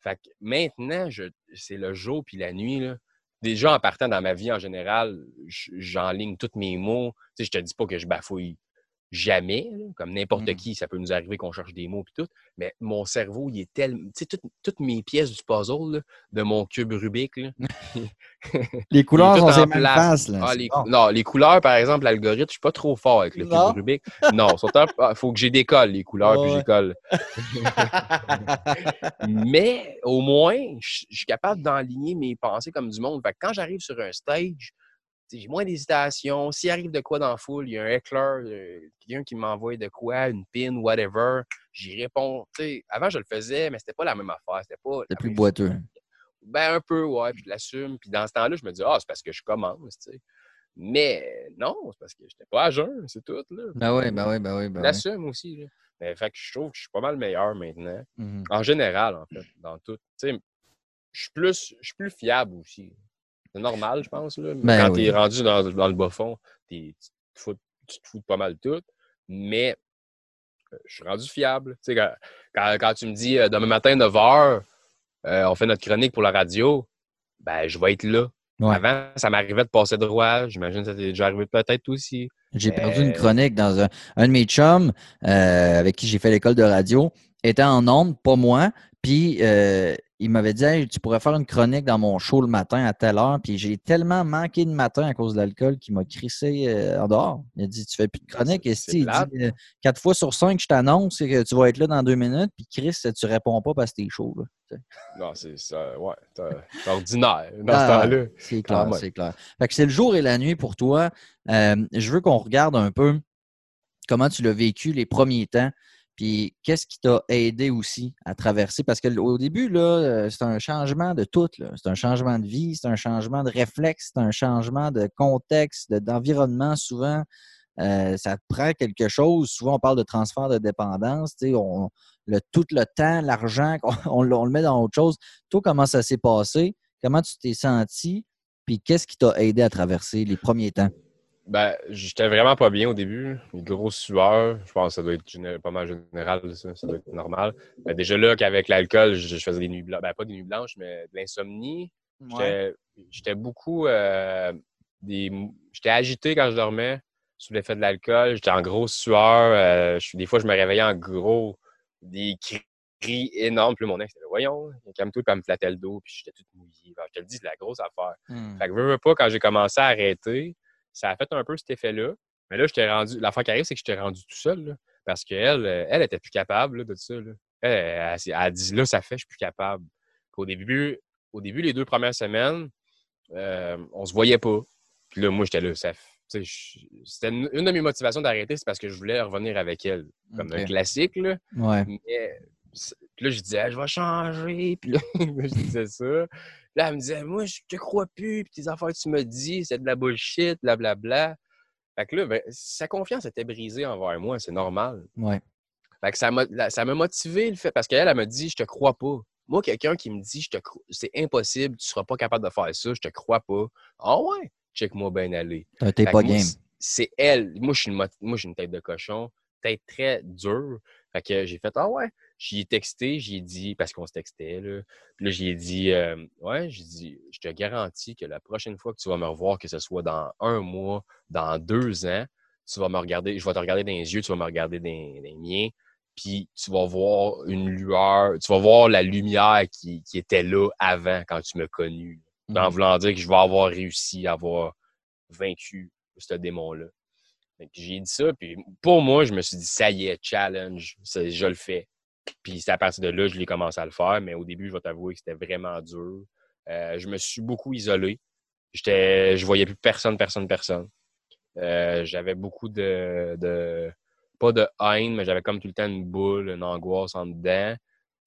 Fait que maintenant, je, c'est le jour puis la nuit. Là. Déjà, en partant dans ma vie en général, j'enligne tous mes mots. Tu sais, je te dis pas que je bafouille jamais. Là. Comme n'importe mm. qui, ça peut nous arriver qu'on cherche des mots puis tout. Mais mon cerveau, il est tellement... Tu sais, tout, toutes mes pièces du puzzle, là, de mon cube Rubik. Là. Les couleurs sont en même place. Là. Ah, les cou... Non, les couleurs, par exemple, l'algorithme, je suis pas trop fort avec le non. cube Rubik. Non, surtout, il faut que j'y décolle les couleurs, oh, puis ouais. j'y colle. Mais au moins, je suis capable d'enligner mes pensées comme du monde. Fait que quand j'arrive sur un stage, j'ai moins d'hésitation. S'il arrive de quoi dans la foule, il y a un éclair, quelqu'un qui m'envoie de quoi, une pin, whatever, j'y réponds. T'sais, avant, je le faisais, mais c'était pas la même affaire. C'était pas C'était plus même... boiteux. Ben, un peu, ouais, puis je l'assume. Puis dans ce temps-là, je me dis, ah, c'est parce que je commence, tu sais. Mais non, c'est parce que j'étais pas à jeun, c'est tout, là. Ben oui, ben oui, ben oui. Ben je l'assume ouais. aussi, là. Mais fait que je trouve que je suis pas mal meilleur maintenant. Mm-hmm. En général, en fait, dans tout. Tu sais, je suis plus, je suis plus fiable aussi. C'est normal, je pense. Là. Ben quand oui. t'es rendu dans, dans le bas-fond, t'es, tu, te fous, tu te fous de pas mal tout. Mais euh, je suis rendu fiable. Tu sais, quand, quand, quand tu me dis euh, demain matin, neuf heures, euh, on fait notre chronique pour la radio, ben je vais être là. Ouais. Avant, ça m'arrivait de passer droit. J'imagine que ça t'est déjà arrivé peut-être aussi. J'ai euh... perdu une chronique dans un, un de mes chums euh, avec qui j'ai fait l'école de radio. Était en ondes, pas moi. Puis, euh, il m'avait dit hey, « Tu pourrais faire une chronique dans mon show le matin à telle heure. » Puis, j'ai tellement manqué de matin à cause de l'alcool qu'il m'a crissé euh, en dehors. Il a dit « Tu fais plus de chronique. » Et si, il dit euh, « Quatre fois sur cinq, je t'annonce que tu vas être là dans deux minutes. Puis, Chris, tu réponds pas parce que t'es chaud. » Non, c'est ça. Ouais, c'est ordinaire dans ah, ce temps-là. C'est clair, ah, c'est clair. Fait que c'est le jour et la nuit pour toi. Euh, je veux qu'on regarde un peu comment tu l'as vécu les premiers temps. Puis, qu'est-ce qui t'a aidé aussi à traverser? Parce qu'au début, là, c'est un changement de tout. Là. C'est un changement de vie, c'est un changement de réflexe, c'est un changement de contexte, de, d'environnement. Souvent, euh, ça te prend quelque chose. Souvent, on parle de transfert de dépendance. On, le, tout le temps, l'argent, on, on le met dans autre chose. Toi, comment ça s'est passé? Comment tu t'es senti? Puis, qu'est-ce qui t'a aidé à traverser les premiers temps? Ben, j'étais vraiment pas bien au début. Une grosse sueur. Je pense que ça doit être géné- pas mal général, ça. Ça doit être normal. Ben, déjà là, qu'avec l'alcool, je faisais des nuits blanches. Ben, pas des nuits blanches, mais de l'insomnie. Ouais. J'étais, j'étais beaucoup... Euh, des... J'étais agité quand je dormais sous l'effet de l'alcool. J'étais en grosse sueur. Euh, je... Des fois, je me réveillais en gros. Des cris énormes. Puis mon ex, c'était « Voyons, calme-toi », puis elle me flattait le dos. Puis j'étais tout mouillé. Ben, je te le dis, c'est la grosse affaire. Mm. Fait que veux, veux pas, quand j'ai commencé à arrêter... Ça a fait un peu cet effet-là. Mais là, j'étais rendu. L'affaire qui arrive, c'est que j'étais rendu tout seul. Là, parce qu'elle, elle était plus capable là, de ça. Là. Elle, elle, elle a dit là, ça fait, je suis plus capable. Au début, au début, les deux premières semaines, euh, on se voyait pas. Puis là, moi, j'étais là. Ça, je, c'était une, une de mes motivations d'arrêter, c'est parce que je voulais revenir avec elle. Comme okay. un classique. Là. Ouais. Mais puis là, je disais, ah, je vais changer. Puis là, je disais ça. Là, elle me disait, moi, je te crois plus, puis tes affaires, tu me dis, c'est de la bullshit, blablabla. Fait que là, ben, sa confiance était brisée envers moi, c'est normal. Ouais. Fait que ça m'a, ça m'a motivé, le fait, parce qu'elle, elle me dit, je te crois pas. Moi, quelqu'un qui me dit, je te cro... c'est impossible, tu seras pas capable de faire ça, je te crois pas. Ah oh, ouais, check-moi bien aller. T'es fait pas game. Moi, c'est elle. Moi, je suis une, mot... moi, je suis une tête de cochon, tête très dure. Fait que j'ai fait, ah oh, ouais. J'y ai texté, j'y ai dit, parce qu'on se textait, là. Puis là, j'y ai dit, euh, ouais, j'ai dit, je te garantis que la prochaine fois que tu vas me revoir, que ce soit dans un mois, dans deux ans, tu vas me regarder, je vais te regarder dans les yeux, tu vas me regarder dans, dans les miens, puis tu vas voir une lueur, tu vas voir la lumière qui, qui était là avant, quand tu m'as connu. Mm-hmm. En voulant dire que je vais avoir réussi à avoir vaincu ce démon-là. Donc, j'ai dit ça, puis pour moi, je me suis dit, ça y est, challenge, ça, je le fais. Puis c'est à partir de là, je l'ai commencé à le faire. Mais au début, je vais t'avouer que c'était vraiment dur. Euh, je me suis beaucoup isolé. J'étais, je voyais plus personne, personne, personne. Euh, j'avais beaucoup de, de... Pas de haine, mais j'avais comme tout le temps une boule, une angoisse en dedans.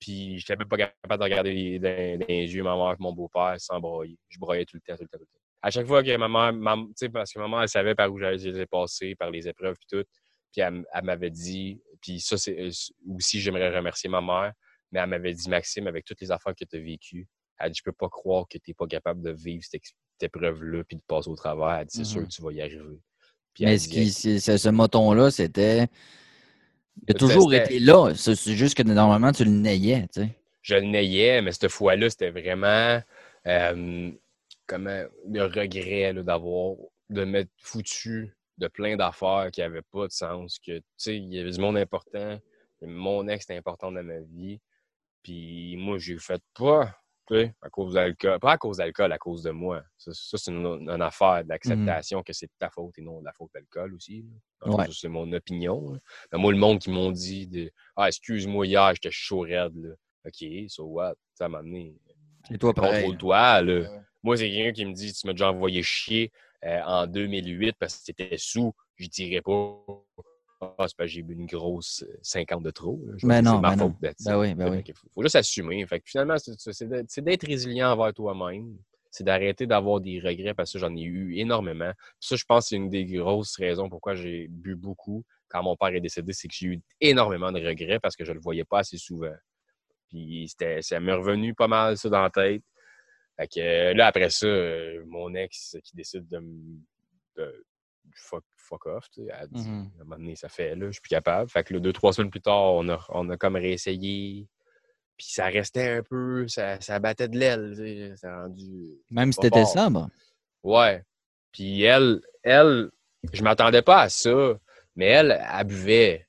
Puis j'étais même pas capable de regarder les, dans, dans les yeux ma mère et mon beau-père sans broyer. Je broyais tout le temps, tout le temps, tout le temps. À chaque fois que ma mère... Ma, tu sais, parce que ma mère, elle savait par où j'allais passer, par les épreuves et tout. Puis elle, elle m'avait dit... Puis ça, c'est aussi, j'aimerais remercier ma mère, mais elle m'avait dit, Maxime, avec toutes les affaires que tu as vécues, elle dit, je peux pas croire que tu n'es pas capable de vivre cette épreuve-là puis de passer au travers. Elle dit, c'est mm-hmm. sûr que tu vas y arriver. Puis mais ce, dit, qui, c'est, ce moton-là, c'était... Il a toujours c'était... été là. C'est juste que normalement, tu le nayais, tu sais. Je le nayais, mais cette fois-là, c'était vraiment euh, comment, le regret là, d'avoir... de m'être foutu... de plein d'affaires qui n'avaient pas de sens, que, tu sais, il y avait du monde important, mon ex était important dans ma vie, puis moi, j'ai fait pas, tu sais, à cause de l'alcool, pas à cause de l'alcool, à cause de moi. Ça, ça c'est une, une affaire d'acceptation mm-hmm. que c'est de ta faute et non de la faute d'alcool aussi. Ouais. Ça, c'est mon opinion. Là. Mais moi, le monde qui m'ont dit, de, ah, excuse-moi, hier, j'étais chaud raide, là. OK, so what, ça m'a amené. Et toi, pareil. Toi, là. Ouais. Moi, c'est quelqu'un qui me dit, tu m'as déjà envoyé chier. Euh, en deux mille huit, parce que c'était sous, je dirais pas, ah, c'est parce que j'ai bu une grosse cinquante de trop. Là. Mais non, c'est ma mais faute d'être ça. Ben oui, ben oui. Il faut, faut juste assumer. Fait que finalement, c'est, c'est, de, c'est d'être résilient envers toi-même. C'est d'arrêter d'avoir des regrets, parce que j'en ai eu énormément. Puis ça, je pense que c'est une des grosses raisons pourquoi j'ai bu beaucoup quand mon père est décédé, c'est que j'ai eu énormément de regrets parce que je le voyais pas assez souvent. Puis c'était, ça m'est revenu pas mal ça dans la tête. Fait que là, après ça, euh, mon ex qui décide de me de fuck, fuck off, tu sais, elle dit, mm-hmm. à un moment donné, ça fait, là, je suis plus capable. Fait que là, deux, trois semaines plus tard, on a, on a comme réessayé. Puis ça restait un peu, ça, ça battait de l'aile, tu sais, ça rendu... Même si t'étais sobre. Ouais. Puis elle, elle, je m'attendais pas à ça, mais elle, elle buvait.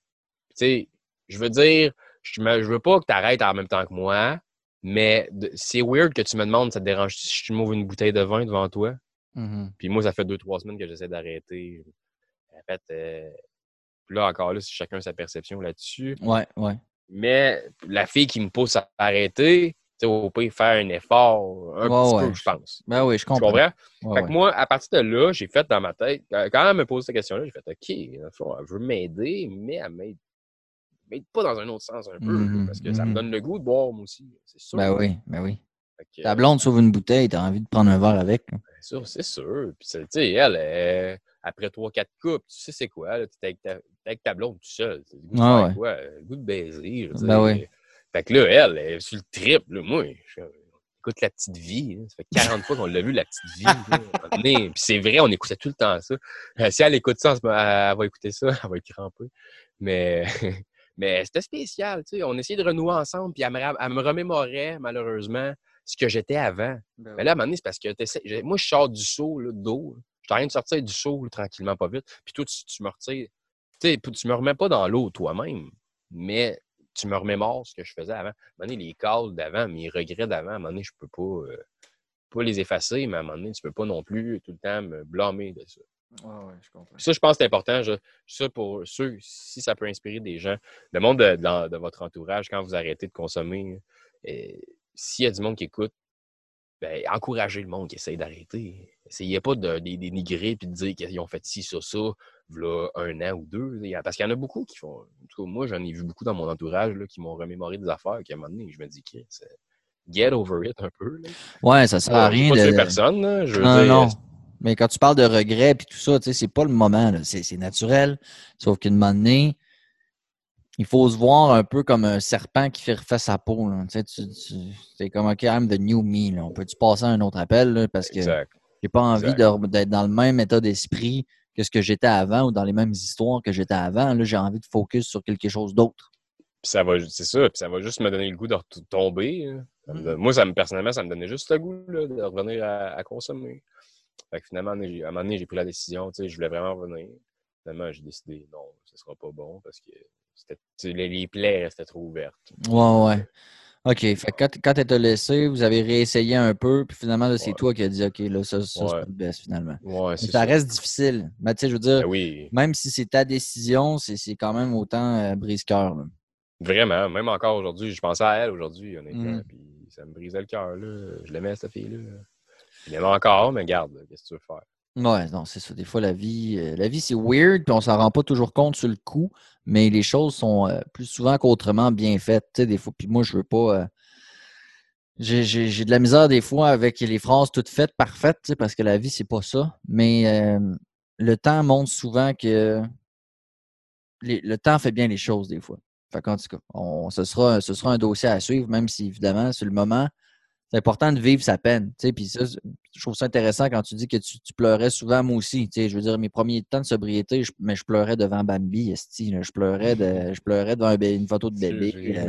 Tu sais, je veux dire, je, me, je veux pas que t'arrêtes en même temps que moi, mais c'est weird que tu me demandes, ça te dérange si je m'ouvre une bouteille de vin devant toi? Mm-hmm. Puis moi, ça fait deux, trois semaines que j'essaie d'arrêter. En fait, euh, là, encore là, c'est chacun sa perception là-dessus. Ouais, ouais. Mais la fille qui me pousse à arrêter, tu sais, au pire, faire un effort, un ouais, petit ouais. peu, je pense. Ben oui, je comprends. Tu comprends? Ouais, fait ouais. que moi, à partir de là, j'ai fait dans ma tête, quand elle me pose cette question-là, j'ai fait, OK, elle veut m'aider, mais elle m'aide. Mais pas dans un autre sens un peu, mmh, parce que mmh. ça me donne le goût de boire, moi aussi. C'est sûr. Ben oui, ben oui. Que, ta blonde sauve une bouteille, t'as envie de prendre un verre avec. Hein. C'est sûr, c'est sûr. Puis, tu sais, elle, elle, après trois quatre coupes, tu sais c'est quoi, là, t'es avec ta, t'es avec ta blonde tout seul. Le goût de ah, faire ouais. quoi? Le goût de baiser. Ben dire. Oui. Fait que là, elle, elle sur le trip, là, moi, je, écoute La Petite Vie. Hein. Ça fait quarante fois qu'on l'a vu, La Petite Vie. Là, puis c'est vrai, on écoutait tout le temps ça. Euh, si elle écoute ça, elle va écouter ça, elle va être crampée. Mais... Mais c'était spécial, tu sais. On essayait de renouer ensemble, puis elle me, elle me remémorait, malheureusement, ce que j'étais avant. Ben mais là, à un moment donné, c'est parce que t'essaies... moi, je sors du seau, là, d'eau. Je suis en train de sortir du seau, là, tranquillement, pas vite. Puis toi, tu, tu me retires. Tu sais, tu me remets pas dans l'eau toi-même, mais tu me remémores ce que je faisais avant. À un moment donné, les calls d'avant, mes regrets d'avant, à un moment donné, je peux pas, euh, pas les effacer, mais à un moment donné, tu peux pas non plus tout le temps me blâmer de ça. Ah ouais, je comprends. Ça, je pense que c'est important. Je, ça, pour ceux, si ça peut inspirer des gens, le monde de, de, de votre entourage, quand vous arrêtez de consommer, eh, s'il y a du monde qui écoute, ben, encouragez le monde qui essaye d'arrêter. Essayez pas de les dénigrer et de dire qu'ils ont fait ci, ça, ça, voilà un an ou deux. Parce qu'il y en a beaucoup qui font. En tout cas, moi, j'en ai vu beaucoup dans mon entourage là, qui m'ont remémoré des affaires qu'à un moment donné, je me dis que c'est get over it un peu. Là. Ouais, ça sert à rien. Je ne veux pas tuer personne. Là. Je veux non, dire, non. Mais quand tu parles de regrets puis tout ça, tu sais, c'est pas le moment, là. C'est, c'est naturel. Sauf qu'une moment donné, il faut se voir un peu comme un serpent qui fait refaire sa peau. Là. Tu sais, tu, tu, c'est comme OK, I'm the new me. Là. On peut-tu passer à un autre appel là, parce que exact. J'ai pas envie de, d'être dans le même état d'esprit que ce que j'étais avant ou dans les mêmes histoires que j'étais avant. Là, j'ai envie de focus sur quelque chose d'autre. Puis ça va, c'est ça, puis ça va juste me donner le goût de tomber. Mm. Moi, ça me, personnellement, ça me donnait juste le goût là, de revenir à, à consommer. Fait que finalement, à un moment donné, j'ai pris la décision, tu sais, je voulais vraiment revenir. Finalement, j'ai décidé, non, ce sera pas bon parce que c'était, les, les plaies restaient trop ouvertes. Ouais, ouais. OK. Fait que quand, quand elle t'a laissé, vous avez réessayé un peu, puis finalement, là, c'est ouais. toi qui as dit, OK, là, ça, ça ouais. c'est pas le best, finalement. Ouais, c'est ça, ça reste difficile. Mais tu sais, je veux dire, ben oui. même si c'est ta décision, c'est, c'est quand même autant euh, brise-cœur. Là. Vraiment. Même encore aujourd'hui, je pensais à elle aujourd'hui, honnêtement, mm. puis ça me brisait le cœur, là. Je l'aimais, cette fille-là. Je l'aimais encore, mais garde, là, qu'est-ce que tu veux faire? Ouais, non, c'est ça. Des fois, la vie, euh, la vie, c'est weird, puis on s'en rend pas toujours compte sur le coup, mais les choses sont euh, plus souvent qu'autrement bien faites. Tu sais, des fois, puis moi, je veux pas. Euh, j'ai, j'ai, j'ai de la misère des fois avec les phrases toutes faites, parfaites, tu sais, parce que la vie, c'est pas ça. Mais euh, le temps montre souvent que les, le temps fait bien les choses des fois. Fait qu'en tout cas, on, ce sera, ce sera un dossier à suivre, même si évidemment, sur le moment. C'est important de vivre sa peine. Tu sais, puis ça, je trouve ça intéressant quand tu dis que tu, tu pleurais souvent, moi aussi. Tu sais, je veux dire, mes premiers temps de sobriété, je, mais je pleurais devant Bambi, esti, là, je pleurais de, je pleurais devant un, une photo de bébé. Là.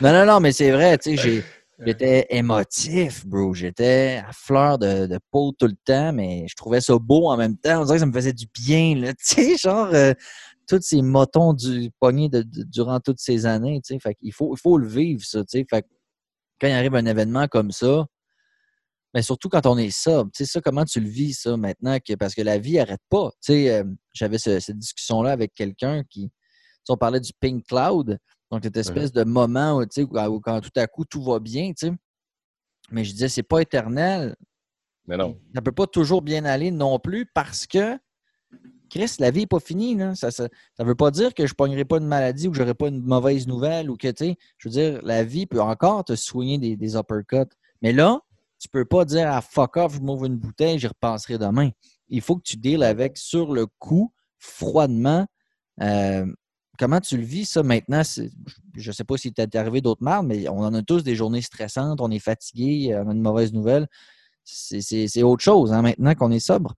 Non, non, non, mais c'est vrai. Tu sais, j'ai, j'étais émotif, bro. J'étais à fleur de, de peau tout le temps, mais je trouvais ça beau en même temps. On dirait que ça me faisait du bien. Là. Tu sais, genre, euh, tous ces motons du poignet de, de, durant toutes ces années. Tu sais, fait qu'il faut, il faut le vivre, ça. Tu sais, fait quand il arrive un événement comme ça, mais surtout quand on est sobre, tu sais, ça, comment tu le vis, ça, maintenant, que, parce que la vie n'arrête pas. Tu sais, euh, j'avais ce, cette discussion-là avec quelqu'un qui, on parlait du pink cloud, donc cette espèce ouais. de moment où, tu sais, où, où quand tout à coup, tout va bien, tu sais. Mais je disais, c'est pas éternel. Mais non. Ça peut pas toujours bien aller non plus parce que, Chris, la vie n'est pas finie. Là. Ça ne ça, ça veut pas dire que je ne pognerai pas une maladie ou que je n'aurai pas une mauvaise nouvelle ou que, tu sais, je veux dire, la vie peut encore te soigner des, des uppercuts. Mais là, tu ne peux pas dire, ah, fuck off, je m'ouvre une bouteille, j'y repenserai demain. Il faut que tu deals avec sur le coup, froidement. Euh, comment tu le vis, ça, maintenant? C'est, je ne sais pas si t'es arrivé d'autres marres, mais on en a tous des journées stressantes, on est fatigué, on a une mauvaise nouvelle. C'est, c'est, c'est autre chose, hein, maintenant qu'on est sobre.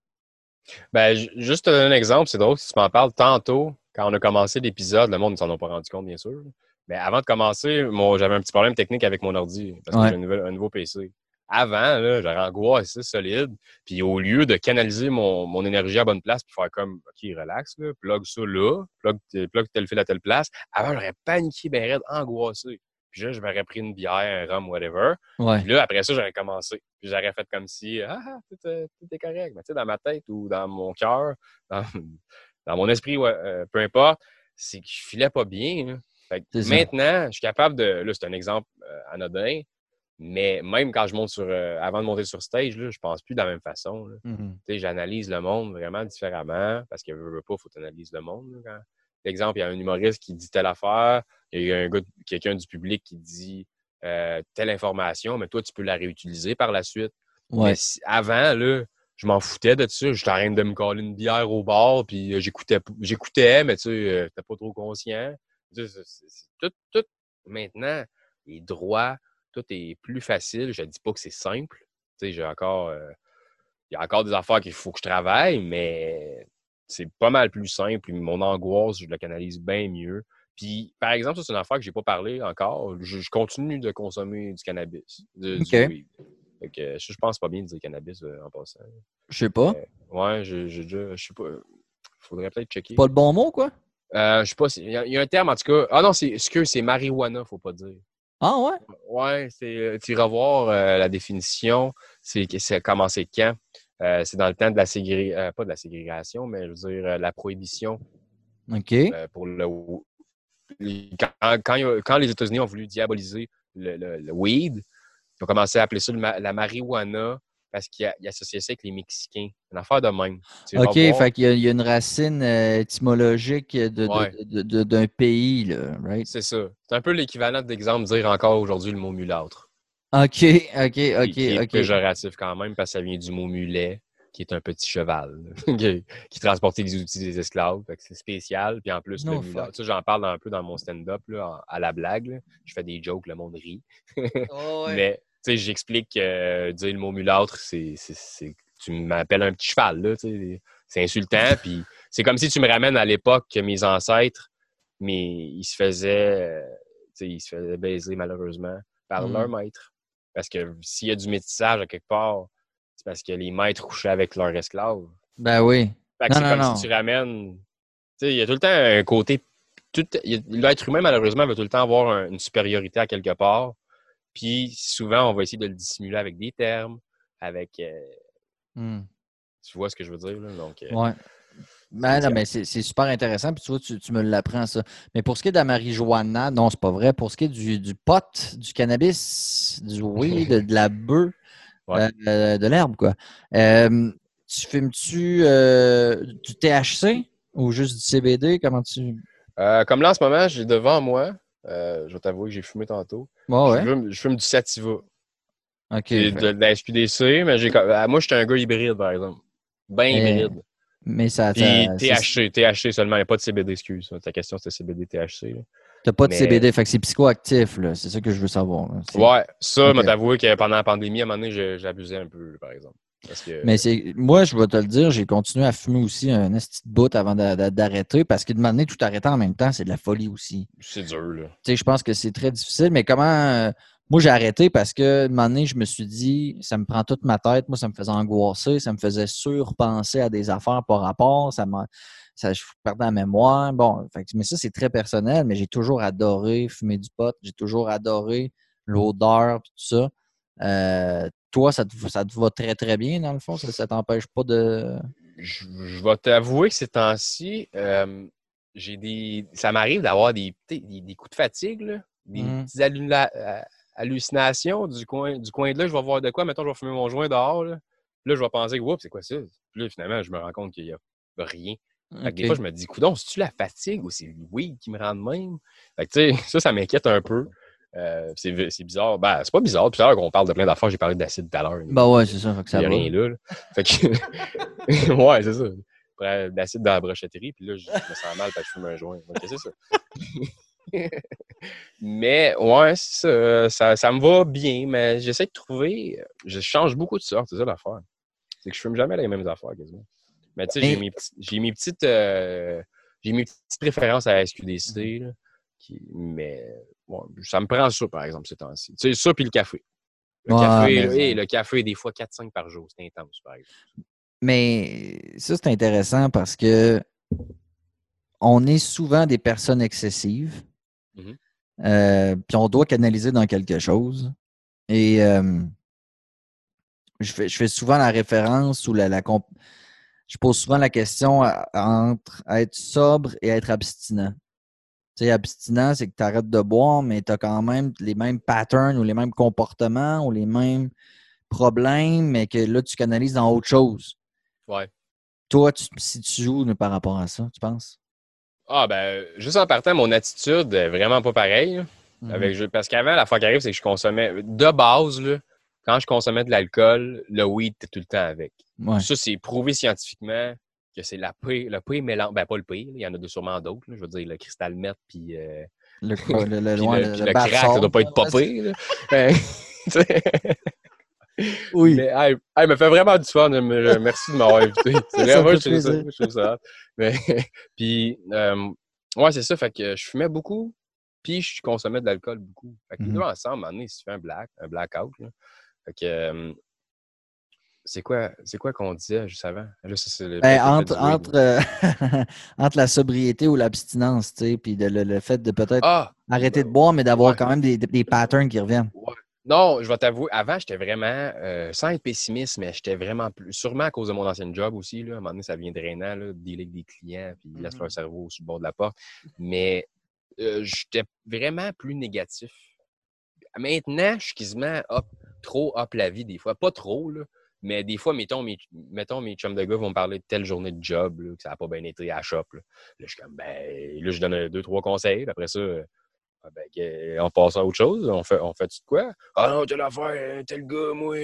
Ben, juste te donner un exemple, c'est drôle si tu m'en parles. Tantôt, quand on a commencé l'épisode, le monde ne s'en a pas rendu compte, bien sûr. Mais avant de commencer, moi, j'avais un petit problème technique avec mon ordi parce que ouais. j'ai un, nouvel, un nouveau P C. Avant, là, j'avais angoissé solide. Puis au lieu de canaliser mon, mon énergie à bonne place puis faire comme OK, relax, là, plug ça là, plug, plug tel fil à telle place, avant, j'aurais paniqué, ben raide, angoissé. Puis là, je m'aurais pris une bière, un rhum, whatever. Ouais. Puis là, après ça, j'aurais commencé. Puis j'aurais fait comme si, ah, ah tout, euh, tout est correct. Mais tu sais, dans ma tête ou dans mon cœur, dans, dans mon esprit, ouais, euh, peu importe, c'est que je filais pas bien. Hein. Fait que maintenant, je suis capable de. Là, c'est un exemple euh, anodin, mais même quand je monte sur. Euh, avant de monter sur stage, là, je pense plus de la même façon. Mm-hmm. Tu sais, j'analyse le monde vraiment différemment parce que, veux, veux pas, il faut analyser le monde. Là, quand... Exemple, il y a un humoriste qui dit telle affaire, il y a un gars, quelqu'un du public qui dit euh, telle information, mais toi, tu peux la réutiliser par la suite. Ouais. Mais si, avant, là, je m'en foutais de ça. J'étais en train de me coller une bière au bar, puis j'écoutais, j'écoutais mais tu sais, euh, t'es pas trop conscient. C'est, c'est, c'est, tout, tout, maintenant, est droit, tout est plus facile. Je ne dis pas que c'est simple. Tu sais, j'ai encore... Euh, il y a encore des affaires qu'il faut que je travaille, mais... C'est pas mal plus simple. Mon angoisse, je la canalise bien mieux. Puis, par exemple, ça, c'est une affaire que j'ai pas parlé encore. Je, je continue de consommer du cannabis. De, okay. Du weed. Fait que, je, je pense pas bien de dire cannabis euh, en passant. Je sais pas. Euh, ouais, je, je, je, je sais pas. Faudrait peut-être checker. Pas le bon mot, quoi? Euh, je sais pas. Il y, y a un terme, en tout cas. Ah non, c'est ce que c'est marijuana, faut pas dire. Ah ouais? Ouais, c'est. Tu iras voir euh, la définition. C'est, c'est commencé quand? Euh, c'est dans le temps de la ségrégation, euh, pas de la ségrégation, mais je veux dire euh, la prohibition. OK. Euh, pour le... quand, quand, quand les États-Unis ont voulu diaboliser le, le, le weed, ils ont commencé à appeler ça le, la marijuana parce qu'ils associaient ça avec les Mexicains. Une affaire de même. Tu sais, OK, fait voir... qu'il y a, il y a une racine euh, étymologique de, ouais. de, de, de, d'un pays, là, right? C'est ça. C'est un peu l'équivalent d'exemple de dire encore aujourd'hui le mot mulâtre. OK, OK, OK, qui est OK. Péjoratif quand même parce que ça vient du mot mulet, qui est un petit cheval, qui, qui transportait les outils des esclaves. Fait que c'est spécial. Puis en plus, no le mulet. Ça, j'en parle un peu dans mon stand-up là, à la blague. Là. Je fais des jokes, le monde rit. Oh, ouais. Mais tu sais, j'explique que euh, dire le mot mulâtre, c'est, c'est, c'est tu m'appelles un petit cheval, là, c'est insultant. Puis c'est comme si tu me ramènes à l'époque que mes ancêtres, mais ils se faisaient. Euh, il se faisait baiser malheureusement par mm. leur maître. Parce que s'il y a du métissage à quelque part, c'est parce que les maîtres couchaient avec leurs esclaves. Ben oui. Fait que non, c'est non, comme non. si tu ramènes... Tu sais, il y a tout le temps un côté... Tout, y a, l'être humain, malheureusement, veut tout le temps avoir un, une supériorité à quelque part. Puis souvent, on va essayer de le dissimuler avec des termes, avec... Euh, mm. Tu vois ce que je veux dire, là? Donc, euh, ouais. Ben, non, mais c'est, c'est super intéressant. Puis tu vois, tu, tu me l'apprends, ça. Mais pour ce qui est de la marijuana, non, c'est pas vrai. Pour ce qui est du, du pot, du cannabis, du weed, de, de la bœuf, ouais. euh, de l'herbe, quoi. Euh, tu fumes-tu euh, du T H C ou juste du C B D? Comment tu... Euh, comme là, en ce moment, j'ai devant moi, euh, je vais t'avouer que j'ai fumé tantôt, oh, ouais. je, fume, je fume du sativa. OK. J'ai de, de la S Q D C, mais j'ai, moi, j'étais un gars hybride, par exemple. Ben Et... hybride. Mais ça, Puis T H C, T H C seulement, il n'y a pas de C B D, excuse. Ta question, c'était C B D, T H C. Là. T'as pas de mais... C B D, fait que c'est psychoactif, là. C'est ça que je veux savoir. Là. Ouais, ça, okay. M'a avoué que pendant la pandémie, à un moment donné, je, j'abusais un peu, par exemple. Parce que... Mais c'est... moi, je vais te le dire, j'ai continué à fumer aussi un petit bout avant d'a, d'a, d'arrêter, parce que de m'amener tout arrêter en même temps, c'est de la folie aussi. C'est dur, là. Tu sais, je pense que c'est très difficile, mais comment... Moi, j'ai arrêté parce que, un moment donné, je me suis dit, ça me prend toute ma tête. Moi, ça me faisait angoisser. Ça me faisait surpenser à des affaires par rapport. Ça m'a, ça, je perdais la mémoire. Bon, fait, mais ça, c'est très personnel. Mais j'ai toujours adoré fumer du pot. J'ai toujours adoré l'odeur, tout ça. Euh, toi, ça te, ça te va très, très bien, dans le fond? Ça, ça t'empêche pas de... Je, je vais t'avouer que ces temps-ci, euh, j'ai des... ça m'arrive d'avoir des, des, des coups de fatigue, là, des mm. petits allumages. Hallucination du coin, du coin de là, je vais voir de quoi. Mettons, je vais fumer mon joint dehors. Là, là je vais penser, oups, c'est quoi ça? Puis là, finalement, je me rends compte qu'il n'y a rien. Fait que okay. Des fois, je me dis, coudonc, c'est-tu la fatigue ou c'est le weed qui me rend de même? Fait que, tu sais, ça, ça m'inquiète un peu. Euh, c'est, c'est bizarre. Ben, c'est pas bizarre. Puis, c'est l'heure qu'on parle de plein d'affaires. J'ai parlé d'acide tout à l'heure. Ben ouais, c'est ça. Fait que ça il n'y a va. Rien là. là. Fait que, ouais, c'est ça. Après, d'acide dans la brochetterie. Puis là, je me sens mal parce que je fume un joint. Donc, c'est ça. Mais ouais, ça, ça, ça me va bien, mais j'essaie de trouver. Je change beaucoup de sortes, c'est ça l'affaire. C'est que je fume jamais les mêmes affaires quasiment. Mais tu sais, j'ai mes, j'ai mes petites euh, j'ai mes petites préférences à la S Q D C, là, qui, mais ouais, ça me prend ça, par exemple, ces temps-ci. Tu sais, ça puis le café. Le, ouais, café mais... hey, le café, des fois quatre cinq par jour, c'est intense, par exemple. Mais ça, c'est intéressant parce que on est souvent des personnes excessives. Mm-hmm. Euh, puis on doit canaliser dans quelque chose. Et euh, je, fais, je fais souvent la référence ou la, la comp- je pose souvent la question à, entre être sobre et être abstinent. Tu sais, abstinent, c'est que tu arrêtes de boire, mais tu as quand même les mêmes patterns ou les mêmes comportements ou les mêmes problèmes, mais que là, tu canalises dans autre chose. Ouais. Toi, tu, si tu joues par rapport à ça, tu penses? Ah, ben, juste en partant, mon attitude est vraiment pas pareille. Mm-hmm. Avec, parce qu'avant, la fois qui arrive, c'est que je consommais, de base, là, quand je consommais de l'alcool, le weed, t'es tout le temps avec. Ouais. Ça, c'est prouvé scientifiquement que c'est la pire, le pire mélange. Ben, pas le pire, il y en a sûrement d'autres. Là, je veux dire, le cristal meth, puis euh, le, le, le, loin, le, le, le crack, ça doit pas être pas pire. Oui. Mais elle, elle me fait vraiment du fun. Merci de m'avoir invité. C'est vraiment, je trouve ça. Je trouve ça. Mais, puis, euh, ouais, c'est ça. Fait que je fumais beaucoup, puis je consommais de l'alcool beaucoup. Fait que mm-hmm. les deux ensemble, à un moment donné, si tu fais un, black, un blackout, là. Fait que, euh, c'est quoi, c'est quoi qu'on disait juste avant? Là, ça, c'est le, ben, entre, entre, euh, entre la sobriété ou l'abstinence, tu sais, puis de, le, le fait de peut-être ah, arrêter ben, de boire, mais d'avoir ouais. quand même des, des, des patterns qui reviennent. Ouais. Non, je vais t'avouer, avant, j'étais vraiment, euh, sans être pessimiste, mais j'étais vraiment plus, sûrement à cause de mon ancien job aussi, là, à un moment donné, ça vient drainant, là, de dealer avec des clients, puis ils laissent mm-hmm. leur cerveau sur le bord de la porte, mais euh, j'étais vraiment plus négatif. Maintenant, je suis quasiment hop, trop hop la vie des fois, pas trop, là, mais des fois, mettons, mes, mettons, mes chums de gars vont me parler de telle journée de job, là, que ça n'a pas bien été à la shop, là, là je suis comme, ben, là, je donne deux, trois conseils, puis après ça... Ben, on passe à autre chose, on fait, on fait de quoi? Ah non, t'as l'affaire, t'es le gars, moi.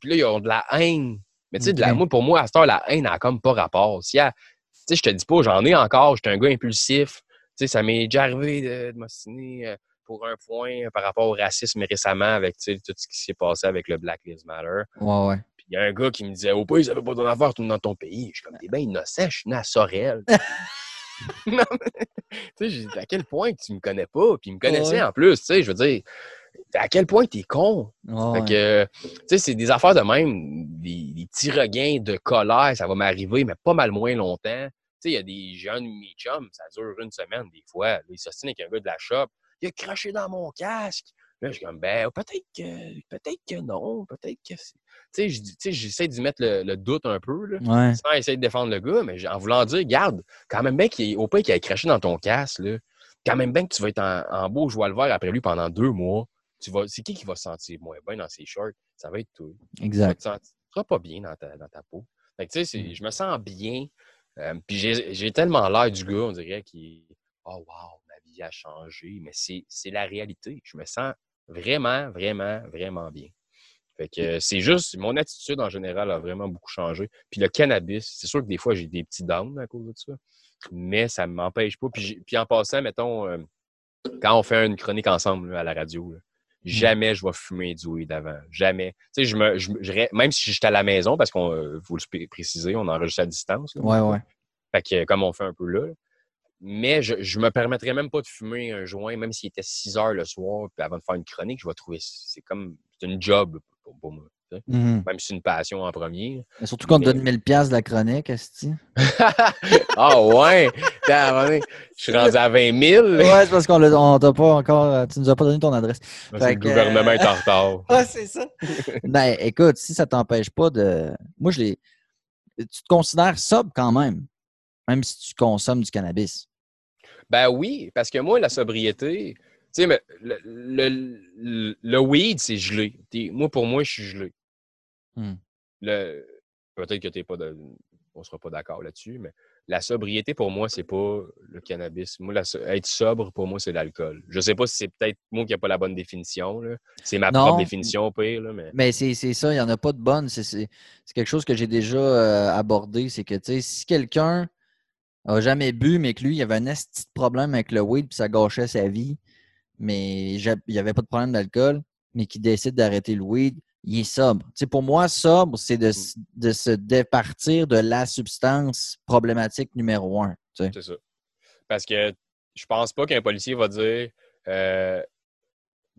Puis là, ils ont de la haine. Mais tu sais, okay. de la, moi, pour moi, à cette heure, la haine n'a comme pas rapport. Si elle, tu sais, je te dis pas, j'en ai encore, j'étais un gars impulsif. Tu sais, ça m'est déjà arrivé de, de m'assiner pour un point par rapport au racisme récemment avec tout ce qui s'est passé avec le Black Lives Matter. Ouais, ouais. Puis il y a un gars qui me disait, oh, pays, ça veut pas ton affaire, tout dans ton pays. Je suis comme, t'es bien innocent, je suis né à Sorel. Non, tu sais, à quel point tu me connais pas, puis il me connaissait ouais. en plus, tu sais, je veux dire, à quel point t'es con. Oh, fait que, ouais. tu sais, c'est des affaires de même, des, des petits regains de colère, ça va m'arriver, mais pas mal moins longtemps. Tu sais, il y a des jeunes mes chums, ça dure une semaine des fois, ils s'ostinent avec un gars de la shop, il a craché dans mon casque. Là, je suis comme, ben, peut-être que, peut-être que non, peut-être que... Tu sais, j'essaie d'y mettre le, le doute un peu, là, ouais. sans essayer de défendre le gars, mais en voulant dire, garde, quand même bien qu'il au point qu'il a craché dans ton casque, là, quand même bien que tu vas être en, en beau jouer le vert après lui pendant deux mois, tu vas, c'est qui qui va se sentir moins bien dans ses shorts? Ça va être toi. Exact. Tu ne te sentiras pas bien dans ta, dans ta peau. Fait que, tu sais, mm. je me sens bien, euh, puis j'ai, j'ai tellement l'air du gars, on dirait, qui oh, wow, ma vie a changé, mais c'est, c'est la réalité. Je me sens vraiment, vraiment, vraiment bien. Fait que c'est juste, mon attitude en général a vraiment beaucoup changé. Puis le cannabis, c'est sûr que des fois, j'ai des petits downs à cause de ça, mais ça ne m'empêche pas. Puis, puis en passant, mettons, euh, quand on fait une chronique ensemble là, à la radio, là, jamais je vais fumer du weed avant. Jamais. Tu sais, je me, je, je, même si j'étais à la maison, parce qu'on euh, faut le préciser, on enregistre à distance. Là, ouais, ouais. Fait que comme on fait un peu là, là. Mais je, je me permettrais même pas de fumer un joint, même s'il était six heures le soir, puis avant de faire une chronique, je vais trouver... C'est comme... C'est une job pour, pour moi. Mm. Même si c'est une passion en premier. Mais surtout qu'on mais... te donne mille dollars de la chronique, asti. Ah ouais! Je suis rendu à vingt mille. Ouais, c'est parce qu'on on t'a pas encore... Tu nous as pas donné ton adresse. Parce fait que le gouvernement euh... est en retard. Ah, c'est ça! Ben, écoute, si ça t'empêche pas de... Moi, je l'ai... Tu te considères sobre quand même, même si tu consommes du cannabis. Ben oui, parce que moi, la sobriété, tu sais, mais le, le, le, le weed, c'est gelé. T'es, moi, pour moi, je suis gelé. Mm. Le, peut-être que t'es pas de, on sera pas d'accord là-dessus, mais la sobriété, pour moi, c'est pas le cannabis. Moi, la, être sobre, pour moi, c'est l'alcool. Je sais pas si c'est peut-être moi qui n'ai pas la bonne définition, là. C'est ma non, propre définition, pire, là, mais... Mais c'est, c'est ça, il n'y en a pas de bonne. C'est, c'est, c'est quelque chose que j'ai déjà euh, abordé, c'est que, tu sais, si quelqu'un... a jamais bu, mais que lui, il avait un esti de problème avec le weed, puis ça gâchait sa vie, mais il n'y avait pas de problème d'alcool, mais qui décide d'arrêter le weed, il est sobre. Tu sais, pour moi, sobre, c'est de, de se départir de la substance problématique numéro un. Tu sais. C'est ça. Parce que je pense pas qu'un policier va dire euh,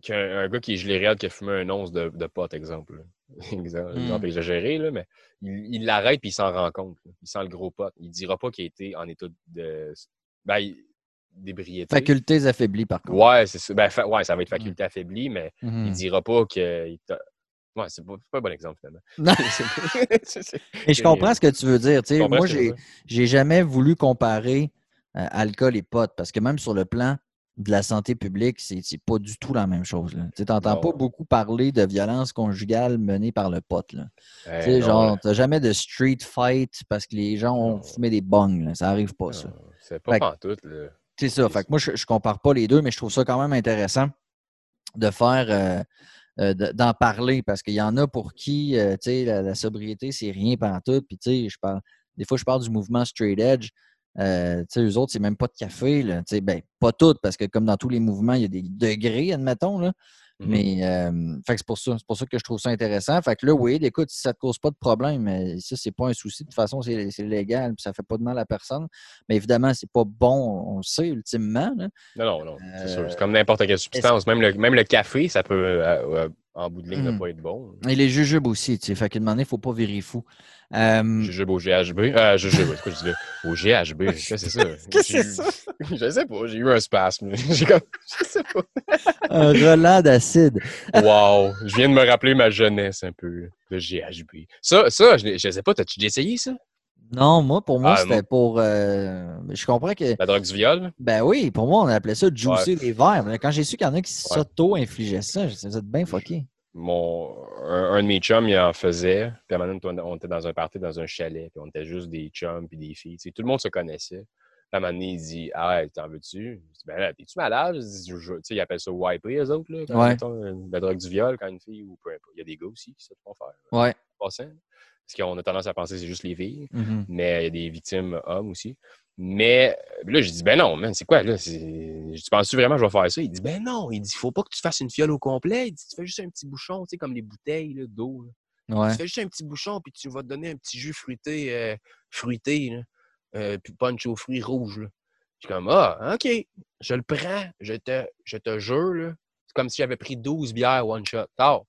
qu'un un gars qui est gelé raide qui a fumé un once de, de pot, exemple. Exemple exagéré, là, mais il, il l'arrête puis il s'en rend compte. Là. Il sent le gros pot. Il dira pas qu'il a été en état de... Ben, il... d'ébriété. Facultés affaiblies, par contre. Ouais, c'est ça. Ben, fa... ouais, ça va être faculté affaiblie, mais mm-hmm. il dira pas que... Ouais, c'est pas, c'est pas un bon exemple, finalement. Non. c'est, c'est... Et je comprends ce que tu veux dire. Tu sais, moi, j'ai, j'ai jamais voulu comparer euh, alcool et pot, parce que même sur le plan de la santé publique, c'est, c'est pas du tout la même chose. Tu n'entends pas beaucoup parler de violence conjugale menée par le pote. Hey, tu sais, genre, t'as jamais de street fight parce que les gens ont non. fumé des bongs. Là. Ça arrive pas, non. ça. C'est pas pantoute. Le... C'est ça. Fait que moi, je, je compare pas les deux, mais je trouve ça quand même intéressant de faire, euh, euh, de, d'en parler parce qu'il y en a pour qui, euh, tu sais, la, la sobriété, c'est rien pantoute. Puis, tu sais, je parle, des fois, je parle du mouvement straight edge. Euh, eux autres, c'est même pas de café. Là, ben, pas toutes, parce que comme dans tous les mouvements, il y a des degrés, admettons. Là. Mm-hmm. Mais euh, fait que c'est pour ça. C'est pour ça que je trouve ça intéressant. Fait que là, oui, écoute, si ça ne te cause pas de problème, ça, c'est pas un souci. De toute façon, c'est, c'est légal, puis ça fait pas de mal à personne. Mais évidemment, c'est pas bon, on le sait ultimement. Là. Non, non, non. C'est sûr. C'est comme n'importe quelle substance. Même le, même le café, ça peut. Euh, euh, En bout de ligne, ne mm. pas être bon. Et les jujubes aussi, tu sais. Fait qu'il demandait, il ne faut pas virer fou. Euh... Jujubes au G H B. Euh, jujubes, c'est quoi je disais? Au G H B, c'est ça. Qu'est-ce que c'est ça? Eu... Je sais pas, j'ai eu un spasme. J'ai comme... Je sais pas. Un relent d'acide. Wow! Je viens de me rappeler ma jeunesse un peu. Le G H B. Ça, ça je, je sais pas, t'as-tu essayé ça? Non, moi, pour moi, ah, c'était non. pour... Euh, je comprends que... La drogue du viol? Ben oui, pour moi, on appelait ça « juicer ouais. les verres ». Quand j'ai su qu'il y en a qui ouais. s'auto-infligeaient ça, je me disais, vous êtes bien fucké. Mon, un, un de mes chums, il en faisait. Puis à un moment donné, on était dans un party, dans un chalet. Puis on était juste des chums puis des filles. T'sais, tout le monde se connaissait. Puis à un moment donné, il dit « Ah, t'en veux-tu? » Je dis « Ben là, t'es-tu malade? » Ils appellent ça « wiper », eux autres. Là, quand ouais. mettons, la drogue du viol, quand une fille ou peu importe. Il y a des gars aussi qui se font faire. Ouais. Passant. Parce qu'on a tendance à penser que c'est juste les filles, mm-hmm. mais il y a des victimes hommes aussi. Mais là, je dis, ben non, man, c'est quoi, là? C'est... Tu penses-tu vraiment que je vais faire ça? Il dit, ben non, il dit, faut pas que tu fasses une fiole au complet. Il dit, tu fais juste un petit bouchon, tu sais, comme les bouteilles là, d'eau. Là. Ouais. Tu fais juste un petit bouchon, puis tu vas te donner un petit jus fruité, euh, fruité, là, euh, puis punch aux fruits rouges. Là. Je suis comme, ah, OK, je le prends, je te, je te jure, là. C'est comme si j'avais pris douze bières one shot. Tard.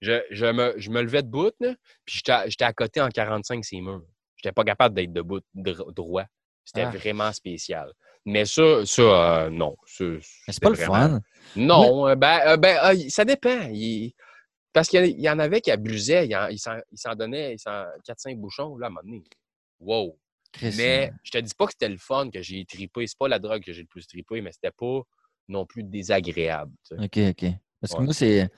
Je, je, me, je me levais debout, là, puis j'étais, j'étais à côté en quarante-cinq, ces murs. J'étais pas capable d'être debout droit. C'était ah. vraiment spécial. Mais ça, ça euh, non. Ça, mais c'est pas vraiment... le fun. Non, mais... ben, euh, ben euh, ça dépend. Il... Parce qu'il y en avait qui abusaient. Il, en, il, s'en, il s'en donnait il s'en... quatre cinq bouchons, là, à un moment donné. Wow! Christ. Mais je te dis pas que c'était le fun que j'ai trippé. C'est pas la drogue que j'ai le plus trippé, mais c'était pas non plus désagréable. Tu sais. OK, OK. Parce que ouais. moi, c'est...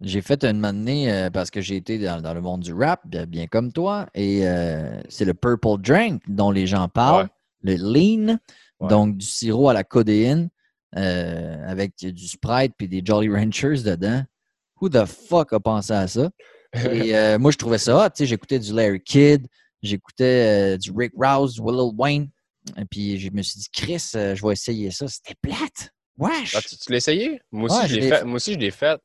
J'ai fait une matinée euh, parce que j'ai été dans, dans le monde du rap, bien comme toi, et euh, c'est le purple drink dont les gens parlent, ouais. le lean, ouais. donc du sirop à la codéine euh, avec du Sprite puis des Jolly Ranchers dedans. Who the fuck a pensé à ça? Et euh, moi, je trouvais ça hot. Tu sais, j'écoutais du Larry Kidd, j'écoutais euh, du Rick Rouse, du Lil Wayne, et puis je me suis dit, Chris, euh, je vais essayer ça. C'était plate. Wesh! Ah, tu, tu l'as essayé? Moi aussi, ouais, je l'ai fait. fait. Moi aussi, je l'ai fait.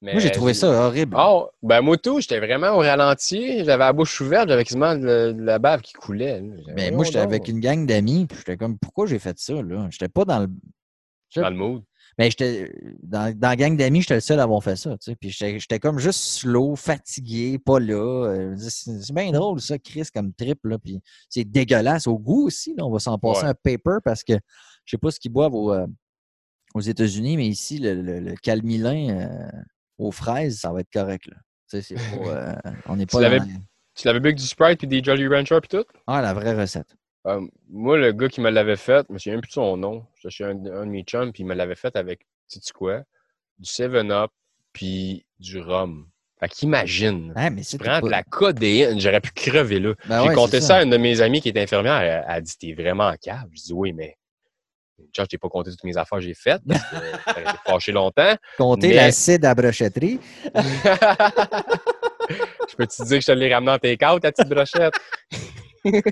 Mais moi, j'ai trouvé j'ai... ça horrible. Oh, ben, moi, tout, j'étais vraiment au ralenti. J'avais la bouche ouverte, j'avais quasiment de la bave qui coulait. Mais moi, j'étais avec une gang d'amis, puis j'étais comme, pourquoi j'ai fait ça, là? J'étais pas dans le. J'étais... Dans le mood. Mais j'étais. Dans, dans la gang d'amis, j'étais le seul à avoir fait ça, tu sais. Puis j'étais, j'étais comme juste slow, fatigué, pas là. C'est, c'est bien drôle, ça, Chris, comme trip, là. Puis c'est dégueulasse au goût aussi, là. On va s'en passer ouais. un paper parce que je sais pas ce qu'ils boivent aux, euh, aux États-Unis, mais ici, le, le, le Calmilin. Euh... aux fraises, ça va être correct, là. Tu sais, c'est pour... Euh, on n'est pas... Tu l'avais, la... tu l'avais bu avec du Sprite puis des Jolly Rancher puis tout? Ah, la vraie recette. Euh, moi, le gars qui me l'avait fait, je me souviens plus de son nom. J'étais chez un, un de mes chums, puis il me l'avait fait avec, tu sais quoi, du seven up puis du rhum. Fait qu'imagine, ah, mais tu prends pas... de la codéine, j'aurais pu crever, là. Ben J'ai ouais, compté ça. ça à une de mes amies qui est infirmière. Elle, elle a dit, t'es vraiment en cave. Je dis, oui, mais... Je t'ai pas compté toutes mes affaires que j'ai faites, parce que ça a été fâché longtemps. Compter mais... l'acide à brochetterie. Je peux-tu dire que je te l'ai ramené en take-out, la petite brochette? mais,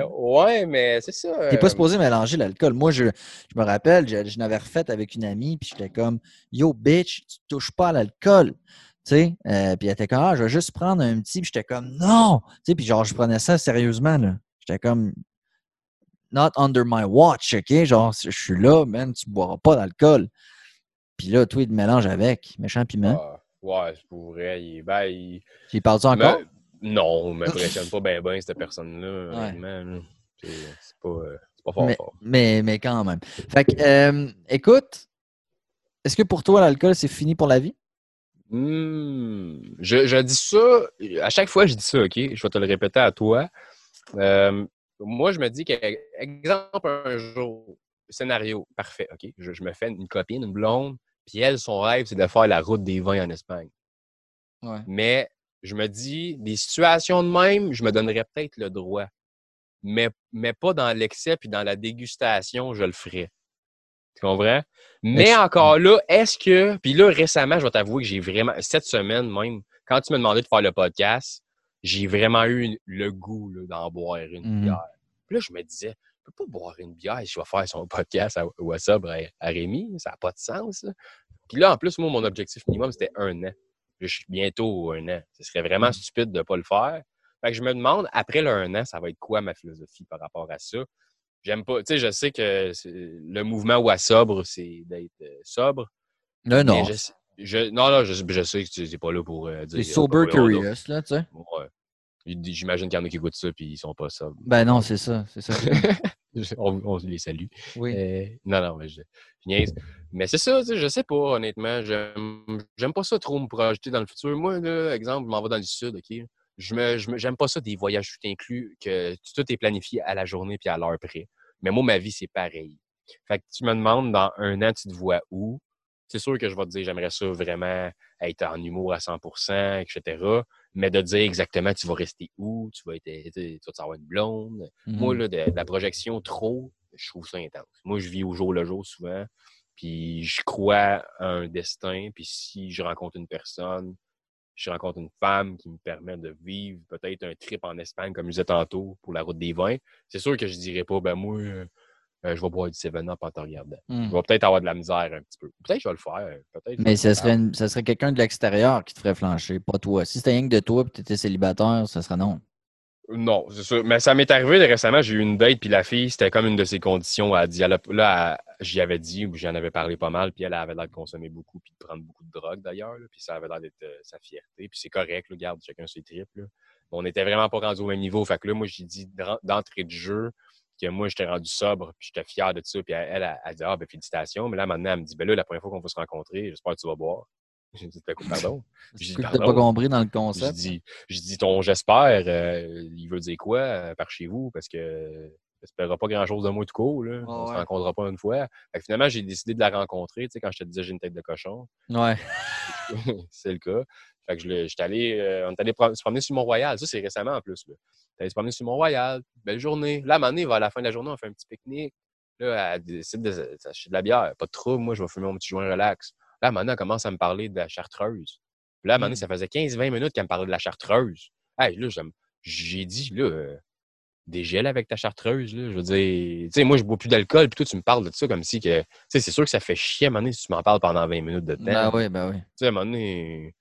euh... Ouais, mais c'est ça. T'es pas supposé mélanger l'alcool. Moi, je, je me rappelle, je, je n'avais refait avec une amie, puis j'étais comme, yo, bitch, tu touches pas à l'alcool. Tu sais, euh, puis elle était comme, ah, je vais juste prendre un petit, puis j'étais comme, non! Tu sais, puis genre, je prenais ça sérieusement, là. J'étais comme... Not under my watch, OK? Genre, je suis là, man, tu boiras pas d'alcool. Puis là, toi, il te mélange avec. Méchant piment. Ah, ouais, c'est pour vrai. Il, ben, il... il parle-tu encore? Mais, non, mais m'impressionne pas bien, bien, cette personne-là. Ouais. Même. C'est, c'est, pas, c'est pas fort, mais, fort. Mais, mais quand même. Fait que, euh, écoute, est-ce que pour toi, l'alcool, c'est fini pour la vie? Mmh, je, je dis ça, à chaque fois, je dis ça, OK? Je vais te le répéter à toi. Euh, Moi, je me dis qu'exemple, un jour, scénario parfait, OK? Je, je me fais une copine, une blonde, puis elle, son rêve, c'est de faire la route des vins en Espagne. Ouais. Mais je me dis, des situations de même, je me donnerais peut-être le droit. Mais, mais pas dans l'excès, puis dans la dégustation, je le ferais. Tu comprends? Mais Ex- encore là, est-ce que... Puis là, récemment, je vais t'avouer que j'ai vraiment... Cette semaine même, quand tu m'as demandé de faire le podcast... J'ai vraiment eu le goût là, d'en boire une mm. bière. Puis là, je me disais, je peux pas boire une bière si je vais faire son podcast à Wassobre à, à Rémi. Ça n'a pas de sens. Là. Puis là, en plus, moi, mon objectif minimum, c'était un an. Je suis bientôt un an. Ce serait vraiment stupide de ne pas le faire. Fait que je me demande, après le un an, ça va être quoi ma philosophie par rapport à ça? J'aime pas. Tu sais, je sais que le mouvement Wassobre, c'est d'être euh, sobre. Non, non. Je, non, non, je, je sais que tu n'es pas là pour euh, dire... Les sober curious, là, tu sais. Ouais. J'imagine qu'il y en a qui écoutent ça et ils sont pas sobres. Ben non, c'est ça, c'est ça. on, on les salue. Oui. Euh, non, non, mais je, je niaise. Mais c'est ça, tu sais, je sais pas, honnêtement. J'aime, j'aime pas ça trop me projeter dans le futur. Moi, là, exemple, je m'en vais dans le sud, OK? Je me, je me, j'aime pas ça des voyages tout inclus, que tout est planifié à la journée puis à l'heure près. Mais moi, ma vie, c'est pareil. Fait que tu me demandes, dans un an, tu te vois où? C'est sûr que je vais te dire, j'aimerais ça vraiment être en humour à cent pour cent, et cetera. Mais de dire exactement, tu vas rester où, tu vas être, tu vas te savoir une blonde. Mm-hmm. Moi, là, de, de la projection trop, je trouve ça intense. Moi, je vis au jour le jour souvent, puis je crois à un destin. Puis si je rencontre une personne, je rencontre une femme qui me permet de vivre peut-être un trip en Espagne, comme je disais tantôt, pour la route des vins, c'est sûr que je dirais pas, ben moi... Euh, je vais boire du seven up en te regardant. Mm. Je vais peut-être avoir de la misère un petit peu. Peut-être que je vais le faire. Peut-être Mais ce serait, une, ce serait quelqu'un de l'extérieur qui te ferait flancher, pas toi. Si c'était rien que de toi et que tu étais célibataire, ce serait non. Non, c'est sûr. Mais ça m'est arrivé récemment, j'ai eu une date, puis la fille, c'était comme une de ses conditions. Elle dit, elle a, là, elle, j'y avais dit, ou j'y en avais parlé pas mal, puis elle avait l'air de consommer beaucoup, puis de prendre beaucoup de drogue d'ailleurs, là, puis ça avait l'air d'être euh, sa fierté, puis c'est correct, là, regarde, chacun ses tripes. Là. On n'était vraiment pas rendus au même niveau. Fait que là, moi, j'ai dit d'entrée de jeu que moi, j'étais rendu sobre, puis j'étais fier de tout ça, puis elle, elle, elle, elle dit, ah, ben félicitations. Mais là, maintenant, elle me dit, ben là, la première fois qu'on va se rencontrer, j'espère que tu vas boire. J'ai dit, pardon. J'ai dit, pardon. T'as pas compris dans le concept. J'ai dit, j'ai dit ton j'espère, euh, il veut dire quoi euh, par chez vous? Parce que t'espéreras pas grand-chose de moi tout court. Là. Oh, on ouais. se rencontrera pas une fois. Fait que finalement, j'ai décidé de la rencontrer. Tu sais, quand je te disais, j'ai une tête de cochon. Ouais. C'est le cas. Fait que je l'ai, j'étais allé, euh, on est allé se promener sur Mont-Royal. Ça, c'est récemment en plus. Là. T'es allé se promener sur Mont-Royal. Belle journée. Là, à un moment donné, vers la fin de la journée, on fait un petit pique-nique. Là, elle décide de s'acheter de la bière. Pas de trouble. Moi, je vais fumer mon petit joint relax. Là, maintenant, elle commence à me parler de la chartreuse. Puis là, maintenant, ça faisait quinze à vingt minutes qu'elle me parlait de la chartreuse. Hey, là, j'aime... j'ai dit, là, euh, des gels avec ta chartreuse, là. Je veux dire, tu sais, moi, je bois plus d'alcool, puis toi, tu me parles de ça comme si que. Tu sais, c'est sûr que ça fait chier à un moment donné si tu m'en parles pendant vingt minutes de temps. Ben oui, ben oui. Tu sais, à un moment donné.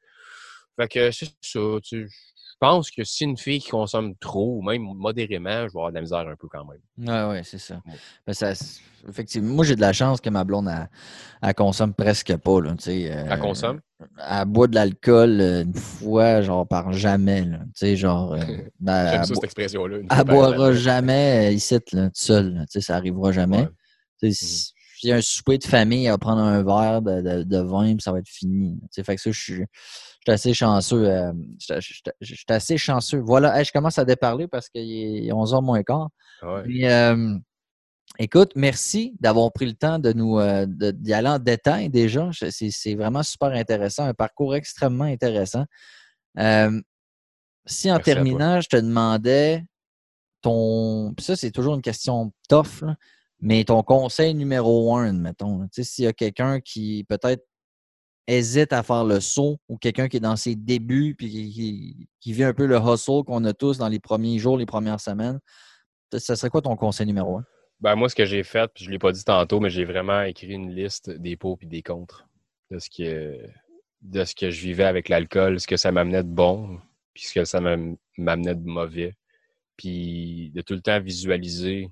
Fait que c'est ça. Tu sais, je pense que si une fille qui consomme trop, même modérément, je vais avoir de la misère un peu quand même. Ah oui, c'est ça. Ouais. Ben, ça c'est... Effectivement, moi, j'ai de la chance que ma blonde, elle, elle consomme presque pas. Là, euh, elle consomme? Elle boit de l'alcool une fois, genre, par jamais. Là, genre, euh, ben, j'aime ça, bo- cette expression-là. Elle ne boira jamais ici, là, toute seule. Là, ça n'arrivera jamais. Ouais. Si il y a un souper de famille, elle va prendre un verre de, de, de vin, puis ça va être fini. Fait que ça, je suis... Je suis assez chanceux. Euh, je suis assez chanceux. Voilà, hey, je commence à déparler parce qu'il est onze heures moins quart. Ouais. Puis, euh, écoute, merci d'avoir pris le temps de nous euh, de, d'y aller en détail déjà. C'est, c'est vraiment super intéressant. Un parcours extrêmement intéressant. Euh, si en merci terminant, je te demandais ton... Ça, c'est toujours une question tough, là, mais ton conseil numéro un, admettons. Tu sais, s'il y a quelqu'un qui peut-être hésite à faire le saut ou quelqu'un qui est dans ses débuts puis qui, qui, qui vit un peu le hustle qu'on a tous dans les premiers jours, les premières semaines, ça serait quoi ton conseil numéro un? Ben moi, ce que j'ai fait, puis je ne l'ai pas dit tantôt, mais j'ai vraiment écrit une liste des pour et des contre de ce, que, de ce que je vivais avec l'alcool, ce que ça m'amenait de bon puis ce que ça m'amenait de mauvais. Puis de tout le temps visualiser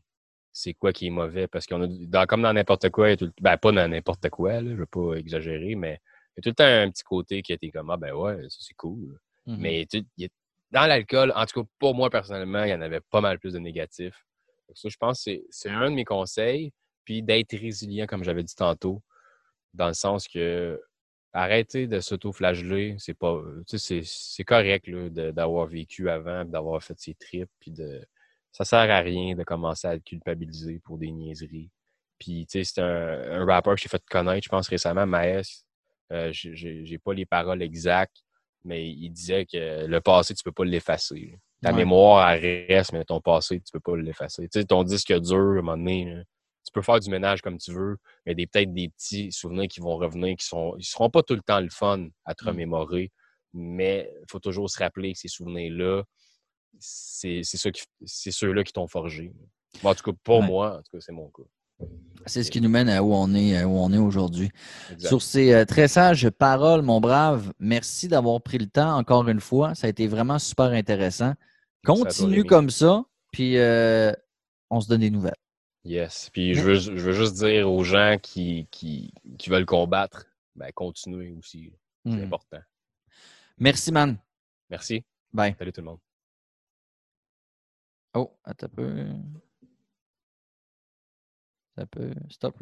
c'est quoi qui est mauvais. Parce qu'on a, dans, comme dans n'importe quoi, tout, ben pas dans n'importe quoi, là, je ne veux pas exagérer, mais il y a tout le temps un petit côté qui était comme « Ah ben ouais, ça c'est cool. Mm-hmm. » Mais tu, il est, dans l'alcool, en tout cas pour moi personnellement, il y en avait pas mal plus de négatifs. Donc ça, je pense que c'est, c'est un de mes conseils. Puis d'être résilient, comme j'avais dit tantôt, dans le sens que arrêter de s'auto-flageller, c'est pas, c'est, c'est correct là, de, d'avoir vécu avant, d'avoir fait ses trips. Puis de, ça sert à rien de commencer à être culpabiliser pour des niaiseries. Puis tu sais, c'est un, un rappeur que j'ai fait connaître, je pense récemment, Maes. Euh, j'ai, j'ai pas les paroles exactes, mais il disait que le passé, tu peux pas l'effacer. Ta ouais. mémoire, elle reste, mais ton passé, tu peux pas l'effacer. Tu sais, ton disque dur, à un moment donné, là, tu peux faire du ménage comme tu veux, mais des, peut-être des petits souvenirs qui vont revenir, qui sont, ils seront pas tout le temps le fun à te remémorer, mais il faut toujours se rappeler que ces souvenirs-là, c'est, c'est, ceux qui, c'est ceux-là qui t'ont forgé. Bon, en tout cas, pour ouais. moi, en tout cas, c'est mon cas. C'est ce qui nous mène à où on est, où on est aujourd'hui. Exact. Sur ces euh, très sages paroles, mon brave, merci d'avoir pris le temps encore une fois. Ça a été vraiment super intéressant. Continue comme ça, puis euh, on se donne des nouvelles. Yes. Puis je veux, je veux juste dire aux gens qui, qui, qui veulent combattre, ben, continuez aussi. C'est mm. important. Merci, man. Merci. Bye. Salut tout le monde. Oh, attends un peu. Ça peut stop.